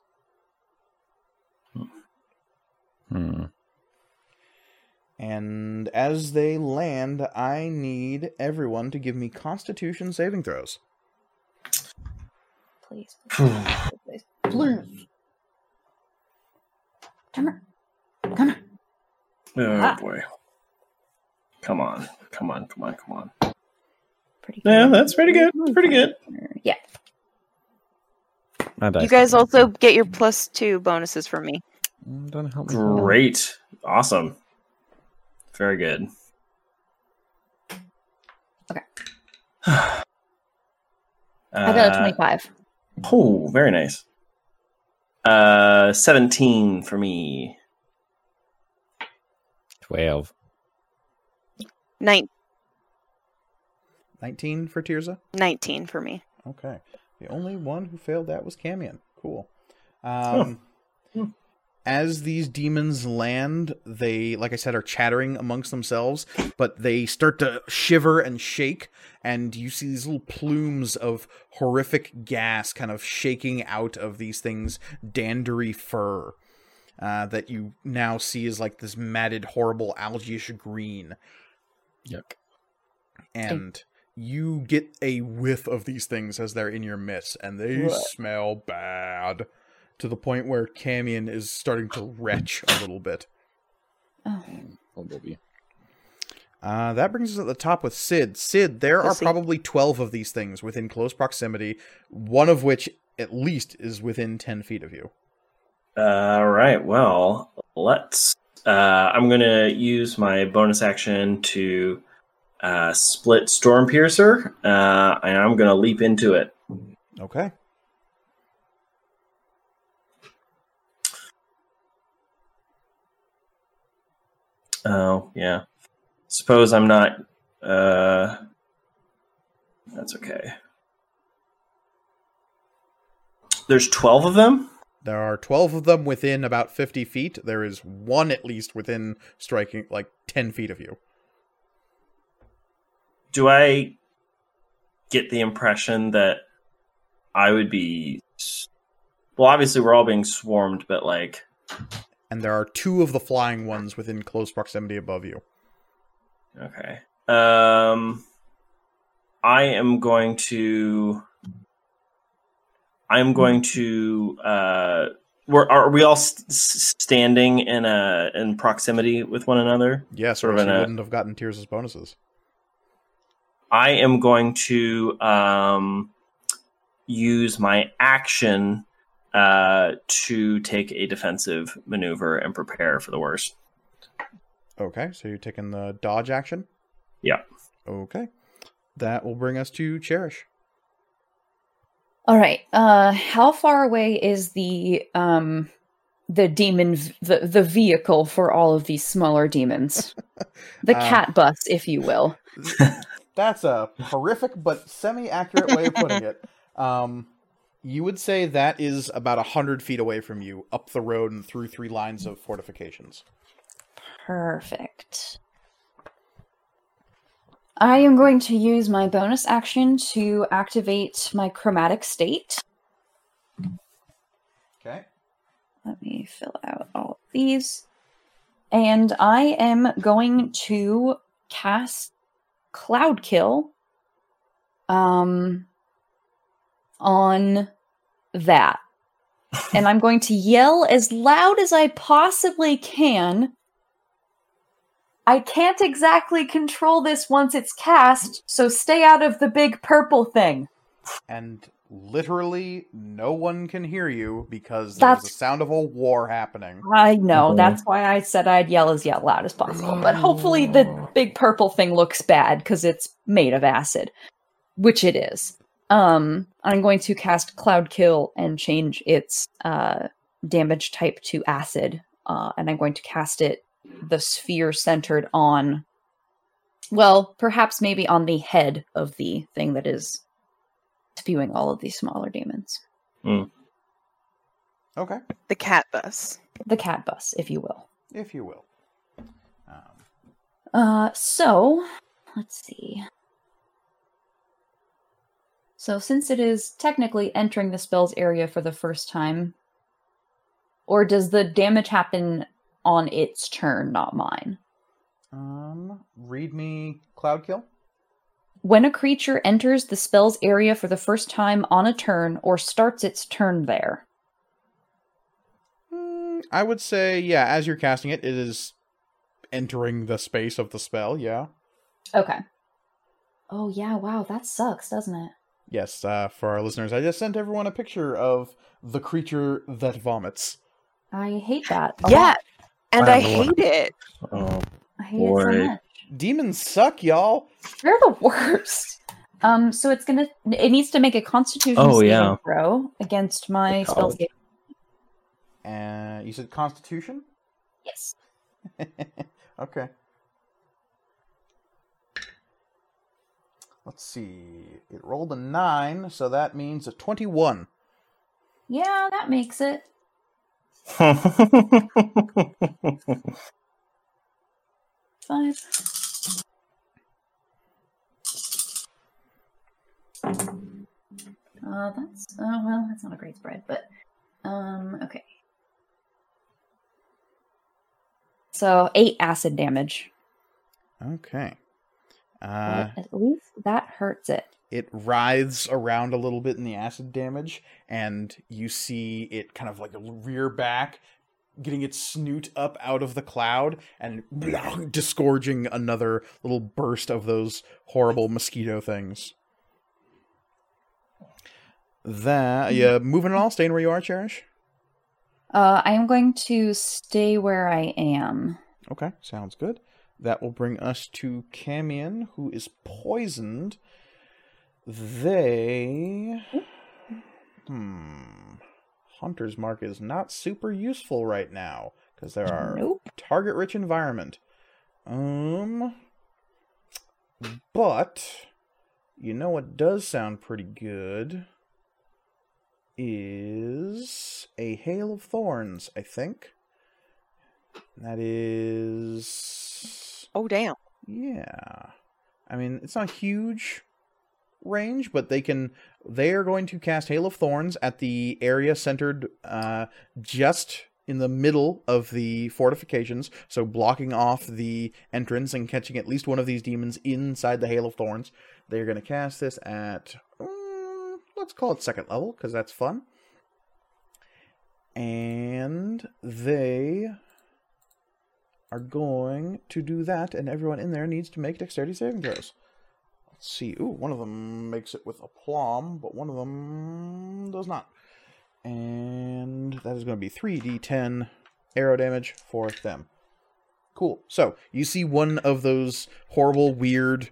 Hmm. And as they land, I need everyone to give me Constitution saving throws. Please, please, please, please. Come on. Come on. Oh, ah. boy. Come on. Come on. Come on. Come on. Pretty good. Yeah, that's pretty good. Pretty good. Yeah. My bad. You guys also get your plus two bonuses from me. Don't help me. Great. Awesome. Very good. Okay. uh, I got a twenty-five. Oh, very nice. Uh, seventeen for me. twelve. Nine. nineteen for Tirza? nineteen for me. Okay. The only one who failed that was Camion. Cool. Um, oh. hmm. As these demons land, they, like I said, are chattering amongst themselves, but they start to shiver and shake, and you see these little plumes of horrific gas kind of shaking out of these things' dandery fur uh, that you now see is like this matted, horrible, algae-ish green. Yuck. And you get a whiff of these things as they're in your midst, and they Whoa. smell bad. To the point where Camion is starting to retch a little bit. Oh. Uh, that brings us at the top with Sid. Sid, there Let's are see. probably twelve of these things within close proximity, one of which at least is within ten feet of you. All right, well, let's... Uh, I'm going to use my bonus action to uh, split Stormpiercer, uh, and I'm going to leap into it. Okay. Oh, yeah. Suppose I'm not... Uh, that's okay. There's twelve of them? There are twelve of them within about fifty feet. There is one at least within striking, like, ten feet of you. Do I get the impression that I would be... Well, obviously we're all being swarmed, but, like... And there are two of the flying ones within close proximity above you. Okay. Um, I am going to... I am going to... Uh, we're, are we all st- standing in a, in proximity with one another? Yeah, sort of. You wouldn't have gotten Tears as bonuses. I am going to um, use my action... Uh, to take a defensive maneuver and prepare for the worst. Okay, so you're taking the dodge action? Yeah. Okay. That will bring us to Cherish. All right. Uh, how far away is the um, the demon, the, the vehicle for all of these smaller demons. The um, cat bus, if you will. That's a horrific but semi-accurate way of putting it. Um, you would say that is about one hundred feet away from you, up the road and through three lines of fortifications. Perfect. I am going to use my bonus action to activate my chromatic state. Okay. Let me fill out all of these. And I am going to cast Cloud Kill um, on that. And I'm going to yell as loud as I possibly can. I can't exactly control this once it's cast, so stay out of the big purple thing. And literally no one can hear you because there's the sound of a war happening. I know, mm-hmm. That's why I said I'd yell as yell loud as possible. But hopefully the big purple thing looks bad because it's made of acid, which it is. Um, I'm going to cast Cloud Kill and change its uh, damage type to acid, uh, and I'm going to cast it the sphere centered on, well, perhaps maybe on the head of the thing that is spewing all of these smaller demons. Mm. Okay. The cat bus. The cat bus, if you will. If you will. Um. Uh, so, let's see. So, since it is technically entering the spell's area for the first time, or does the damage happen on its turn, not mine? Um, read me Cloud Kill. When a creature enters the spell's area for the first time on a turn, or starts its turn there. Mm, I would say, yeah, as you're casting it, it is entering the space of the spell, yeah. Okay. Oh yeah, wow, that sucks, doesn't it? Yes, uh, for our listeners, I just sent everyone a picture of the creature that vomits. I hate that. Oh. Yeah! And I, I hate it. Oh, I hate boy. It so much. Demons suck, y'all. They're the worst. Um, so it's gonna. It needs to make a Constitution oh, saving yeah. throw against my spell save. Uh, you said Constitution? Yes. Okay. Let's see. It rolled a nine, so that means a twenty-one. Yeah, that makes it. Five. Uh, that's oh well, that's not a great spread, but um, okay. So eight acid damage. Okay. Uh, at least that hurts it. It writhes around a little bit in the acid damage, and you see it kind of like rear back, getting its snoot up out of the cloud, and blah, disgorging another little burst of those horrible mosquito things. That, are you moving at all? Staying where you are, Cherish? Uh, I am going to stay where I am. Okay, sounds good. That will bring us to Camion, who is poisoned. They... Hmm. Hunter's Mark is not super useful right now, because there are nope. target-rich environment. Um... But, you know what does sound pretty good is a Hail of Thorns, I think. That is... Oh, damn. Yeah. I mean, it's not huge range, but they can they are going to cast Hail of Thorns at the area centered uh just in the middle of the fortifications, so blocking off the entrance and catching at least one of these demons inside the Hail of Thorns. They're going to cast this at um, let's call it second level, because that's fun. And they are going to do that, and everyone in there needs to make dexterity saving throws. Let's see. Ooh, one of them makes it with aplomb, but one of them does not. And that is going to be three d ten arrow damage for them. Cool. So, you see one of those horrible, weird,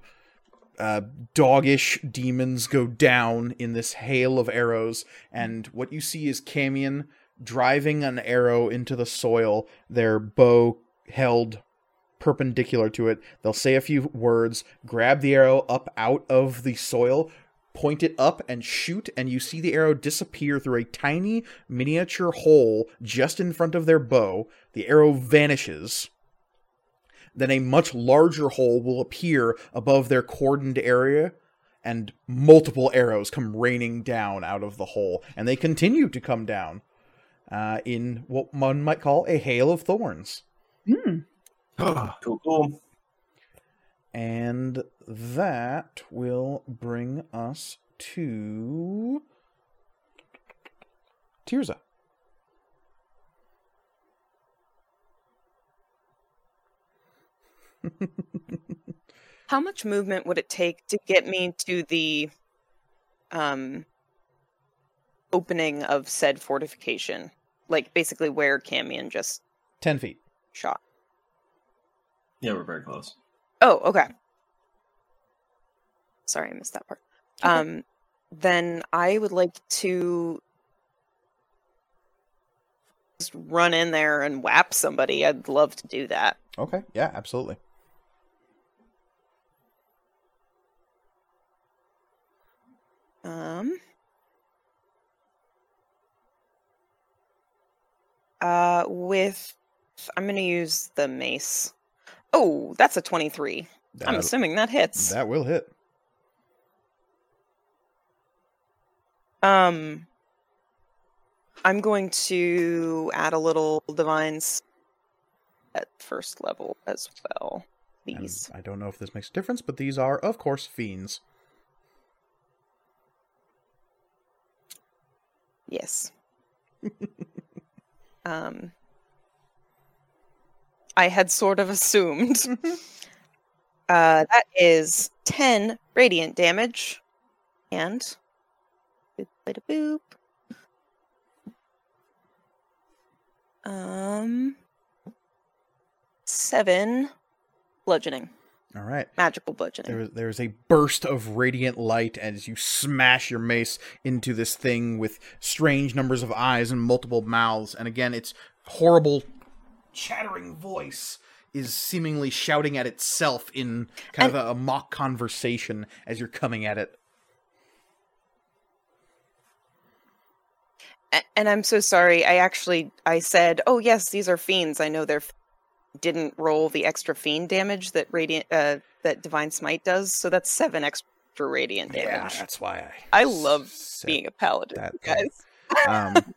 uh, doggish demons go down in this hail of arrows, and what you see is Camion driving an arrow into the soil, their bow held perpendicular to it. They'll say a few words, grab the arrow up out of the soil, point it up and shoot, and you see the arrow disappear through a tiny miniature hole just in front of their bow. The arrow vanishes. Then a much larger hole will appear above their cordoned area, and multiple arrows come raining down out of the hole, and they continue to come down uh, in what one might call a hail of thorns. Mm. Cool, cool. And that will bring us to Tirza. How much movement would it take to get me to the um, opening of said fortification? Like, basically where Camion just... Ten feet. Shot. Yeah, we're very close. Oh, okay. Sorry, I missed that part. Okay. Um, then I would like to just run in there and whap somebody. I'd love to do that. Okay, yeah, absolutely. Um. Uh, with... I'm going to use the mace. Oh, that's a twenty-three. That, I'm assuming that hits. That will hit. Um, I'm going to add a little divine at first level as well. These. And I don't know if this makes a difference, but these are, of course, fiends. Yes. um... I had sort of assumed. uh, that is ten radiant damage. And... Boop, boop, boop. Um... seven bludgeoning. All right. Magical bludgeoning. There is, there is a burst of radiant light as you smash your mace into this thing with strange numbers of eyes and multiple mouths. And again, it's horrible... chattering voice is seemingly shouting at itself in kind and, of a, a mock conversation as you're coming at it. And I'm so sorry. I actually, I said, oh yes, these are fiends. I know they're f- didn't roll the extra fiend damage that radiant, uh, that Divine Smite does. So that's seven extra radiant damage. Yeah, that's why I, I love being a paladin, that, guys. Um,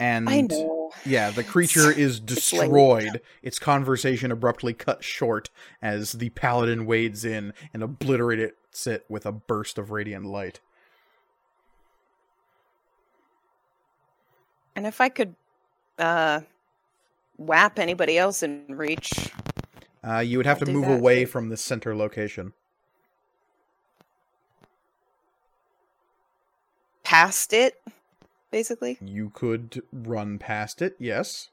And I know. Yeah, the creature it's, is destroyed. It's, like... its conversation abruptly cut short as the paladin wades in and obliterates it with a burst of radiant light. And if I could uh, whap anybody else in reach, uh, you would have I'll to move that. away from the center location. Past it. Basically, you could run past it. Yes,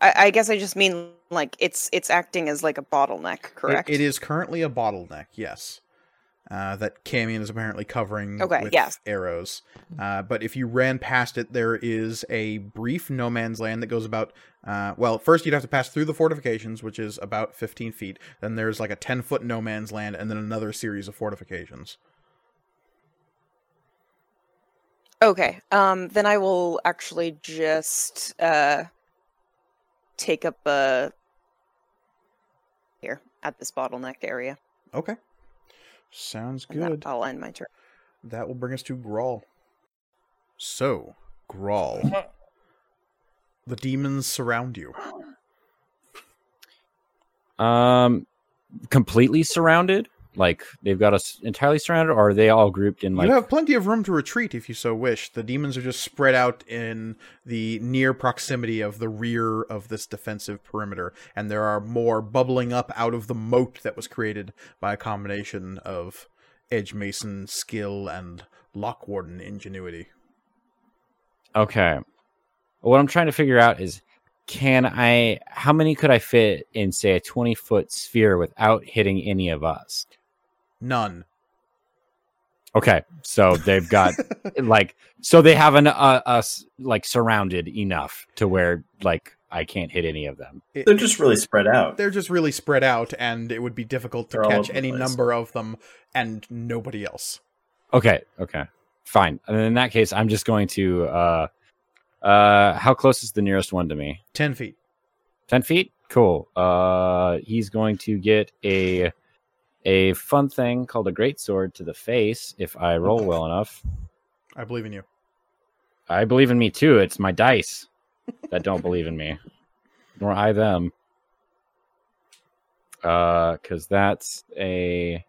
I, I guess I just mean like it's it's acting as like a bottleneck, correct? It, it is currently a bottleneck. Yes, uh, that Camion is apparently covering okay, with yes. arrows. Uh, but if you ran past it, there is a brief no man's land that goes about. Uh, well, first you'd have to pass through the fortifications, which is about fifteen feet. Then there's like a ten foot no man's land, and then another series of fortifications. Okay, um, then I will actually just uh, take up a... here, at this bottleneck area. Okay. Sounds and good. I'll end my turn. That will bring us to Grawl. So, Grawl. The demons surround you. Um, completely surrounded? Like, they've got us entirely surrounded, or are they all grouped in, like... You have plenty of room to retreat, if you so wish. The demons are just spread out in the near proximity of the rear of this defensive perimeter, and there are more bubbling up out of the moat that was created by a combination of Edge Mason skill and Lock Warden ingenuity. Okay. What I'm trying to figure out is, can I... how many could I fit in, say, a twenty-foot sphere without hitting any of us? None. Okay, so they've got like so they have an uh, us like surrounded enough to where like I can't hit any of them. It, they're just really spread out. They're just really spread out, and it would be difficult to they're catch any place. number of them and nobody else. Okay, okay, fine. And in that case, I'm just going to. Uh, uh, how close is the nearest one to me? Ten feet. Ten feet. Cool. Uh, he's going to get a. A fun thing called a greatsword to the face, if I roll well enough. I believe in you. I believe in me, too. It's my dice that don't believe in me. Nor I them. Uh, because that's a...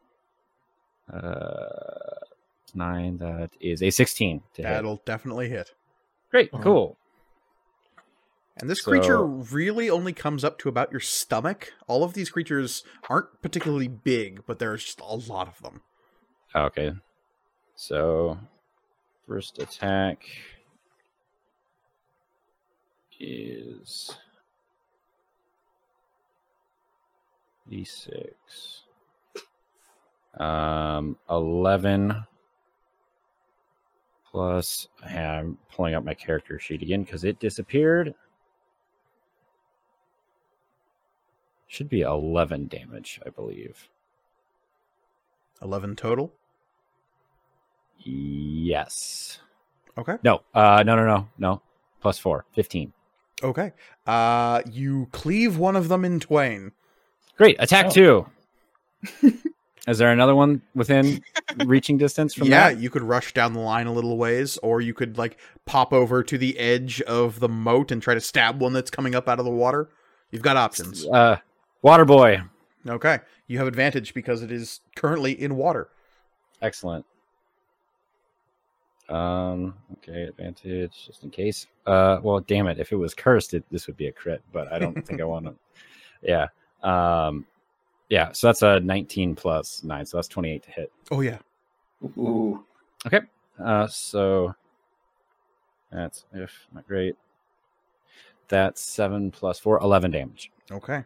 Uh, nine, that is a sixteen to That'll hit. That'll definitely hit. Great, uh-huh. Cool. And this creature so, really only comes up to about your stomach. All of these creatures aren't particularly big, but there's just a lot of them. Okay. So, first attack is d six. Um, eleven plus, I'm pulling up my character sheet again because it disappeared. Should be eleven damage, I believe. eleven total? Yes. Okay. No, uh, no, no, no, no. Plus four, fifteen. Okay. Uh, you cleave one of them in twain. Great. Attack oh. two. Is there another one within reaching distance from yeah, that? Yeah, you could rush down the line a little ways, or you could like pop over to the edge of the moat and try to stab one that's coming up out of the water. You've got options. Uh, Water boy. Okay. You have advantage because it is currently in water. Excellent. Um, okay, advantage, just in case. Uh, well, damn it. If it was cursed, it, this would be a crit, but I don't think I want to. Yeah. Um, yeah, so that's a nineteen plus nine, so that's twenty-eight to hit. Oh, yeah. Ooh. Okay. Uh, so that's if not great. That's seven plus four, eleven damage. Okay.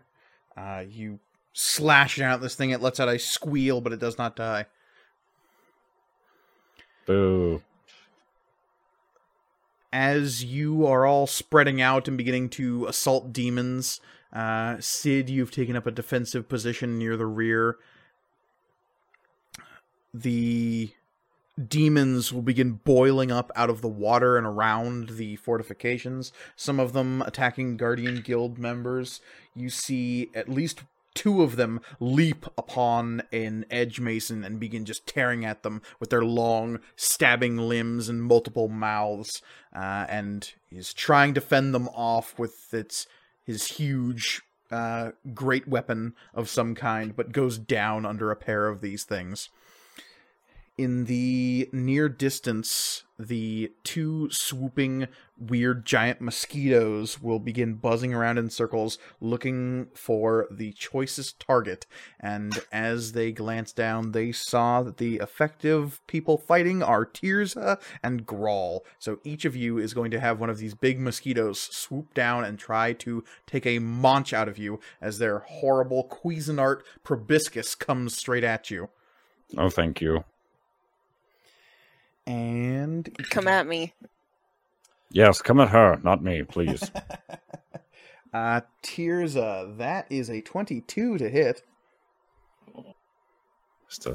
Uh, you slash out this thing. It lets out a squeal, but it does not die. Boo. As you are all spreading out and beginning to assault demons, uh, Sid, you've taken up a defensive position near the rear. The demons will begin boiling up out of the water and around the fortifications, some of them attacking Guardian Guild members. You see at least two of them leap upon an edge mason and begin just tearing at them with their long, stabbing limbs and multiple mouths, uh, and is trying to fend them off with its his huge, uh, great weapon of some kind, but goes down under a pair of these things. In the near distance, the two swooping, weird, giant mosquitoes will begin buzzing around in circles, looking for the choicest target. And as they glanced down, they saw that the effective people fighting are Tears and Grawl. So each of you is going to have one of these big mosquitoes swoop down and try to take a munch out of you as their horrible Cuisinart proboscis comes straight at you. Oh, thank you. And come at me. Yes, come at her, not me, please. uh, Tirza, that is a twenty-two to hit.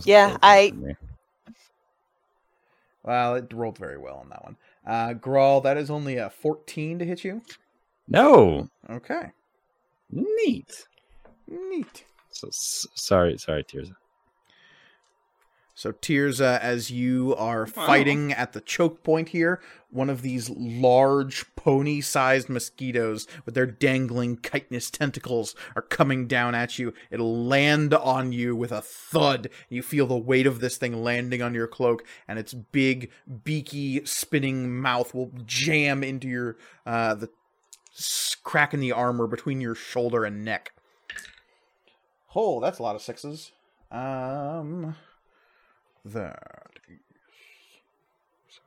Yeah, I. Well, it rolled very well on that one. Uh, Grawl, that is only a fourteen to hit you. No. Okay. Neat. Neat. So sorry, sorry, Tirza. So, Tirza, as you are fighting at the choke point here, one of these large pony-sized mosquitoes with their dangling chitinous tentacles are coming down at you. It'll land on you with a thud. You feel the weight of this thing landing on your cloak, and its big, beaky, spinning mouth will jam into your uh, the crack in the armor between your shoulder and neck. Oh, that's a lot of sixes. Um... That is,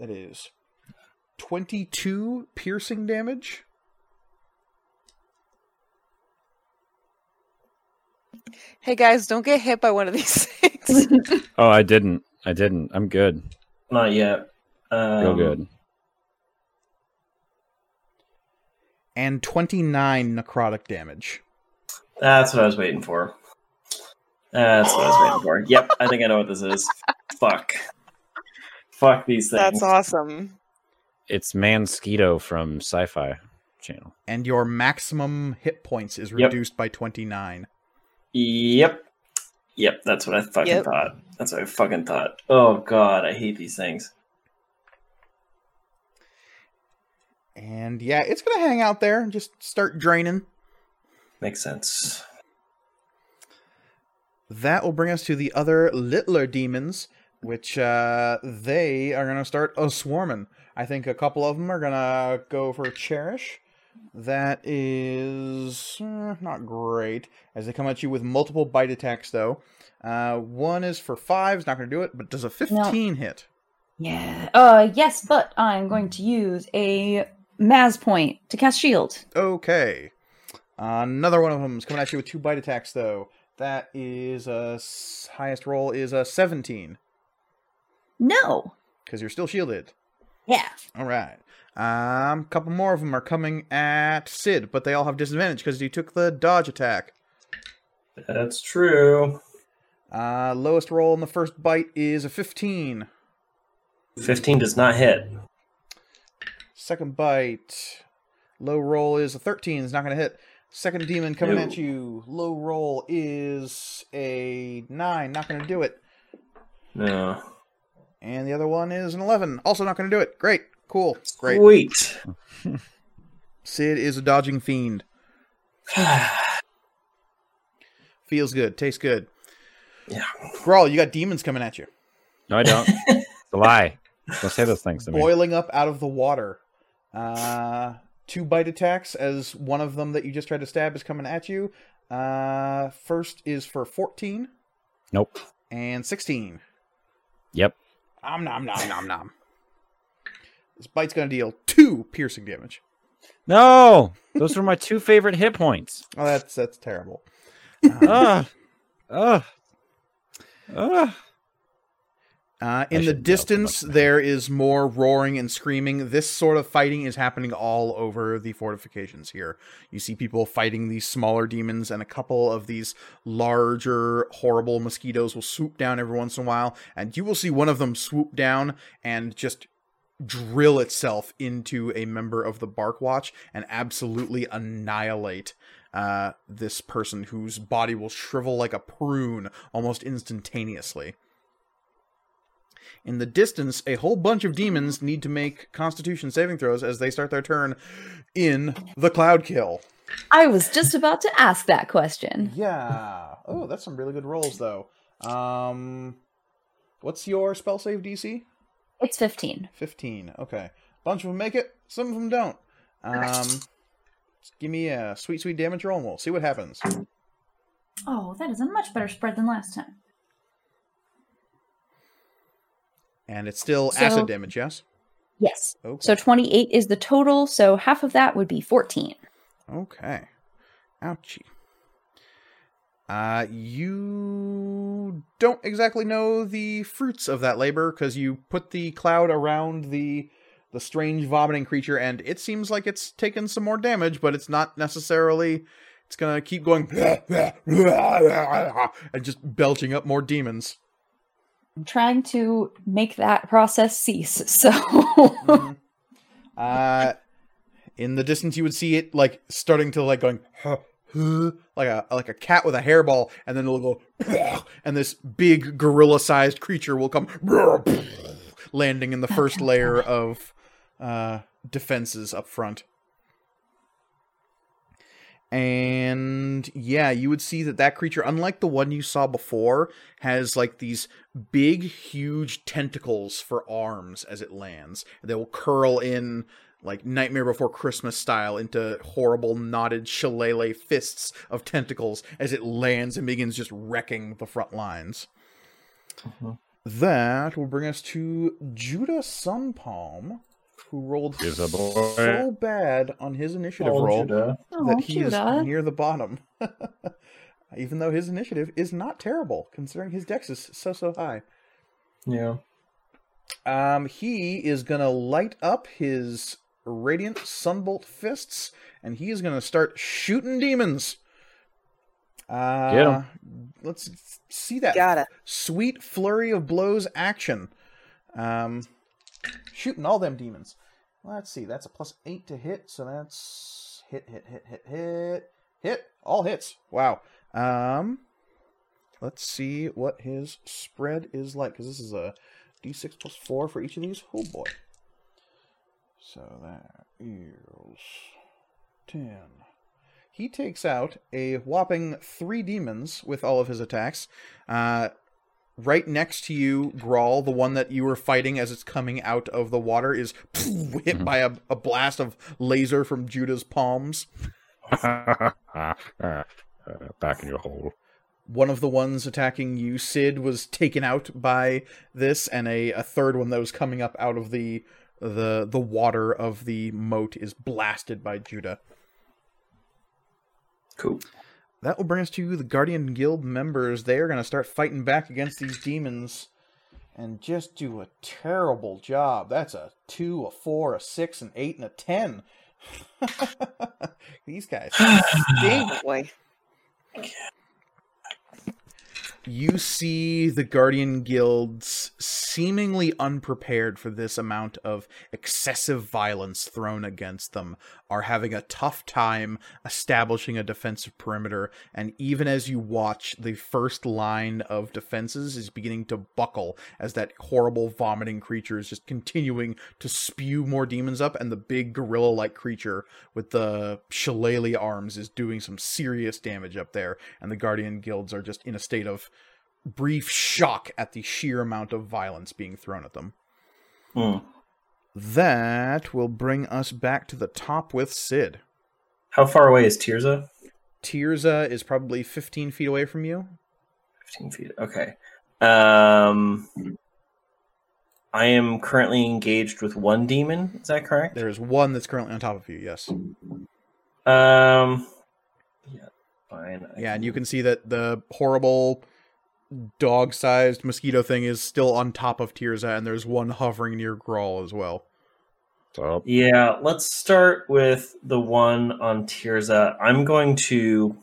that is twenty-two piercing damage. Hey guys, don't get hit by one of these things. Oh, I didn't. I didn't. I'm good. Not yet. Um... Real good. And twenty-nine necrotic damage. That's what I was waiting for. That's what I was waiting for. Yep, I think I know what this is. Fuck. Fuck these things. That's awesome. It's Mansquito from Sci-Fi Channel. And your maximum hit points is reduced yep. by twenty-nine. Yep. Yep, that's what I fucking yep. thought. That's what I fucking thought. Oh, God, I hate these things. And, yeah, it's going to hang out there and just start draining. Makes sense. That will bring us to the other littler demons, which uh, they are going to start a swarming. I think a couple of them are going to go for Cherish. That is uh, not great, as they come at you with multiple bite attacks, though. Uh, one is for five, it's not going to do it, but does a fifteen no. hit? Yeah. Uh, yes, but I'm going to use a Maz point to cast Shield. Okay. Uh, another one of them is coming at you with two bite attacks, though. That is a highest roll is a seventeen. No. Because you're still shielded. Yeah. All right. Um, a couple more of them are coming at Sid, but they all have disadvantage because you took the dodge attack. That's true. Uh, lowest roll in the first bite is a fifteen. fifteen does not hit. Second bite. Low roll is a thirteen. It's not going to hit. Second demon coming no. at you. Low roll is a nine. Not going to do it. No. And the other one is an eleven. Also not going to do it. Great. Cool. Great. Sweet. Sid is a dodging fiend. Feels good. Tastes good. Yeah. Grawl, you got demons coming at you. No, I don't. It's a lie. Don't say those things to me. Boiling up out of the water. Uh... Two bite attacks, as one of them that you just tried to stab is coming at you. Uh, first is for fourteen. Nope. And sixteen. Yep. Om nom nom nom nom. This bite's going to deal two piercing damage. No! Those were my two favorite hit points. Oh, that's that's terrible. Uh, uh, uh. Uh, in the distance, there is more roaring and screaming. This sort of fighting is happening all over the fortifications here. You see people fighting these smaller demons, and a couple of these larger, horrible mosquitoes will swoop down every once in a while, and you will see one of them swoop down and just drill itself into a member of the Barkwatch and absolutely annihilate uh, this person whose body will shrivel like a prune almost instantaneously. In the distance, a whole bunch of demons need to make Constitution saving throws as they start their turn in the Cloud Kill. I was just about to ask that question. Yeah. Oh, that's some really good rolls, though. Um, what's your spell save D C? It's fifteen. fifteen, okay. Bunch of them make it, some of them don't. Um, give me a sweet, sweet damage roll and we'll see what happens. Oh, that is a much better spread than last time. And it's still so, acid damage, yes? Yes. Okay. So twenty-eight is the total, so half of that would be fourteen. Okay. Ouchie. Uh, you don't exactly know the fruits of that labor, because you put the cloud around the the strange vomiting creature, and it seems like it's taken some more damage, but it's not necessarily... It's going to keep going... and just belching up more demons. I'm trying to make that process cease, so... mm-hmm. uh, in the distance, you would see it, like, starting to, like, going... Huh, huh, like a like a cat with a hairball, and then it'll go... Huh, and this big, gorilla-sized creature will come... landing in the first layer of uh, defenses up front. And yeah, you would see that that creature, unlike the one you saw before, has like these big, huge tentacles for arms as it lands. They will curl in like Nightmare Before Christmas style into horrible knotted shillelagh fists of tentacles as it lands and begins just wrecking the front lines. Uh-huh. That will bring us to Judah Sunpalm, who rolled so bad on his initiative oh, roll Judah. that oh, he Judah. is near the bottom. even though his initiative is not terrible, considering his dex is so, so high. Yeah. Um, he is going to light up his Radiant Sunbolt Fists, and he is going to start shooting demons. Uh, Get 'em. Let's see that Got it. sweet flurry of blows action. Um, shooting all them demons. Let's see, that's a plus eight to hit, so that's hit, hit, hit, hit, hit, hit, all hits. Wow. Um, let's see what his spread is like, because this is a d six plus four for each of these. Oh boy. So that is ten. He takes out a whopping three demons with all of his attacks. Uh, right next to you, Grawl, the one that you were fighting as it's coming out of the water, is poof, hit by a, a blast of laser from Judah's palms. Back in your hole. One of the ones attacking you, Sid, was taken out by this, and a, a third one that was coming up out of the, the, the water of the moat is blasted by Judah. Cool. That will bring us to the Guardian Guild members. They are going to start fighting back against these demons and just do a terrible job. That's a two, a four, a six, an eight, and a ten. These guys. Big boy. You see the Guardian Guilds seemingly unprepared for this amount of excessive violence thrown against them, are having a tough time establishing a defensive perimeter, and even as you watch, the first line of defenses is beginning to buckle as that horrible vomiting creature is just continuing to spew more demons up, and the big gorilla-like creature with the shillelagh arms is doing some serious damage up there, and the Guardian Guilds are just in a state of brief shock at the sheer amount of violence being thrown at them. Mm. That will bring us back to the top with Sid. How far away is Tirza? Tirza is probably fifteen feet away from you. fifteen feet, okay. Um, I am currently engaged with one demon, is that correct? There is one that's currently on top of you, yes. Um... Fine, yeah, and you can see that the horrible dog-sized mosquito thing is still on top of Tirza, and there's one hovering near Grawl as well. Top. Yeah, let's start with the one on Tirza. I'm going to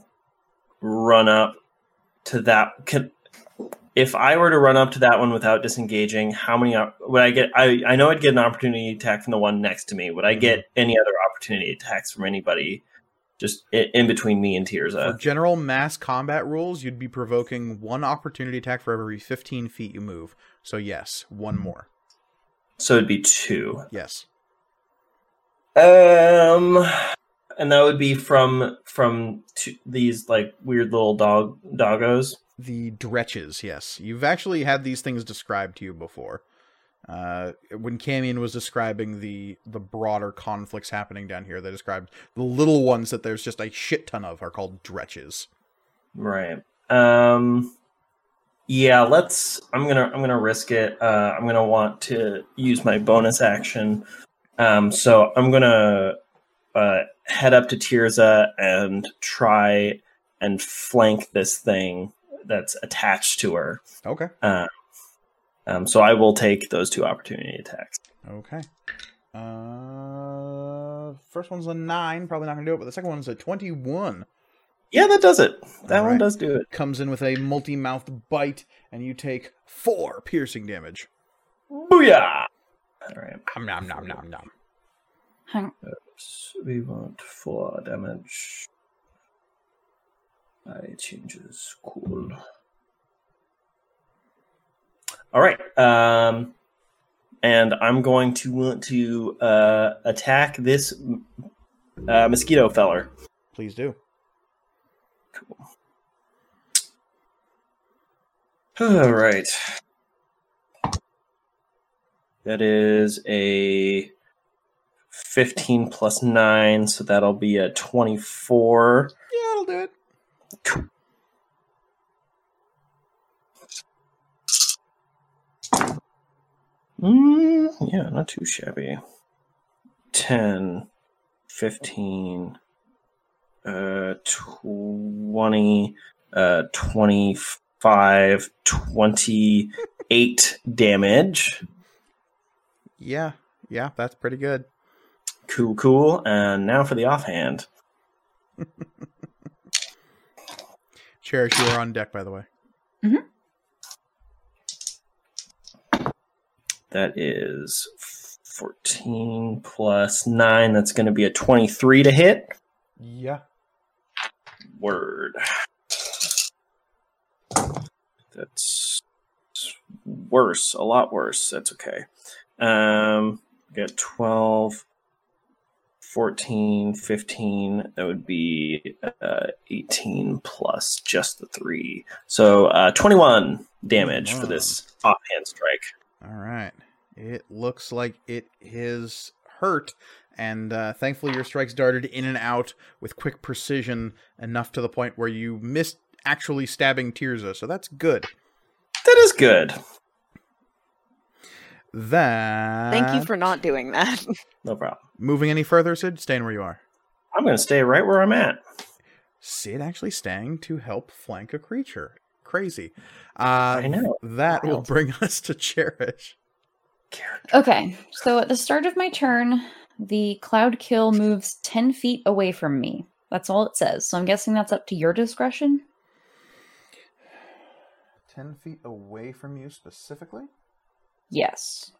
run up to that. Can, if I were to run up to that one without disengaging, how many would I get? I, I know I'd get an opportunity attack from the one next to me. Would I get any other opportunity attacks from anybody? Just in between me and Tirza. For general mass combat rules, you'd be provoking one opportunity attack for every fifteen feet you move. So yes, one more. So it'd be two. Yes. Um, and that would be from from t- these like weird little dog doggos. The dretches. Yes, you've actually had these things described to you before. Uh, when Camion was describing the, the broader conflicts happening down here, they described the little ones that there's just a shit ton of are called dretches. Right. Um, yeah, let's, I'm going to, I'm going to risk it. Uh, I'm going to want to use my bonus action. Um, so I'm going to, uh, head up to Tirza and try and flank this thing that's attached to her. Okay. Uh, Um, so I will take those two opportunity attacks. Okay. Uh, first one's a nine, probably not going to do it, but the second one's a twenty-one. Yeah, that does it. That All one right. does do it. Comes in with a multi-mouthed bite, and you take four piercing damage. Booyah! All right. Om nom nom nom nom. Hang on. We want four damage. I changes. Cool. All right, um, and I'm going to want to uh, attack this uh, mosquito feller. Please do. Cool. All right. That is a fifteen plus nine, so that'll be a twenty-four. Yeah, that'll do it. Cool. Mm, yeah, not too shabby. ten, fifteen, uh, twenty, uh, twenty-five, twenty-eight damage. Yeah, yeah, that's pretty good. Cool, cool. And now for the offhand. Cherish, you are on deck, by the way. Mm-hmm. That is fourteen plus nine. That's going to be a twenty-three to hit. Yeah. Word. That's worse. A lot worse. That's okay. Um, got twelve, fourteen, fifteen. That would be uh, eighteen plus just the three. So uh, twenty-one damage wow. for this offhand strike. All right. It looks like it is hurt. And uh, thankfully your strikes darted in and out with quick precision, enough to the point where you missed actually stabbing Tirza. So that's good. That is good. That... Thank you for not doing that. No problem. Moving any further, Sid? Staying where you are. I'm going to stay right where I'm at. Sid actually staying to help flank a creature. Crazy. Uh, I know. That wow. will bring us to Cherish. Character. Okay, so at the start of my turn, the Cloud Kill moves ten feet away from me. That's all it says. So I'm guessing that's up to your discretion. ten feet away from you specifically? Yes.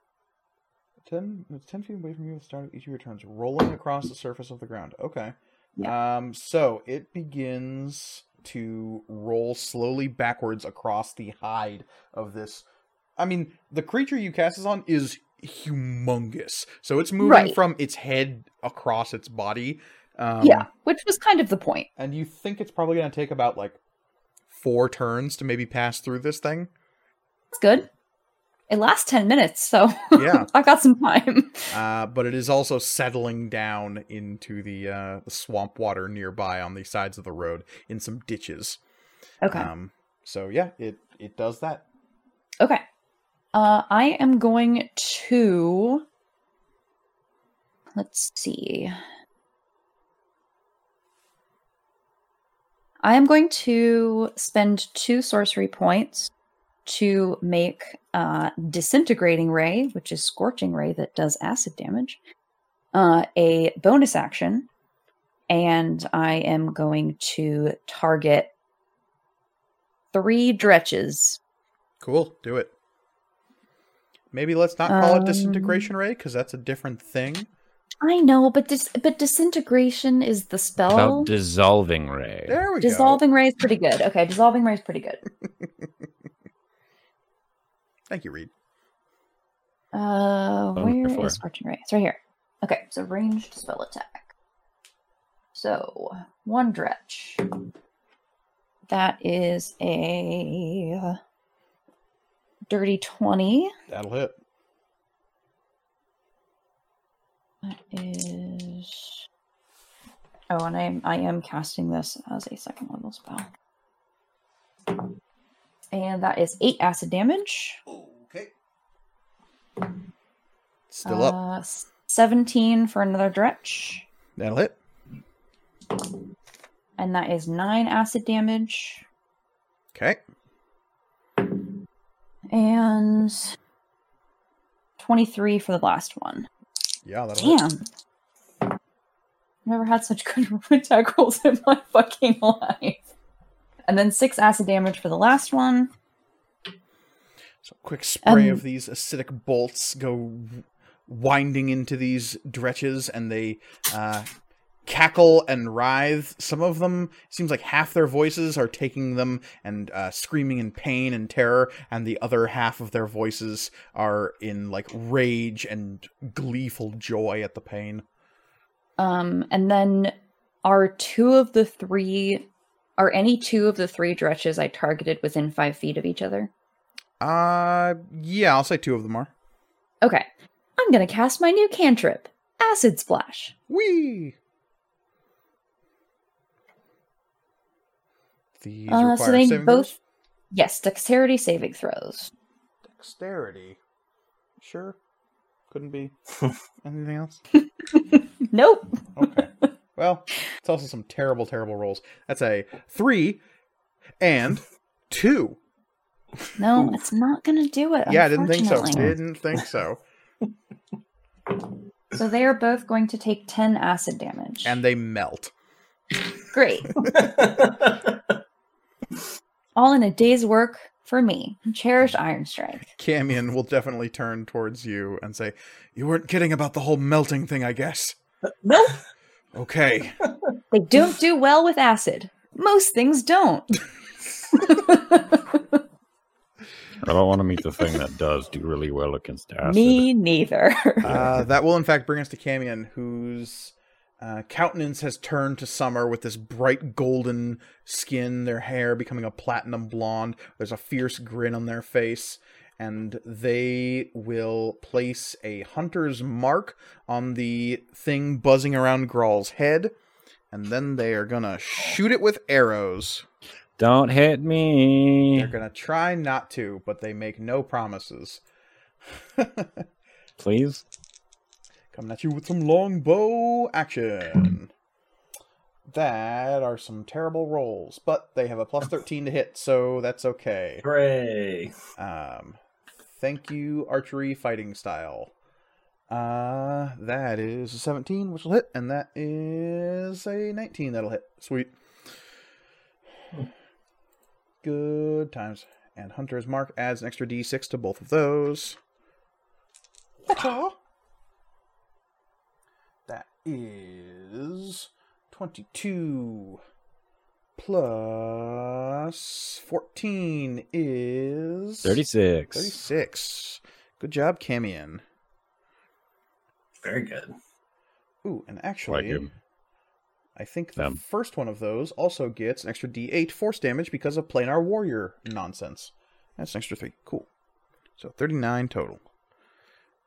ten, ten feet away from you at the start of each of your turns, rolling across the surface of the ground. Okay. Yeah. Um, so it begins to roll slowly backwards across the hide of this. I mean, the creature you cast is on is humongous. So it's moving right. from its head across its body. Um, yeah, which was kind of the point. And you think it's probably going to take about, like, four turns to maybe pass through this thing? That's good. It lasts ten minutes, so yeah. I got some time. Uh, but it is also settling down into the, uh, the swamp water nearby on the sides of the road in some ditches. Okay. Um, so, yeah, it, it does that. Okay. Uh, I am going to, let's see, I am going to spend two sorcery points to make uh, Disintegrating Ray, which is Scorching Ray that does acid damage, uh, a bonus action, and I am going to target three dretches. Cool, do it. Maybe let's not call um, it Disintegration Ray, because that's a different thing. I know, but dis- but Disintegration is the spell. About Dissolving Ray. There we Dissolving go. Dissolving Ray is pretty good. Okay, Dissolving Ray is pretty good. Thank you, Reed. Uh, where oh, is Scorching Ray? It's right here. Okay, so ranged spell attack. So, one dretch. That is a... dirty twenty. That'll hit. That is... Oh, and I am, I am casting this as a second level spell. And that is eight acid damage. Okay. Still uh, up. seventeen for another dretch. That'll hit. And that is nine acid damage. Okay. And twenty-three for the last one. Yeah, that'll Damn. I've never had such good attack rolls in my fucking life. And then six acid damage for the last one. So a quick spray um, of these acidic bolts go winding into these dretches, and they uh, cackle and writhe. Some of them, it seems like half their voices are taking them and uh, screaming in pain and terror, and the other half of their voices are in like rage and gleeful joy at the pain. Um, and then are two of the three, are any two of the three dretches I targeted within five feet of each other? Uh, yeah, I'll say two of them are. Okay. I'm gonna cast my new cantrip, Acid Splash. Whee! These uh, so they both, throws? Yes, dexterity saving throws. Dexterity, sure, couldn't be anything else. Nope. Okay. Well, it's also some terrible, terrible rolls. That's a three, and two. No, it's not going to do it. Yeah, I didn't think so. Didn't think so. So they are both going to take ten acid damage. And they melt. Great. All in a day's work for me. Cherish Ironstrike. Camion will definitely turn towards you and say, "You weren't kidding about the whole melting thing, I guess." No. Okay. They don't do well with acid. Most things don't. I don't want to meet the thing that does do really well against acid. Me neither. uh, that will, in fact, bring us to Camion, whose uh, countenance has turned to summer with this bright golden skin, their hair becoming a platinum blonde. There's a fierce grin on their face, and they will place a hunter's mark on the thing buzzing around Grawl's head, and then they are going to shoot it with arrows. Don't hit me. They're going to try not to, but they make no promises. Please. Coming at you with some longbow action. That are some terrible rolls, but they have a plus thirteen to hit, so that's okay. Hooray. Um, thank you, archery fighting style. Uh, that is a seventeen, which will hit, and that is a nineteen that'll hit. Sweet. Good times. And Hunter's Mark adds an extra d six to both of those. That's all. That is twenty-two plus fourteen is thirty-six. thirty-six. Good job, Camion. Very good. Ooh, and actually... Like I think the um, first one of those also gets an extra d eight force damage because of planar warrior nonsense. That's an extra three. Cool. So thirty-nine total.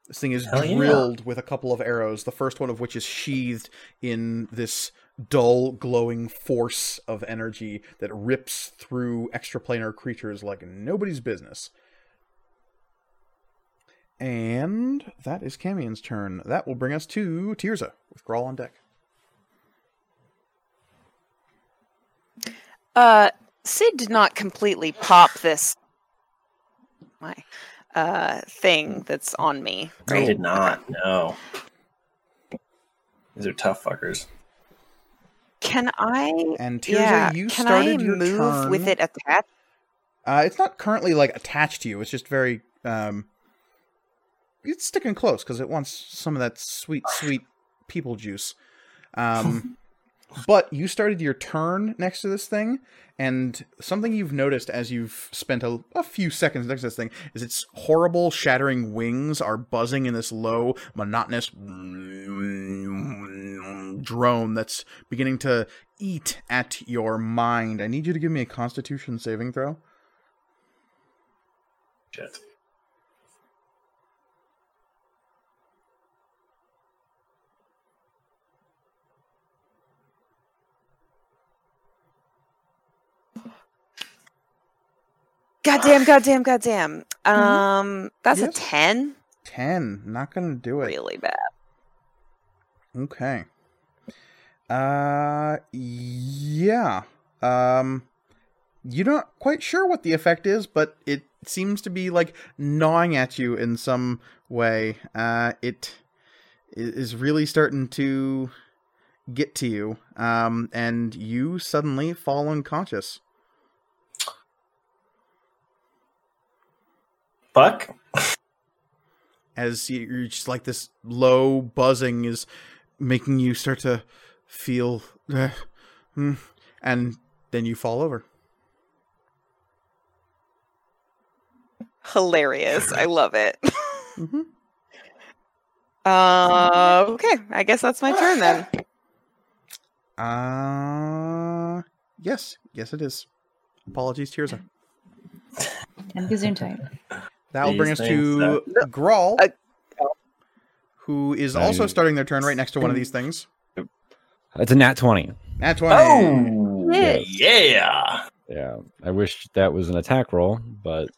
This thing is drilled yeah. with a couple of arrows, the first one of which is sheathed in this dull, glowing force of energy that rips through extraplanar creatures like nobody's business. And that is Camion's turn. That will bring us to Tirza with Grawl on deck. Uh, Sid did not completely pop this my uh, thing that's on me. Right? I did not, no. These are tough fuckers. Can I... And Tirza, yeah, you started your turn. Can I move with it attached? Uh, it's not currently, like, attached to you. It's just very... Um, it's sticking close, because it wants some of that sweet, sweet people juice. Um... But you started your turn next to this thing, and something you've noticed as you've spent a, a few seconds next to this thing is its horrible, shattering wings are buzzing in this low, monotonous drone that's beginning to eat at your mind. I need you to give me a Constitution saving throw. Shit. Goddamn, goddamn, goddamn. Um, that's yes. a ten? ten. Not gonna do it. Really bad. Okay. Uh, yeah. Um, you're not quite sure what the effect is, but it seems to be, like, gnawing at you in some way. Uh, it is really starting to get to you. Um, and you suddenly fall unconscious. Fuck. As you're just like this low buzzing is making you start to feel, uh, and then you fall over. Hilarious! I love it. Mm-hmm. uh, okay, I guess that's my turn then. Uh yes, yes it is. Apologies, Tirza. And Gesundheit. That will bring us to that... Grawl, uh, who is also starting their turn right next to one of these things. It's a nat twenty. nat twenty. Oh, yes. yeah. Yeah. I wish that was an attack roll, but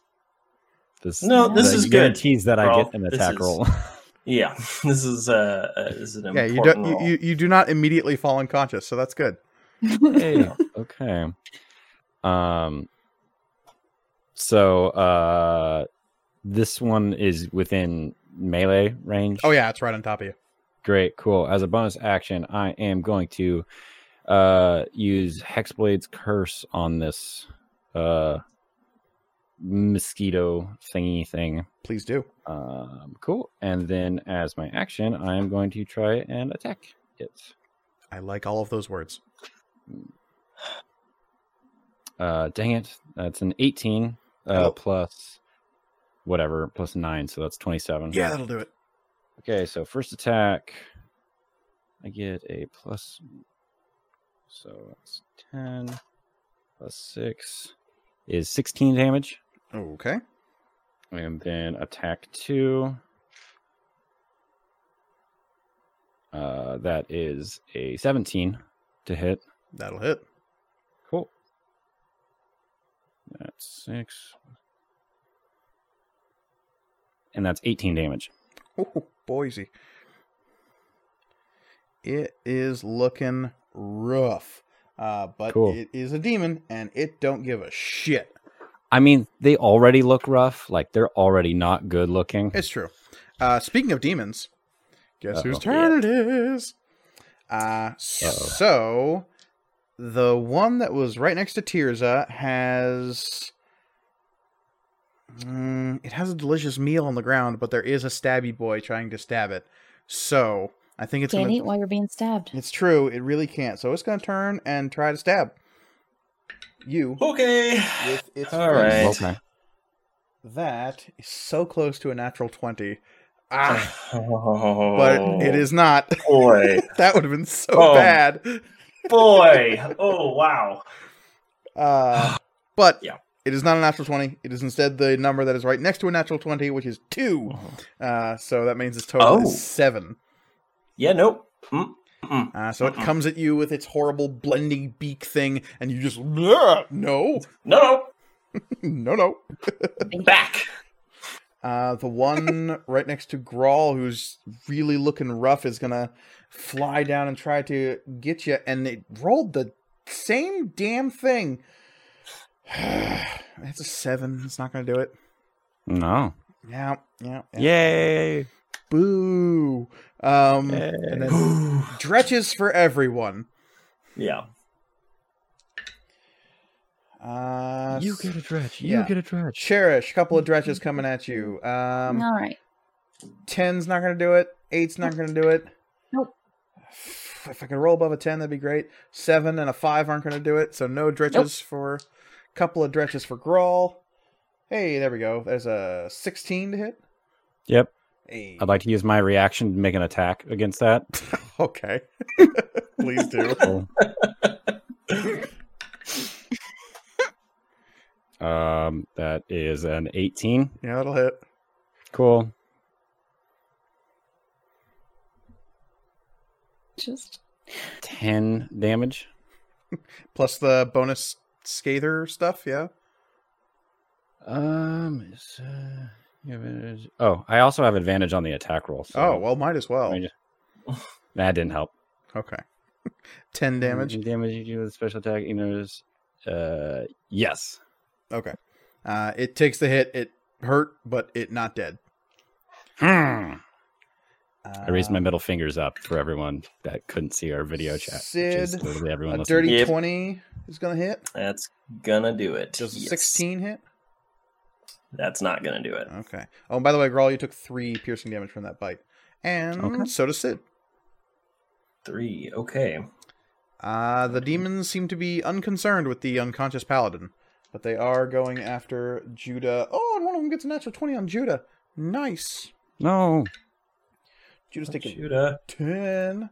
this No, this is good. Guarantees that Grawl, I get an attack is, roll. Yeah. This is uh, uh this is an yeah, important you do, roll. You, you do not immediately fall unconscious, so that's good. Hey, okay. Um, so uh, this one is within melee range. Oh yeah, it's right on top of you. Great, cool. As a bonus action, I am going to uh, use Hexblade's Curse on this uh, mosquito thingy thing. Please do. Um, cool. And then as my action, I am going to try and attack it. I like all of those words. Uh, dang it. That's an eighteen uh, oh. plus whatever, plus nine. So that's twenty-seven. Yeah, that'll do it. Okay, so first attack, I get a plus, so it's ten, plus six is sixteen damage. Okay. And then attack two, uh, that is a seventeen to hit. That'll hit. Cool. That's six. And that's eighteen damage. Oh, Boise. It is looking rough, uh, but cool. It is a demon, and it don't give a shit. I mean, they already look rough. Like, they're already not good looking. It's true. Uh, speaking of demons, guess Uh-oh. whose turn yeah. it is? Uh, so, the one that was right next to Tirza has... Mm, it has a delicious meal on the ground, but there is a stabby boy trying to stab it. So, I think it's going to... Can't gonna... eat while you're being stabbed. It's true. It really can't. So, it's going to turn and try to stab you. Okay. With its All right. Okay. That is so close to a natural twenty. Ah. Oh, but it is not. Boy. That would have been so oh, bad. Boy. Oh, wow. Uh, but... Yeah. It is not a natural twenty. It is instead the number that is right next to a natural twenty, which is two. Uh, so that means its total oh. is seven. Yeah, nope. Mm-mm. Uh, so Mm-mm. it comes at you with its horrible blending beak thing, and you just... No! No, no. no, no. Back! Uh, the one right next to Grawl, who's really looking rough, is going to fly down and try to get you, and it rolled the same damn thing. That's a seven. It's not going to do it. No. Yeah. Yeah. yeah. Yay. Boo. Um, Yay. And then dretches for everyone. Yeah. Uh, you get a dretch. You yeah. get a dretch. Cherish. Couple of dretches coming at you. Um, All right. Ten's not going to do it. Eight's not going to do it. Nope. If I could roll above a ten, that'd be great. Seven and a five aren't going to do it. So no dretches nope. for... Couple of dretches for Grawl. Hey, there we go. There's a sixteen to hit. Yep. Hey. I'd like to use my reaction to make an attack against that. Okay. Please do. Cool. um, that is an eighteen. Yeah, that'll hit. Cool. Just ten damage. Plus the bonus... Scather stuff, yeah. Um. It's, uh, you have advantage. Oh, I also have advantage on the attack roll. So oh well, might as well. Just... That didn't help. Okay. Ten damage. Ten damage you do with a special attack. You notice? Uh, yes. Okay. Uh, it takes the hit. It hurt, but it not dead. Hmm. I raised my middle fingers up for everyone that couldn't see our video chat. Sid, everyone a dirty yep. twenty is going to hit. That's going to do it. Does yes. sixteen hit? That's not going to do it. Okay. Oh, and by the way, Grawl, you took three piercing damage from that bite. And okay. so does Sid. Three. Okay. Uh, the demons seem to be unconcerned with the unconscious paladin, but they are going after Judah. Oh, and one of them gets a natural twenty on Judah. Nice. No. Judah's taking Judah. ten,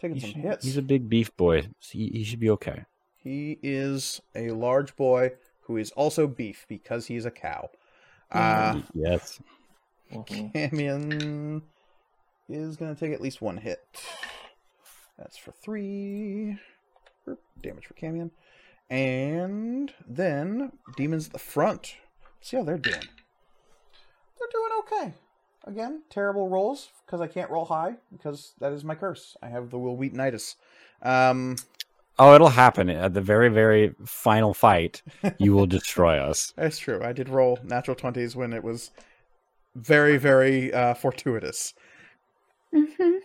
taking he some should, hits. He's a big beef boy. So he, he should be okay. He is a large boy who is also beef because he's a cow. Uh, yes. Camion is going to take at least one hit. That's for three. Damage for Camion. And then demons at the front. See how they're doing. They're doing okay. Again, terrible rolls, because I can't roll high, because that is my curse. I have the Will Wheatonitis. Um, Oh, it'll happen at the very, very final fight. You will destroy us. That's true. I did roll natural twenties when it was very, very uh, fortuitous. Mm-hmm.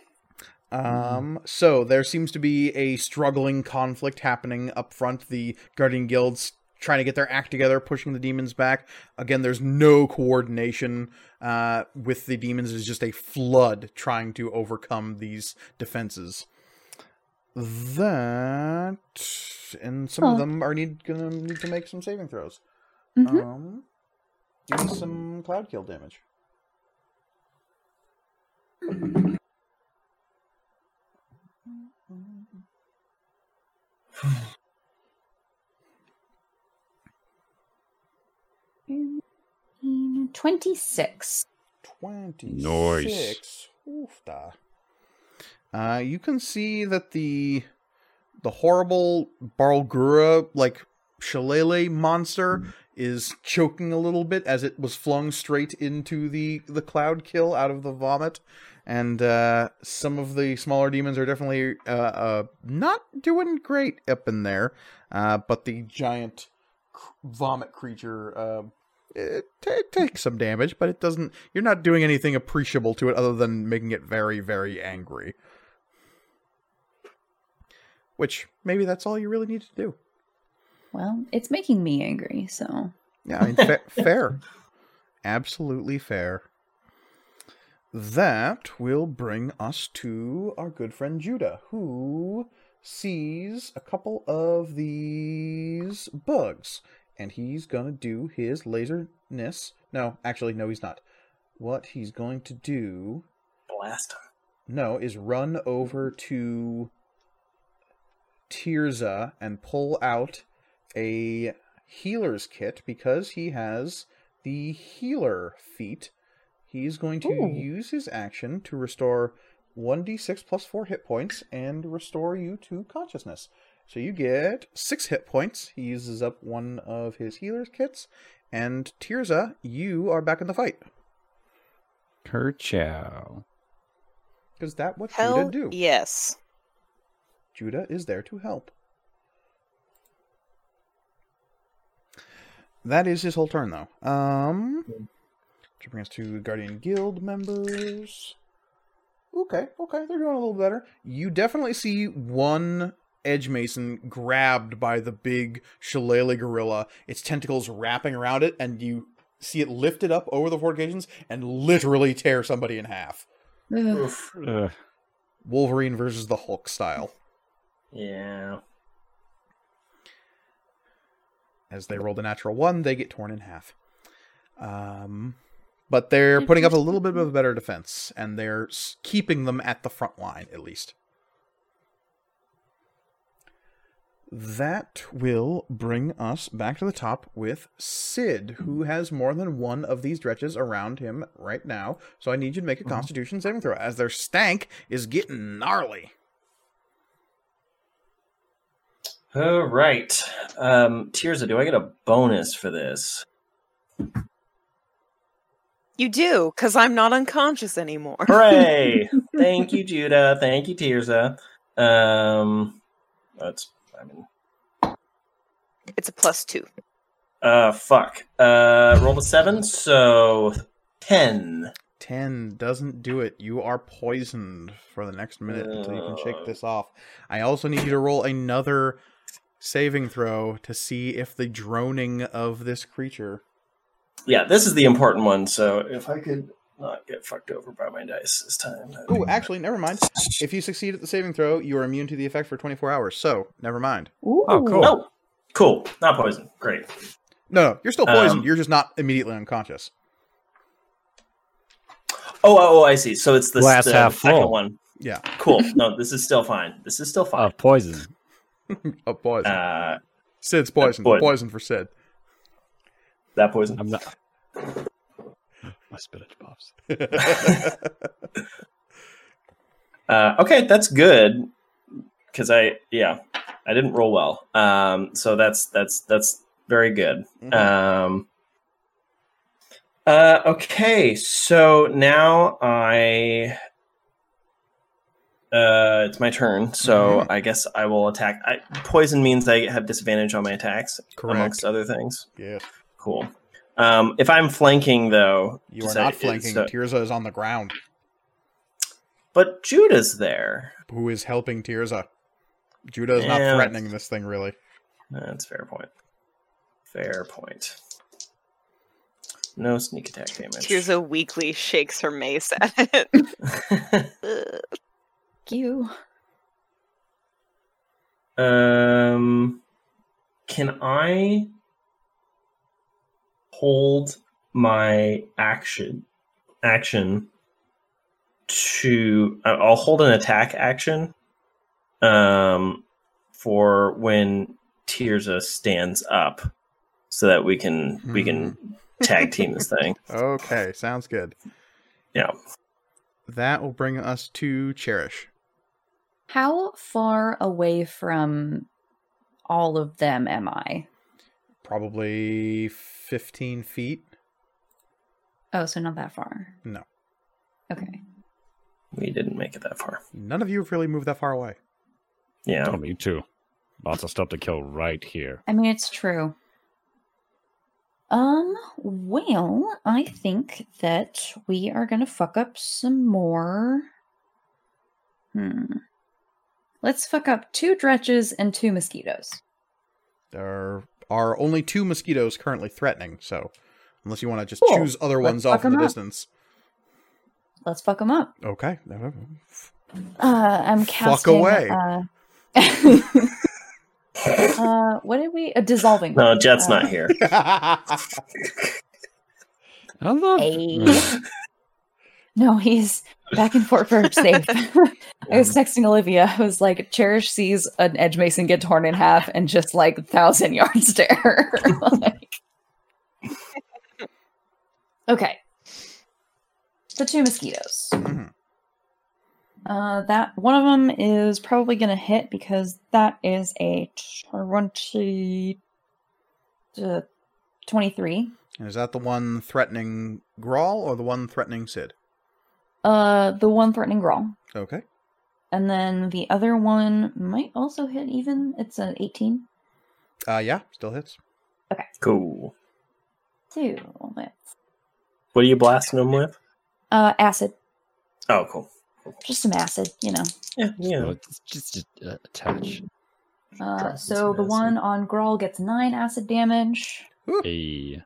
Um, so there seems to be a struggling conflict happening up front. The Guardian Guilds trying to get their act together, pushing the demons back. Again, there's no coordination uh, with the demons. It's just a flood trying to overcome these defenses. That, and some oh. of them are need gonna need to make some saving throws. Mm-hmm. Um, and some cloud kill damage. twenty-six. twenty-six. Nice. Oofta. Uh, you can see that the the horrible Barlgura, like, shillelagh monster mm. is choking a little bit as it was flung straight into the, the cloud kill out of the vomit. And uh, some of the smaller demons are definitely uh, uh, not doing great up in there. Uh, but the giant vomit creature... Uh, It, t- it takes some damage, but it doesn't... You're not doing anything appreciable to it other than making it very, very angry. Which, maybe that's all you really need to do. Well, it's making me angry, so... Yeah, I mean, fa- fair. Absolutely fair. That will bring us to our good friend Judah, who sees a couple of these bugs... And he's going to do his laserness. No, actually, no, he's not. What he's going to do... Blast him. No, is run over to Tirza and pull out a healer's kit because he has the healer feat. He's going to Ooh. use his action to restore one d six plus four hit points and restore you to consciousness. So you get six hit points. He uses up one of his healer's kits. And Tirza, you are back in the fight. Kerchow. Because that what Hell Judah do. Yes. Judah is there to help. That is his whole turn, though. Um, which brings us to Guardian Guild members. Okay, okay, they're doing a little better. You definitely see one... Edge Mason grabbed by the big shillelagh gorilla, its tentacles wrapping around it, and you see it lifted up over the fortifications and literally tear somebody in half. Oof. Ugh. Wolverine versus the Hulk style. Yeah. As they roll the natural one, they get torn in half. Um, but they're putting up a little bit of a better defense, and they're keeping them at the front line, at least. That will bring us back to the top with Sid, who has more than one of these dretches around him right now. So I need you to make a Constitution saving throw, as their stank is getting gnarly. All right. Um, Tirza, do I get a bonus for this? You do, because I'm not unconscious anymore. Hooray! Thank you, Judah. Thank you, Tirza. Um, that's I mean, it's a plus two. Uh, fuck. Uh, roll a seven, so ten. Ten doesn't do it. You are poisoned for the next minute uh. until you can shake this off. I also need you to roll another saving throw to see if the droning of this creature... Yeah, this is the important one, so if I could... not get fucked over by my dice this time. Oh, actually, never mind. If you succeed at the saving throw, you are immune to the effect for twenty-four hours, so never mind. Ooh. Oh, cool. No. Cool. Not poisoned. Great. No, no, you're still poisoned. Um, you're just not immediately unconscious. Oh, oh, oh I see. So it's the, Glass the half second full. One. Yeah. Cool. No, this is still fine. This is still fine. A poison. A poison. Uh, Sid's poison. Poison. Poison for Sid. That poison? I'm not... My spinach pops. uh, okay, that's good. Because I, yeah, I didn't roll well. Um, so that's that's that's very good. Mm-hmm. Um, uh, okay, so now I Uh, it's my turn, so mm-hmm. I guess I will attack. I, poison means I have disadvantage on my attacks, correct, amongst other things. Yeah. Cool. Um, if I'm flanking, though... You are not I, flanking. So... Tirza is on the ground. But Judah's there. Who is helping Tirza. Judah is yeah. not threatening this thing, really. That's fair point. Fair point. No sneak attack damage. Tirza weakly shakes her mace at it. You. Um, can I hold my action action to? I'll hold an attack action. Um, for when Tirza stands up, so that we can mm. we can tag team this thing. Okay, sounds good. Yeah, that will bring us to Cherish. How far away from all of them am I? Probably fifteen feet. Oh, so not that far. No. Okay. We didn't make it that far. None of you have really moved that far away. Yeah. Oh, me too. Lots of stuff to kill right here. I mean, it's true. Um, well, I think that we are going to fuck up some more. Hmm. Let's fuck up two dretches and two mosquitoes. There are only two mosquitoes currently threatening, so unless you want to just cool. choose other Let's ones off in the up. distance. Let's fuck them up. Okay. Uh, I'm casting... Fuck away. Uh, uh, what did we... A dissolving... No, Jet's uh, not here. I love... Hey. No, he's back in Fort Verge safe. I was texting Olivia. I was like, Cherish sees an edge mason get torn in half and just like thousand yards stare. Like... Okay. The two mosquitoes. Mm-hmm. Uh, that one of them is probably going to hit because that is a twenty, twenty-three. Is that the one threatening Grawl or the one threatening Sid? Uh, the one threatening Grawl. Okay. And then the other one might also hit even. It's an eighteen. Uh, yeah, still hits. Okay. Cool. Two. Let's... What are you blasting them with? Uh, acid. Oh, cool. Just some acid, you know. Yeah, yeah. No, it's just uh, attach. Uh, so the acid. One on Grawl gets nine acid damage. Ooh. Hey.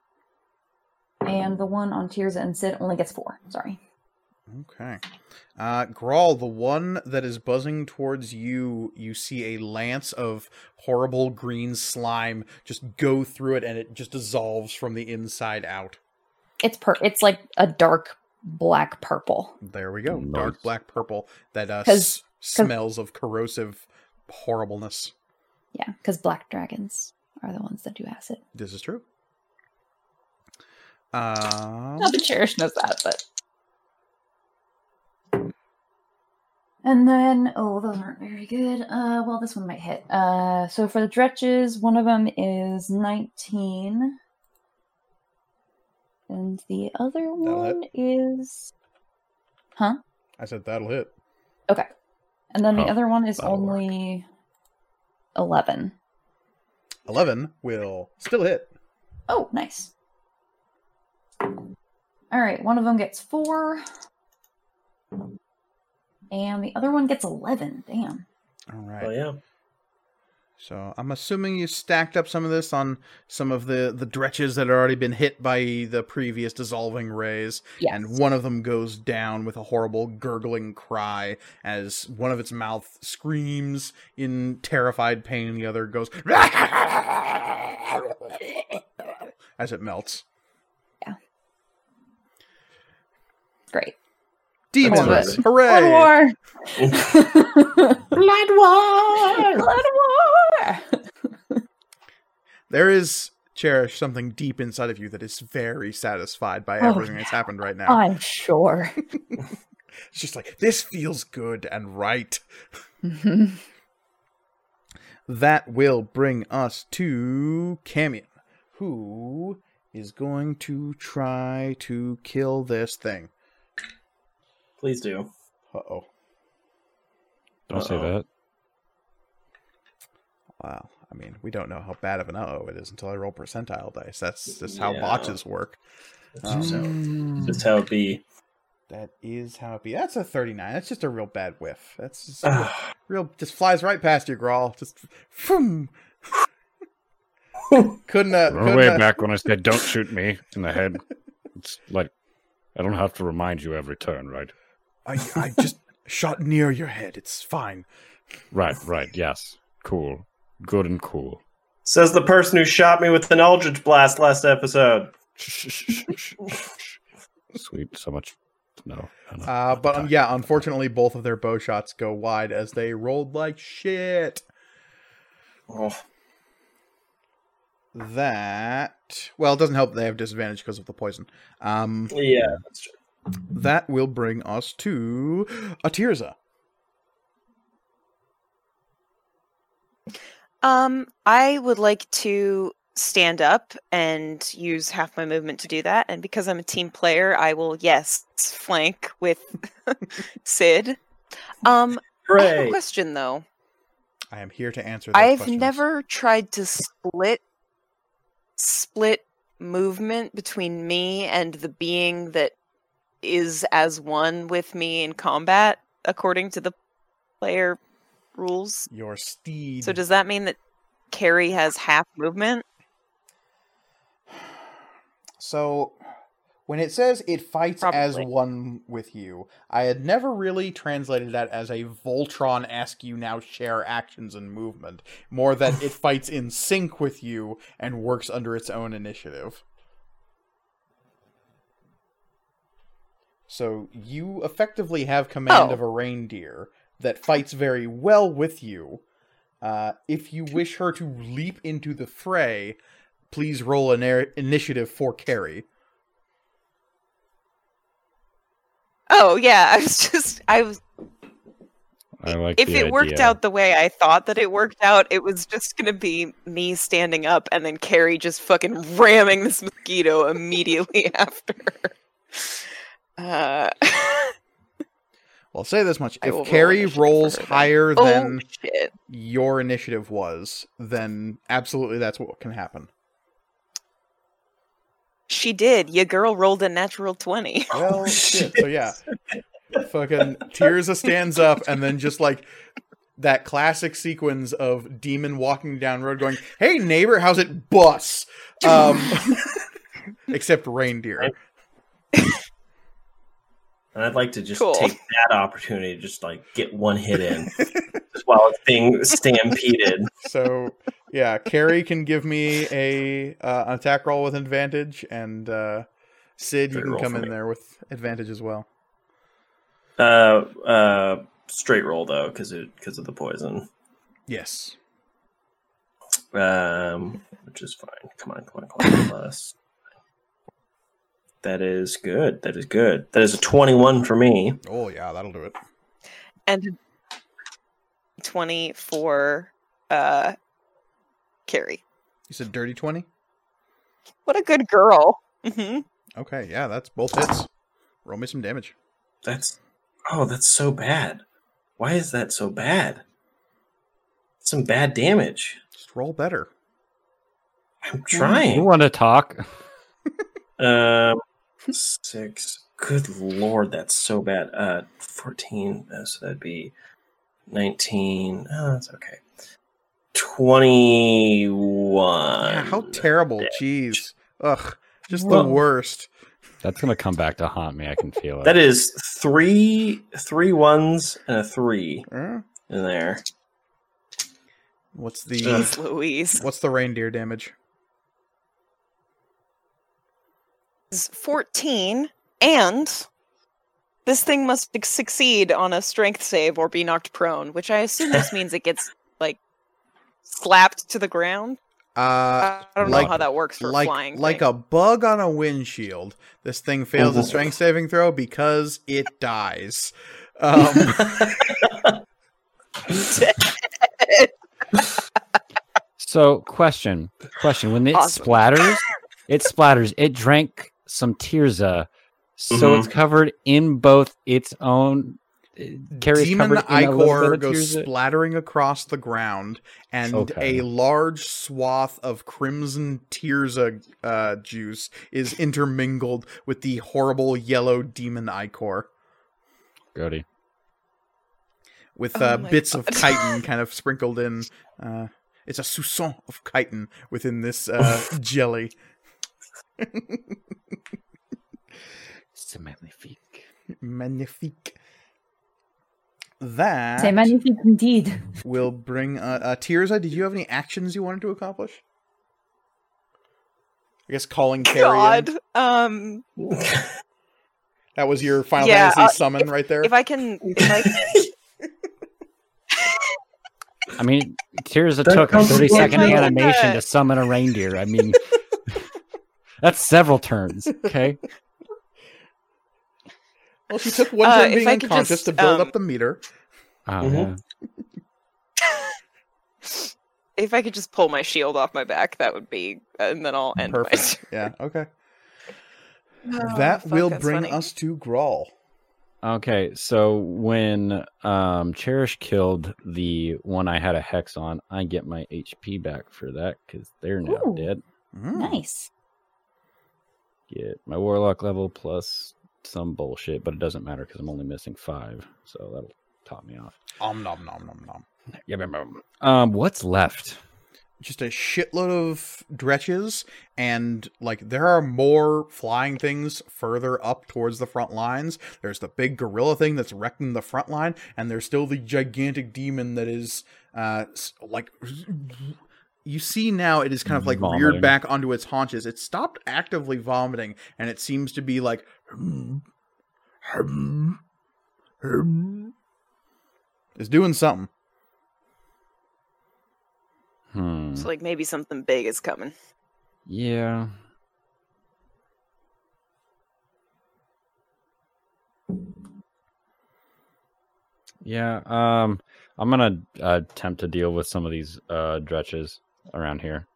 And the one on Tirza and Sid only gets four. Sorry. Okay. Uh, Grawl, the one that is buzzing towards you, you see a lance of horrible green slime just go through it, and it just dissolves from the inside out. It's per- It's like a dark black purple. There we go. Nice. Dark black purple that uh, Cause, s- cause, smells of corrosive horribleness. Yeah, because black dragons are the ones that do acid. This is true. Uh... Not that Cherish knows that, but... And then, oh, those aren't very good. Uh, well, this one might hit. Uh, so for the dretches, one of them is nineteen. And the other that'll one hit. is... Huh? I said that'll hit. Okay. And then oh, the other one is only work. eleven. eleven will still hit. Oh, nice. All right, one of them gets four. And the other one gets eleven. Damn. All right. Oh, yeah. So I'm assuming you stacked up some of this on some of the, the dretches that had already been hit by the previous dissolving rays. Yes. And one of them goes down with a horrible gurgling cry as one of its mouth screams in terrified pain and the other goes as it melts. Yeah. Great. Demons! Hooray! Blood war! Blood war! Blood war! There is, Cherish, something deep inside of you that is very satisfied by everything oh, that's happened right now. I'm sure. It's just like, this feels good and right. Mm-hmm. That will bring us to Camion, who is going to try to kill this thing. Please do. Uh-oh. Don't Uh-oh. say that. Wow. I mean, we don't know how bad of an uh-oh it is until I roll percentile dice. That's just how yeah. botches work. Um, so, that's how it be. That is how it be. That's a thirty-nine. That's just a real bad whiff. That's just real, real, just flies right past you, Grawl. Just, boom. couldn't uh, couldn't, way uh, back when I said, don't shoot me in the head. It's like, I don't have to remind you every turn, right? I, I just shot near your head. It's fine. Right, right. Yes. Cool. Good and cool. Says the person who shot me with an Eldritch Blast last episode. Sweet. So much. No. no uh, but um, yeah, unfortunately, both of their bow shots go wide as they rolled like shit. Oh. That, well, it doesn't help that they have disadvantage because of the poison. Um, yeah, that's true. That will bring us to Atirza. Um, I would like to stand up and use half my movement to do that. And because I'm a team player, I will, yes, flank with Sid. Um, Great. I have a question, though. I am here to answer that I've question. never tried to split split movement between me and the being that is as one with me in combat, according to the player rules. Your steed. So does that mean that Carrie has half movement? So when it says it fights Probably. as one with you, I had never really translated that as a Voltron-esque you now share actions and movement. More that it fights in sync with you and works under its own initiative. So you effectively have command oh. of a reindeer that fights very well with you. Uh, if you wish her to leap into the fray, please roll an air- initiative for Carrie. Oh, yeah, I was just, I was, I like if it idea. worked out the way I thought that it worked out, it was just going to be me standing up and then Carrie just fucking ramming this mosquito immediately after. Uh, well, I'll say this much. If Carrie rolls higher oh, than shit. your initiative was, then absolutely that's what can happen. She did. Your girl rolled a natural twenty. Well, shit. So, yeah. Fucking Tears stands up and then just like that classic sequence of demon walking down road going, hey, neighbor, how's it bus? Um, except reindeer. And I'd like to just cool. take that opportunity to just like get one hit in just while it's being stampeded. So, yeah, Carrie can give me a uh, an attack roll with advantage, and uh, Sid, straight you can come in me. there with advantage as well. Uh, uh, straight roll though, because because of the poison. Yes. Um, which is fine. Come on, come on, come on, plus. That is good. That is good. That is a twenty-one for me. Oh, yeah, that'll do it. And twenty for uh, Carrie. You said dirty twenty? What a good girl. Mm-hmm. Okay, yeah, that's both hits. Roll me some damage. That's... Oh, that's so bad. Why is that so bad? Some bad damage. Just roll better. I'm trying. You want to talk? Um... Six. Good lord, that's so bad. Uh, fourteen. Uh, so that'd be nineteen. Oh, that's okay. twenty-one. Yeah, how terrible. Damage. Jeez. Ugh. Just well, the worst. That's gonna come back to haunt me. I can feel it. That is three, three ones and a three uh, in there. What's the? Jeez Louise. What's the reindeer damage? fourteen, and this thing must succeed on a strength save or be knocked prone, which I assume this means it gets, like, slapped to the ground. Uh, I don't like, know how that works for like, flying. Like thing. a bug on a windshield, this thing fails oh. a strength saving throw because it dies. Um, so, question. Question. When it awesome. splatters, it splatters. It drank some Tirza, so mm-hmm. it's covered in both its own Carries Demon ichor goes splattering across the ground, and okay. a large swath of crimson Tearsa uh, juice is intermingled with the horrible yellow demon ichor. Goody. With uh, oh bits God. of chitin kind of sprinkled in. Uh, it's a soupçon of chitin within this uh, jelly. C'est magnifique. Magnifique. That C'est magnifique indeed. Will bring uh, uh, Tearsa, did you have any actions you wanted to accomplish? I guess calling Carrion. God. Um... That was your Final yeah, Fantasy uh, summon if, right there? If I can... If I can... I mean, Tearsa took a thirty-second animation to summon a reindeer. I mean, that's several turns, okay? Well, she took one turn uh, being unconscious just, to build um, up the meter. Uh, mm-hmm. If I could just pull my shield off my back, that would be... And then I'll end Perfect. my turn. Yeah, okay. Oh, that fuck, will bring funny. us to Grawl. Okay, so when um, Cherish killed the one I had a hex on, I get my H P back for that, because they're now Ooh, dead. Nice. Get my Warlock level plus some bullshit, but it doesn't matter, because I'm only missing five, so that'll top me off. Om nom nom nom nom. Yum, yum, um, what's left? Just a shitload of dretches, and like there are more flying things further up towards the front lines. There's the big gorilla thing that's wrecking the front line, and there's still the gigantic demon that is uh like you see now it is kind of like vomiting. reared back onto its haunches. It stopped actively vomiting, and it seems to be like hum, hum, hum. It's doing something. Hmm. So, like, maybe something big is coming. Yeah. Yeah, um, I'm gonna uh, attempt to deal with some of these uh, dretches around here.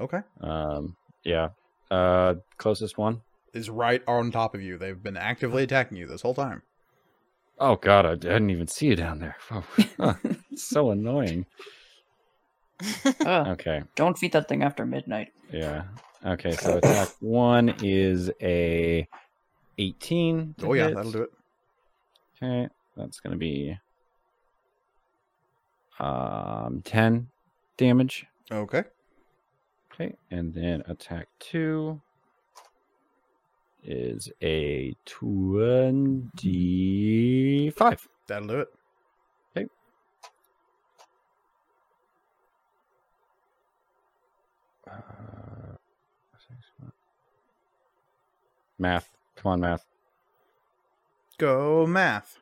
Okay. Um, yeah. Uh, closest one is right on top of you. They've been actively attacking you this whole time. Oh, God, I didn't even see you down there. Oh, it's so annoying. uh, okay. Don't feed that thing after midnight. Yeah. Okay, so attack one is a eighteen. Oh yeah, hit. That'll do it. Okay, that's gonna be um ten damage. Okay. Okay, and then attack two is a twenty-five. That'll do it. Math. Come on, math. Go math.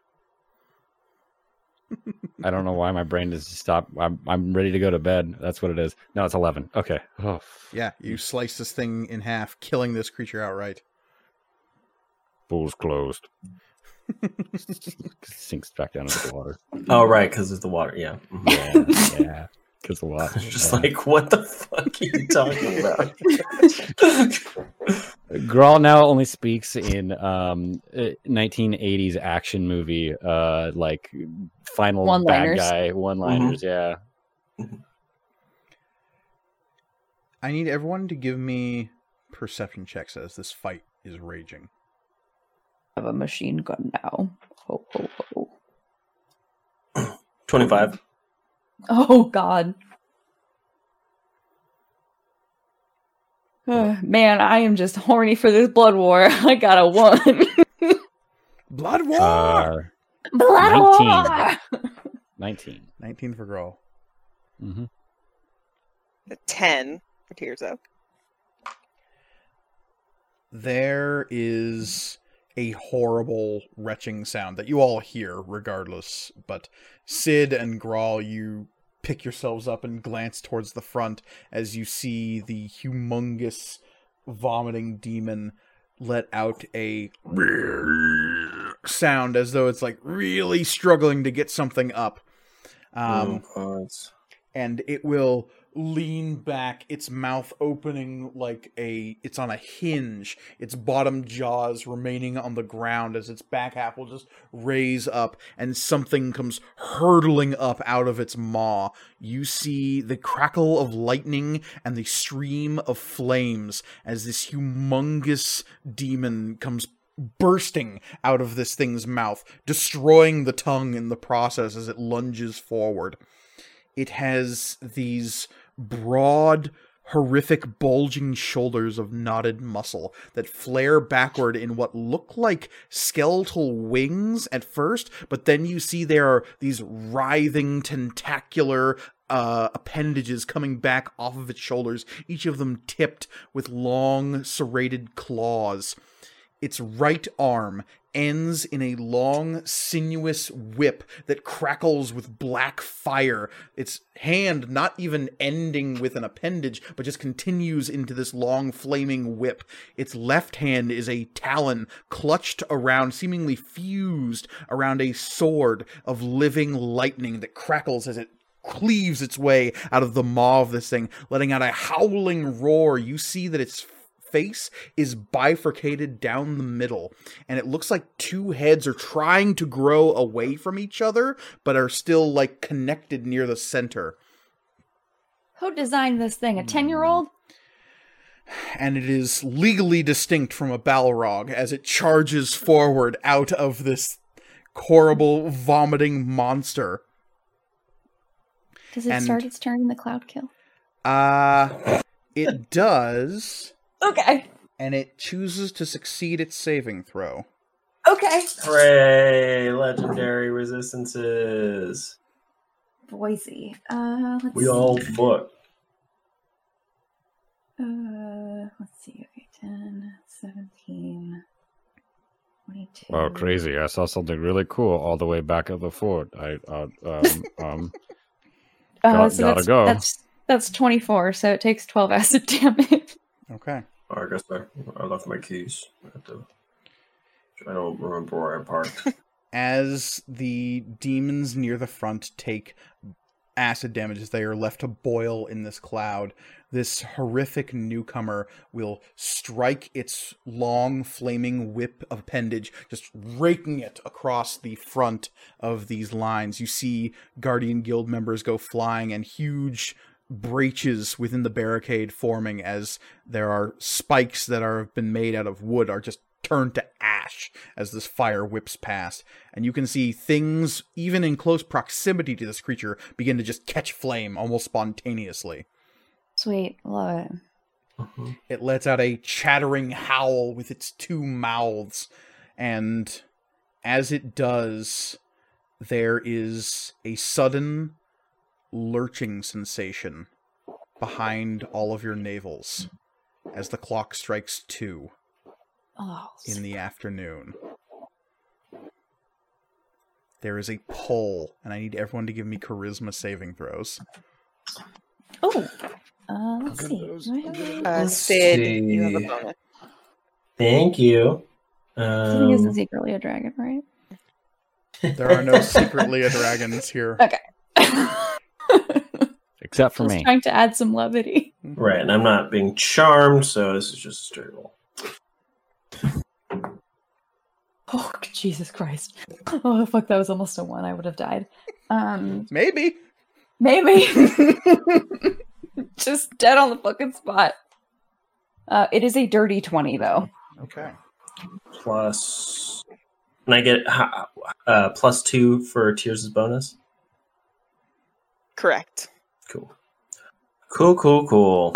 I don't know why my brain doesn't stop. I'm I'm ready to go to bed. That's what it is. No, it's eleven. Okay. Oh. Yeah, you slice this thing in half, killing this creature outright. Pool's closed. Sinks back down into the water. Oh, right, because of the water. Yeah. Yeah. Yeah. Because the water. Just yeah. like, what the fuck are you talking about? Grawl now only speaks in um, nineteen eighties action movie, uh, like final one-liners. Bad guy one-liners. Mm-hmm. Yeah. I need everyone to give me perception checks as this fight is raging. I have a machine gun now. Ho ho ho. Twenty-five. Oh God. Uh, man, I am just horny for this blood war. I got a one. Blood war. Uh, blood nineteen. War. Nineteen. Nineteen for Grawl. Mm-hmm. A ten for Tearsa. There is a horrible retching sound that you all hear, regardless. But Sid and Grawl, you pick yourselves up and glance towards the front as you see the humongous vomiting demon let out a sound as though it's like really struggling to get something up. Um, oh, and it will lean back, its mouth opening like a, it's on a hinge, its bottom jaws remaining on the ground as its back half will just raise up, and something comes hurtling up out of its maw. You see the crackle of lightning and the stream of flames as this humongous demon comes bursting out of this thing's mouth, destroying the tongue in the process as it lunges forward. It has these broad, horrific, bulging shoulders of knotted muscle that flare backward in what look like skeletal wings at first, but then you see there are these writhing, tentacular uh, appendages coming back off of its shoulders, each of them tipped with long, serrated claws. Its right arm ends in a long, sinuous whip that crackles with black fire. Its hand not even ending with an appendage, but just continues into this long, flaming whip. Its left hand is a talon clutched around, seemingly fused around a sword of living lightning that crackles as it cleaves its way out of the maw of this thing, letting out a howling roar. You see that its face is bifurcated down the middle, and it looks like two heads are trying to grow away from each other, but are still, like, connected near the center. Who designed this thing? A ten-year-old? And it is legally distinct from a Balrog as it charges forward out of this horrible, vomiting monster. Does it and, start its turn in the cloud kill? Uh, it does... Okay. And it chooses to succeed its saving throw. Okay. Hooray! Legendary resistances. Boise. Uh, let's we see. all book. Uh, let's see. Okay, ten, seventeen, twenty-two. Wow, crazy. I saw something really cool all the way back at the fort. I, uh, um, um, got, uh, so gotta that's, go. That's, that's twenty-four, so it takes twelve acid damage. Okay. I guess I, I left my keys. I, have to, I don't remember where I parked. As the demons near the front take acid damage as they are left to boil in this cloud, this horrific newcomer will strike its long flaming whip appendage, just raking it across the front of these lines. You see Guardian Guild members go flying and huge breaches within the barricade forming as there are spikes that are been made out of wood are just turned to ash as this fire whips past. And you can see things, even in close proximity to this creature, begin to just catch flame almost spontaneously. Sweet. Love it. Mm-hmm. It lets out a chattering howl with its two mouths. And as it does, there is a sudden lurching sensation behind all of your navels as the clock strikes two oh, in the afternoon. There is a pull, and I need everyone to give me charisma saving throws. Oh, uh, let's see. Uh, Sid, you have a bonus. Thank you. Um, so he isn't secretly a dragon, right? There are no secretly a dragons here. Okay. Except for just me. Trying to add some levity. Right, and I'm not being charmed, so this is just a straight roll. Oh, Jesus Christ. Oh, fuck, that was almost a one. I would have died. Um, maybe. Maybe. Just dead on the fucking spot. Uh, it is a dirty twenty, though. Okay. Plus... Can I get uh, plus two for Tears' bonus? Correct. Cool. Cool, cool, cool.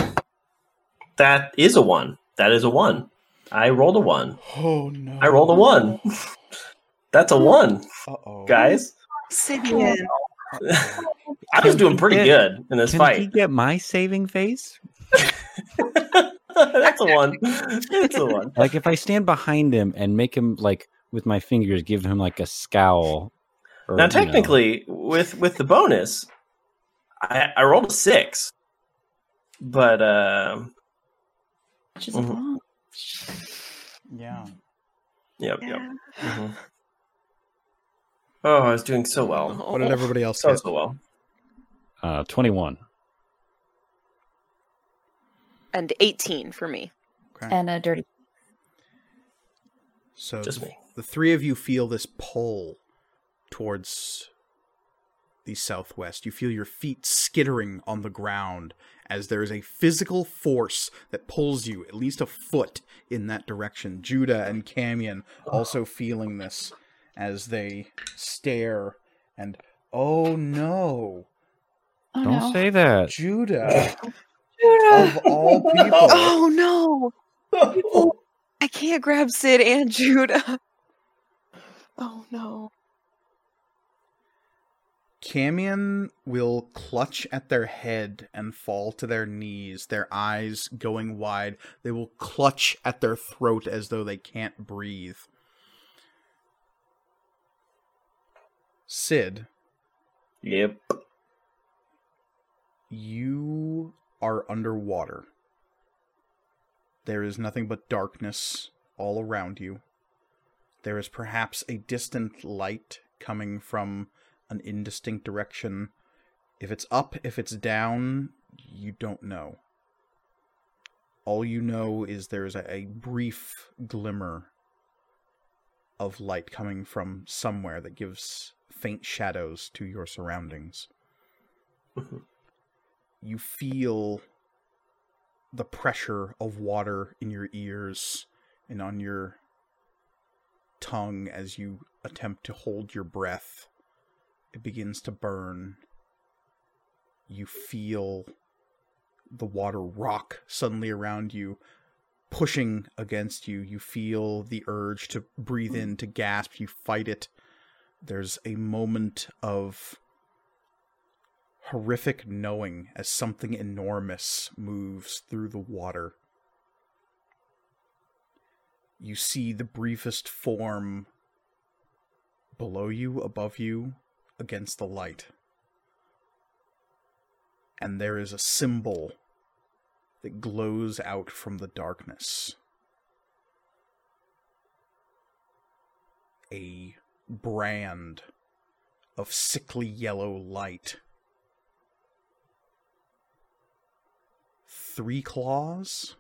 That is a one. That is a one. I rolled a one. Oh, no. I rolled a one. That's a one. Uh-oh. Guys. Obsidian. I was doing pretty good in this fight. Did you get my saving face? That's a one. That's a one. Like, if I stand behind him and make him, like, with my fingers, give him, like, a scowl. Or, now, technically, you know. with, with the bonus... I, I rolled a six, but uh, which is mm-hmm. a lot. Yeah. Yep. Yeah. Yep. Mm-hmm. Oh, I was doing so well. What did everybody else do? So, so well. Uh, twenty-one. And eighteen for me. Okay. And a dirty. So just me. The three of you feel this pull towards the southwest. You feel your feet skittering on the ground as there is a physical force that pulls you at least a foot in that direction. Judah and Camion also feeling this as they stare and, oh no. Oh, Don't no. say that. Judah. Judah. Of all people. Oh no. People, I can't grab Sid and Judah. Oh no. Camion will clutch at their head and fall to their knees, their eyes going wide. They will clutch at their throat as though they can't breathe. Sid. Yep. You are underwater. There is nothing but darkness all around you. There is perhaps a distant light coming from an indistinct direction. If it's up, if it's down, you don't know. All you know is there's a, a brief glimmer of light coming from somewhere that gives faint shadows to your surroundings. You feel the pressure of water in your ears and on your tongue as you attempt to hold your breath. It begins to burn. You feel the water rock suddenly around you, pushing against you. You feel the urge to breathe in, to gasp. You fight it. There's a moment of horrific knowing as something enormous moves through the water. You see the briefest form below you, above you, against the light. And there is a symbol that glows out from the darkness. A brand of sickly yellow light. Three claws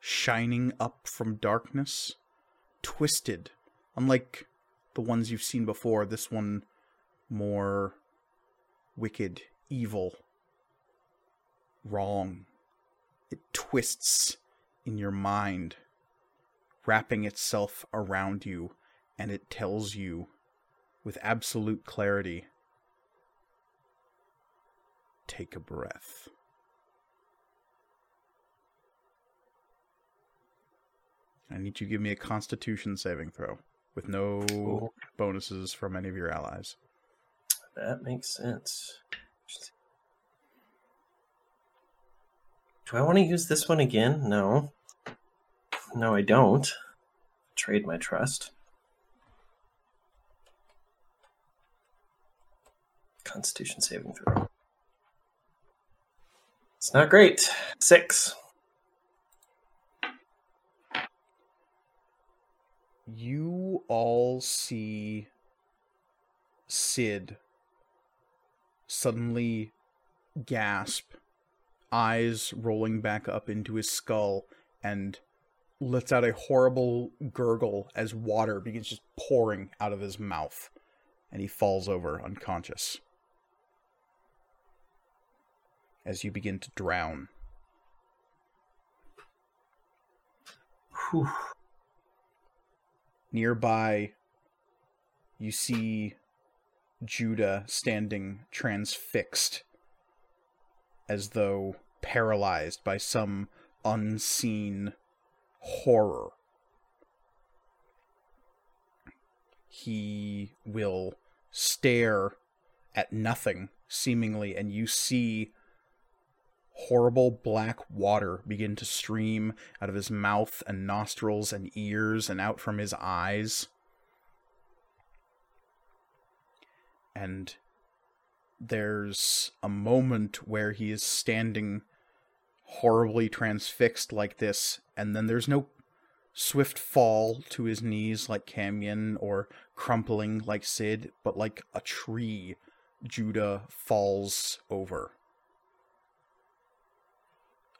shining up from darkness, twisted, unlike the ones you've seen before, this one more wicked, evil, wrong. It twists in your mind, wrapping itself around you, and it tells you with absolute clarity, take a breath. I need you to give me a Constitution saving throw. With no cool. bonuses from any of your allies. That makes sense. Do I want to use this one again? No. No, I don't. Trade my trust. Constitution saving throw. It's not great. Six. You all see Sid suddenly gasp, eyes rolling back up into his skull, and lets out a horrible gurgle as water begins just pouring out of his mouth, and he falls over unconscious as you begin to drown. Whew. Nearby, you see Judah standing transfixed, as though paralyzed by some unseen horror. He will stare at nothing, seemingly, and you see horrible black water begin to stream out of his mouth and nostrils and ears and out from his eyes. And there's a moment where he is standing horribly transfixed like this, and then there's no swift fall to his knees like Camion or crumpling like Sid, but like a tree Judah falls over,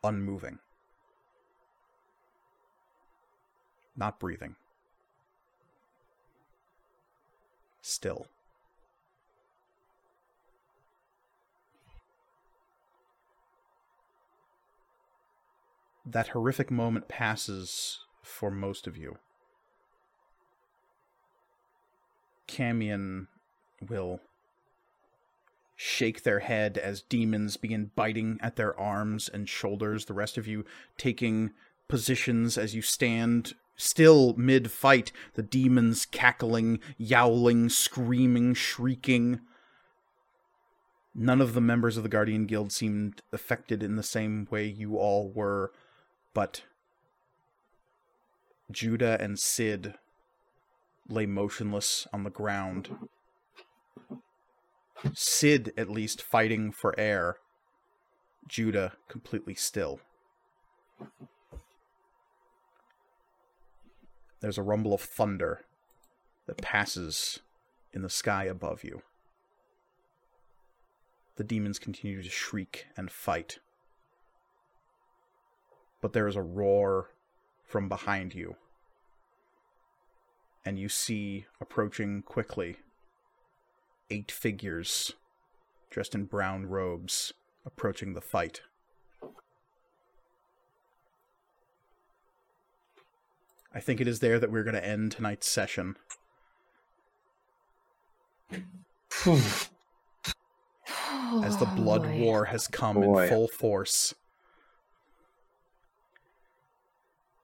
unmoving, not breathing, still. That horrific moment passes for most of you. Camion will shake their head as demons begin biting at their arms and shoulders, the rest of you taking positions as you stand still mid-fight, the demons cackling, yowling, screaming, shrieking. None of the members of the Guardian Guild seemed affected in the same way you all were, but Judah and Sid lay motionless on the ground. Sid, at least, fighting for air. Judah, completely still. There's a rumble of thunder that passes in the sky above you. The demons continue to shriek and fight. But there is a roar from behind you. And you see, approaching quickly, eight figures, dressed in brown robes, approaching the fight. I think it is there that we're going to end tonight's session. As the blood oh, war has come boy. in full force.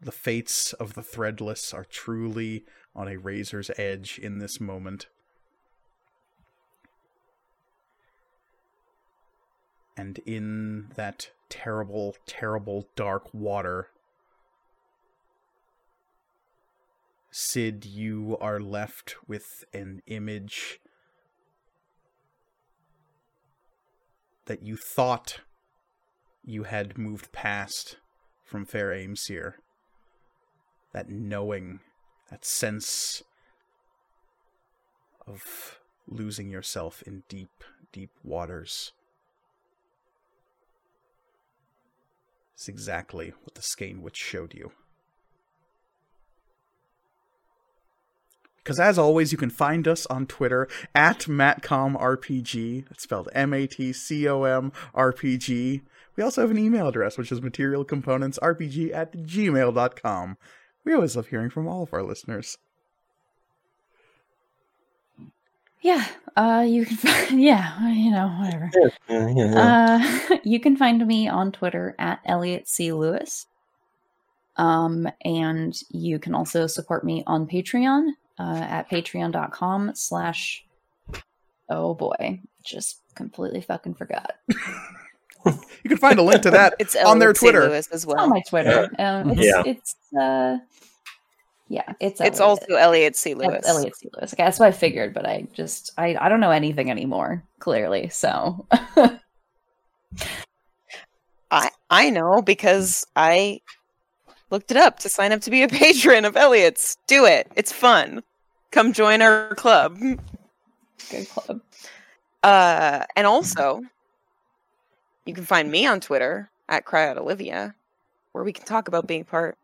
The fates of the Threadless are truly on a razor's edge in this moment. And in that terrible, terrible dark water, Sid, you are left with an image that you thought you had moved past from Fair Aimseer. That knowing, that sense of losing yourself in deep, deep waters. It's exactly what the Skane Witch showed you. Because as always, you can find us on Twitter at MatcomRPG. That's spelled M A T C O M R P G. We also have an email address, which is material components r p g at gmail dot com. We always love hearing from all of our listeners. Yeah, uh, you can find, yeah, you know, whatever. Yeah, yeah, yeah. Uh, you can find me on Twitter at Elliot C. Lewis. Um, and you can also support me on Patreon uh, at patreon dot com slash, oh boy, just completely fucking forgot. You can find a link to that it's on Elliot their Twitter. C. Lewis as well. On my Twitter. Yeah. Um, it's, yeah. It's, uh... Yeah, it's Elliot. It's also Elliot C. Lewis. That's Elliot C. Lewis. Okay, that's what I figured, but I just I, I don't know anything anymore, clearly. So I I know because I looked it up to sign up to be a patron of Elliot's. Do it. It's fun. Come join our club. Good club. Uh, and also you can find me on Twitter at CryOutOlivia, where we can talk about being part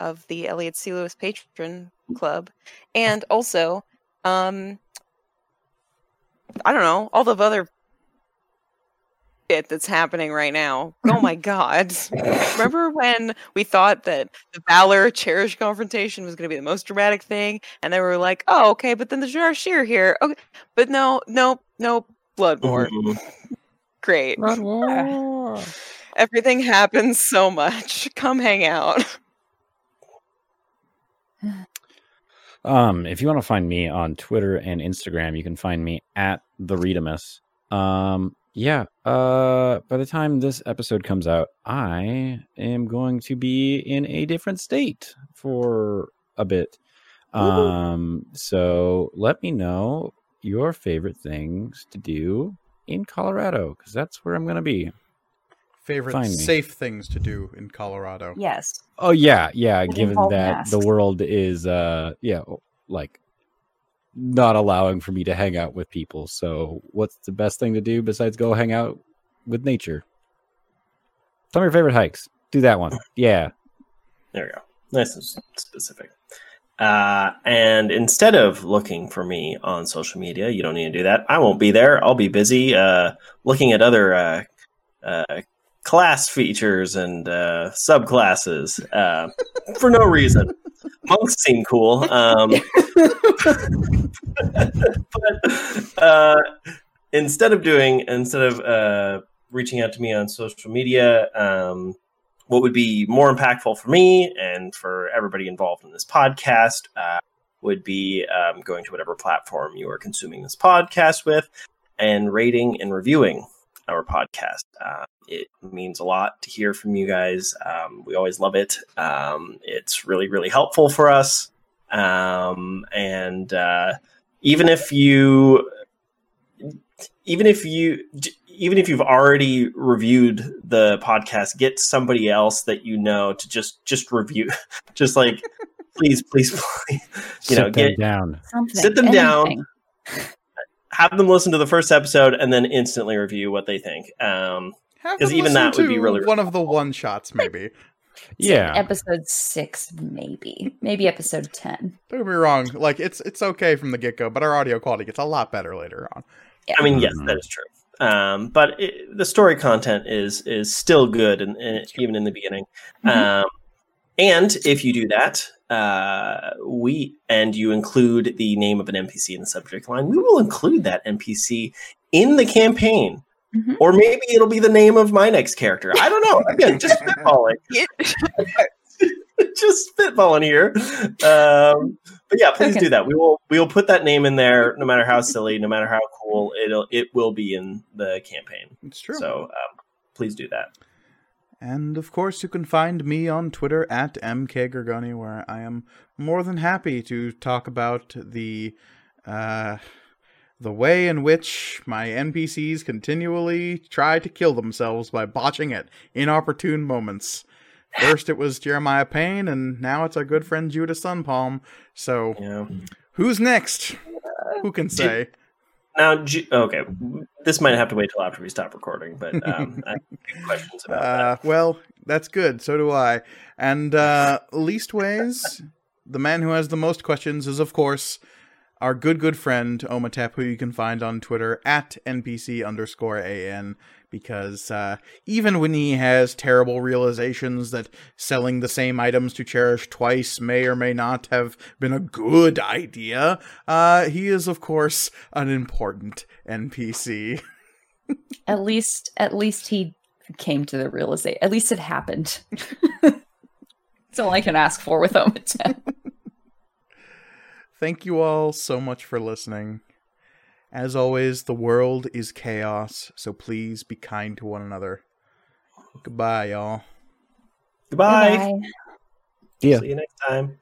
of the Elliot C. Lewis Patron Club. And also, um, I don't know, all the other shit that's happening right now. Oh my god. Remember when we thought that the Valor Cherish confrontation was going to be the most dramatic thing? And then we were like, oh, okay, but then the Jarashir here. Okay, but no, no, no, Blood War. Great. Blood War. Everything happens so much. Come hang out. Um, if you want to find me on Twitter and Instagram, you can find me at the Readimus. Um, yeah. Uh, by the time this episode comes out, I am going to be in a different state for a bit. Um, Ooh. So let me know your favorite things to do in Colorado, because that's where I'm going to be. Favorite safe things to do in Colorado. Yes. Oh yeah, yeah. Given that masks. The world is, uh, yeah, like not allowing for me to hang out with people. So what's the best thing to do besides go hang out with nature? Tell me your favorite hikes. Do that one. Yeah. There we go. Nice and specific. Uh, and instead of looking for me on social media, you don't need to do that. I won't be there. I'll be busy uh, looking at other uh, uh, class features and uh, subclasses uh, for no reason. Monks seem cool. Um, but uh, instead of doing, instead of uh, reaching out to me on social media, um, what would be more impactful for me and for everybody involved in this podcast uh, would be um, going to whatever platform you are consuming this podcast with and rating and reviewing our podcast. Uh, it means a lot to hear from you guys. Um, we always love it. Um, it's really, really helpful for us. Um, and uh, even if you, even if you, even if you've already reviewed the podcast, get somebody else that you know to just, just review, just like, please, please, please, you sit know, get down, Something. sit them Anything. down, have them listen to the first episode and then instantly review what they think. Um, because even that would be really one of the one shots, maybe. Yeah, like episode six, maybe, maybe episode ten. Don't get me wrong, like it's it's okay from the get go, but our audio quality gets a lot better later on. Yeah. I mean, yes, that is true. Um, but it, the story content is is still good, and even in the beginning. Mm-hmm. Um, and if you do that, uh, we and you include the name of an N P C in the subject line, we will include that N P C in the campaign. Mm-hmm. Or maybe it'll be the name of my next character. I don't know. Again, just spitballing. Just spitballing here. Um, but yeah, please okay. do that. We will we will put that name in there, no matter how silly, no matter how cool, it'll it will be in the campaign. It's true. So um, please do that. And of course, you can find me on Twitter at M K Ergoni, where I am more than happy to talk about the uh, the way in which my N P Cs continually try to kill themselves by botching at inopportune moments. First it was Jeremiah Payne, and now it's our good friend Judah Sunpalm. So, yeah. Who's next? Who can say? Now, okay, this might have to wait till after we stop recording, but um, I have questions about uh, that. Well, that's good. So do I. And uh, leastways, the man who has the most questions is, of course, our good, good friend Omatep, who you can find on Twitter at N P C underscore A N. Because uh, even when he has terrible realizations that selling the same items to Cherish twice may or may not have been a good idea, uh, he is, of course, an important N P C. At least, at least he came to the realization. At least it happened. That's all I can ask for with Omatep. Thank you all so much for listening. As always, the world is chaos, so please be kind to one another. Goodbye, y'all. Goodbye. Goodbye. Yeah. See you next time.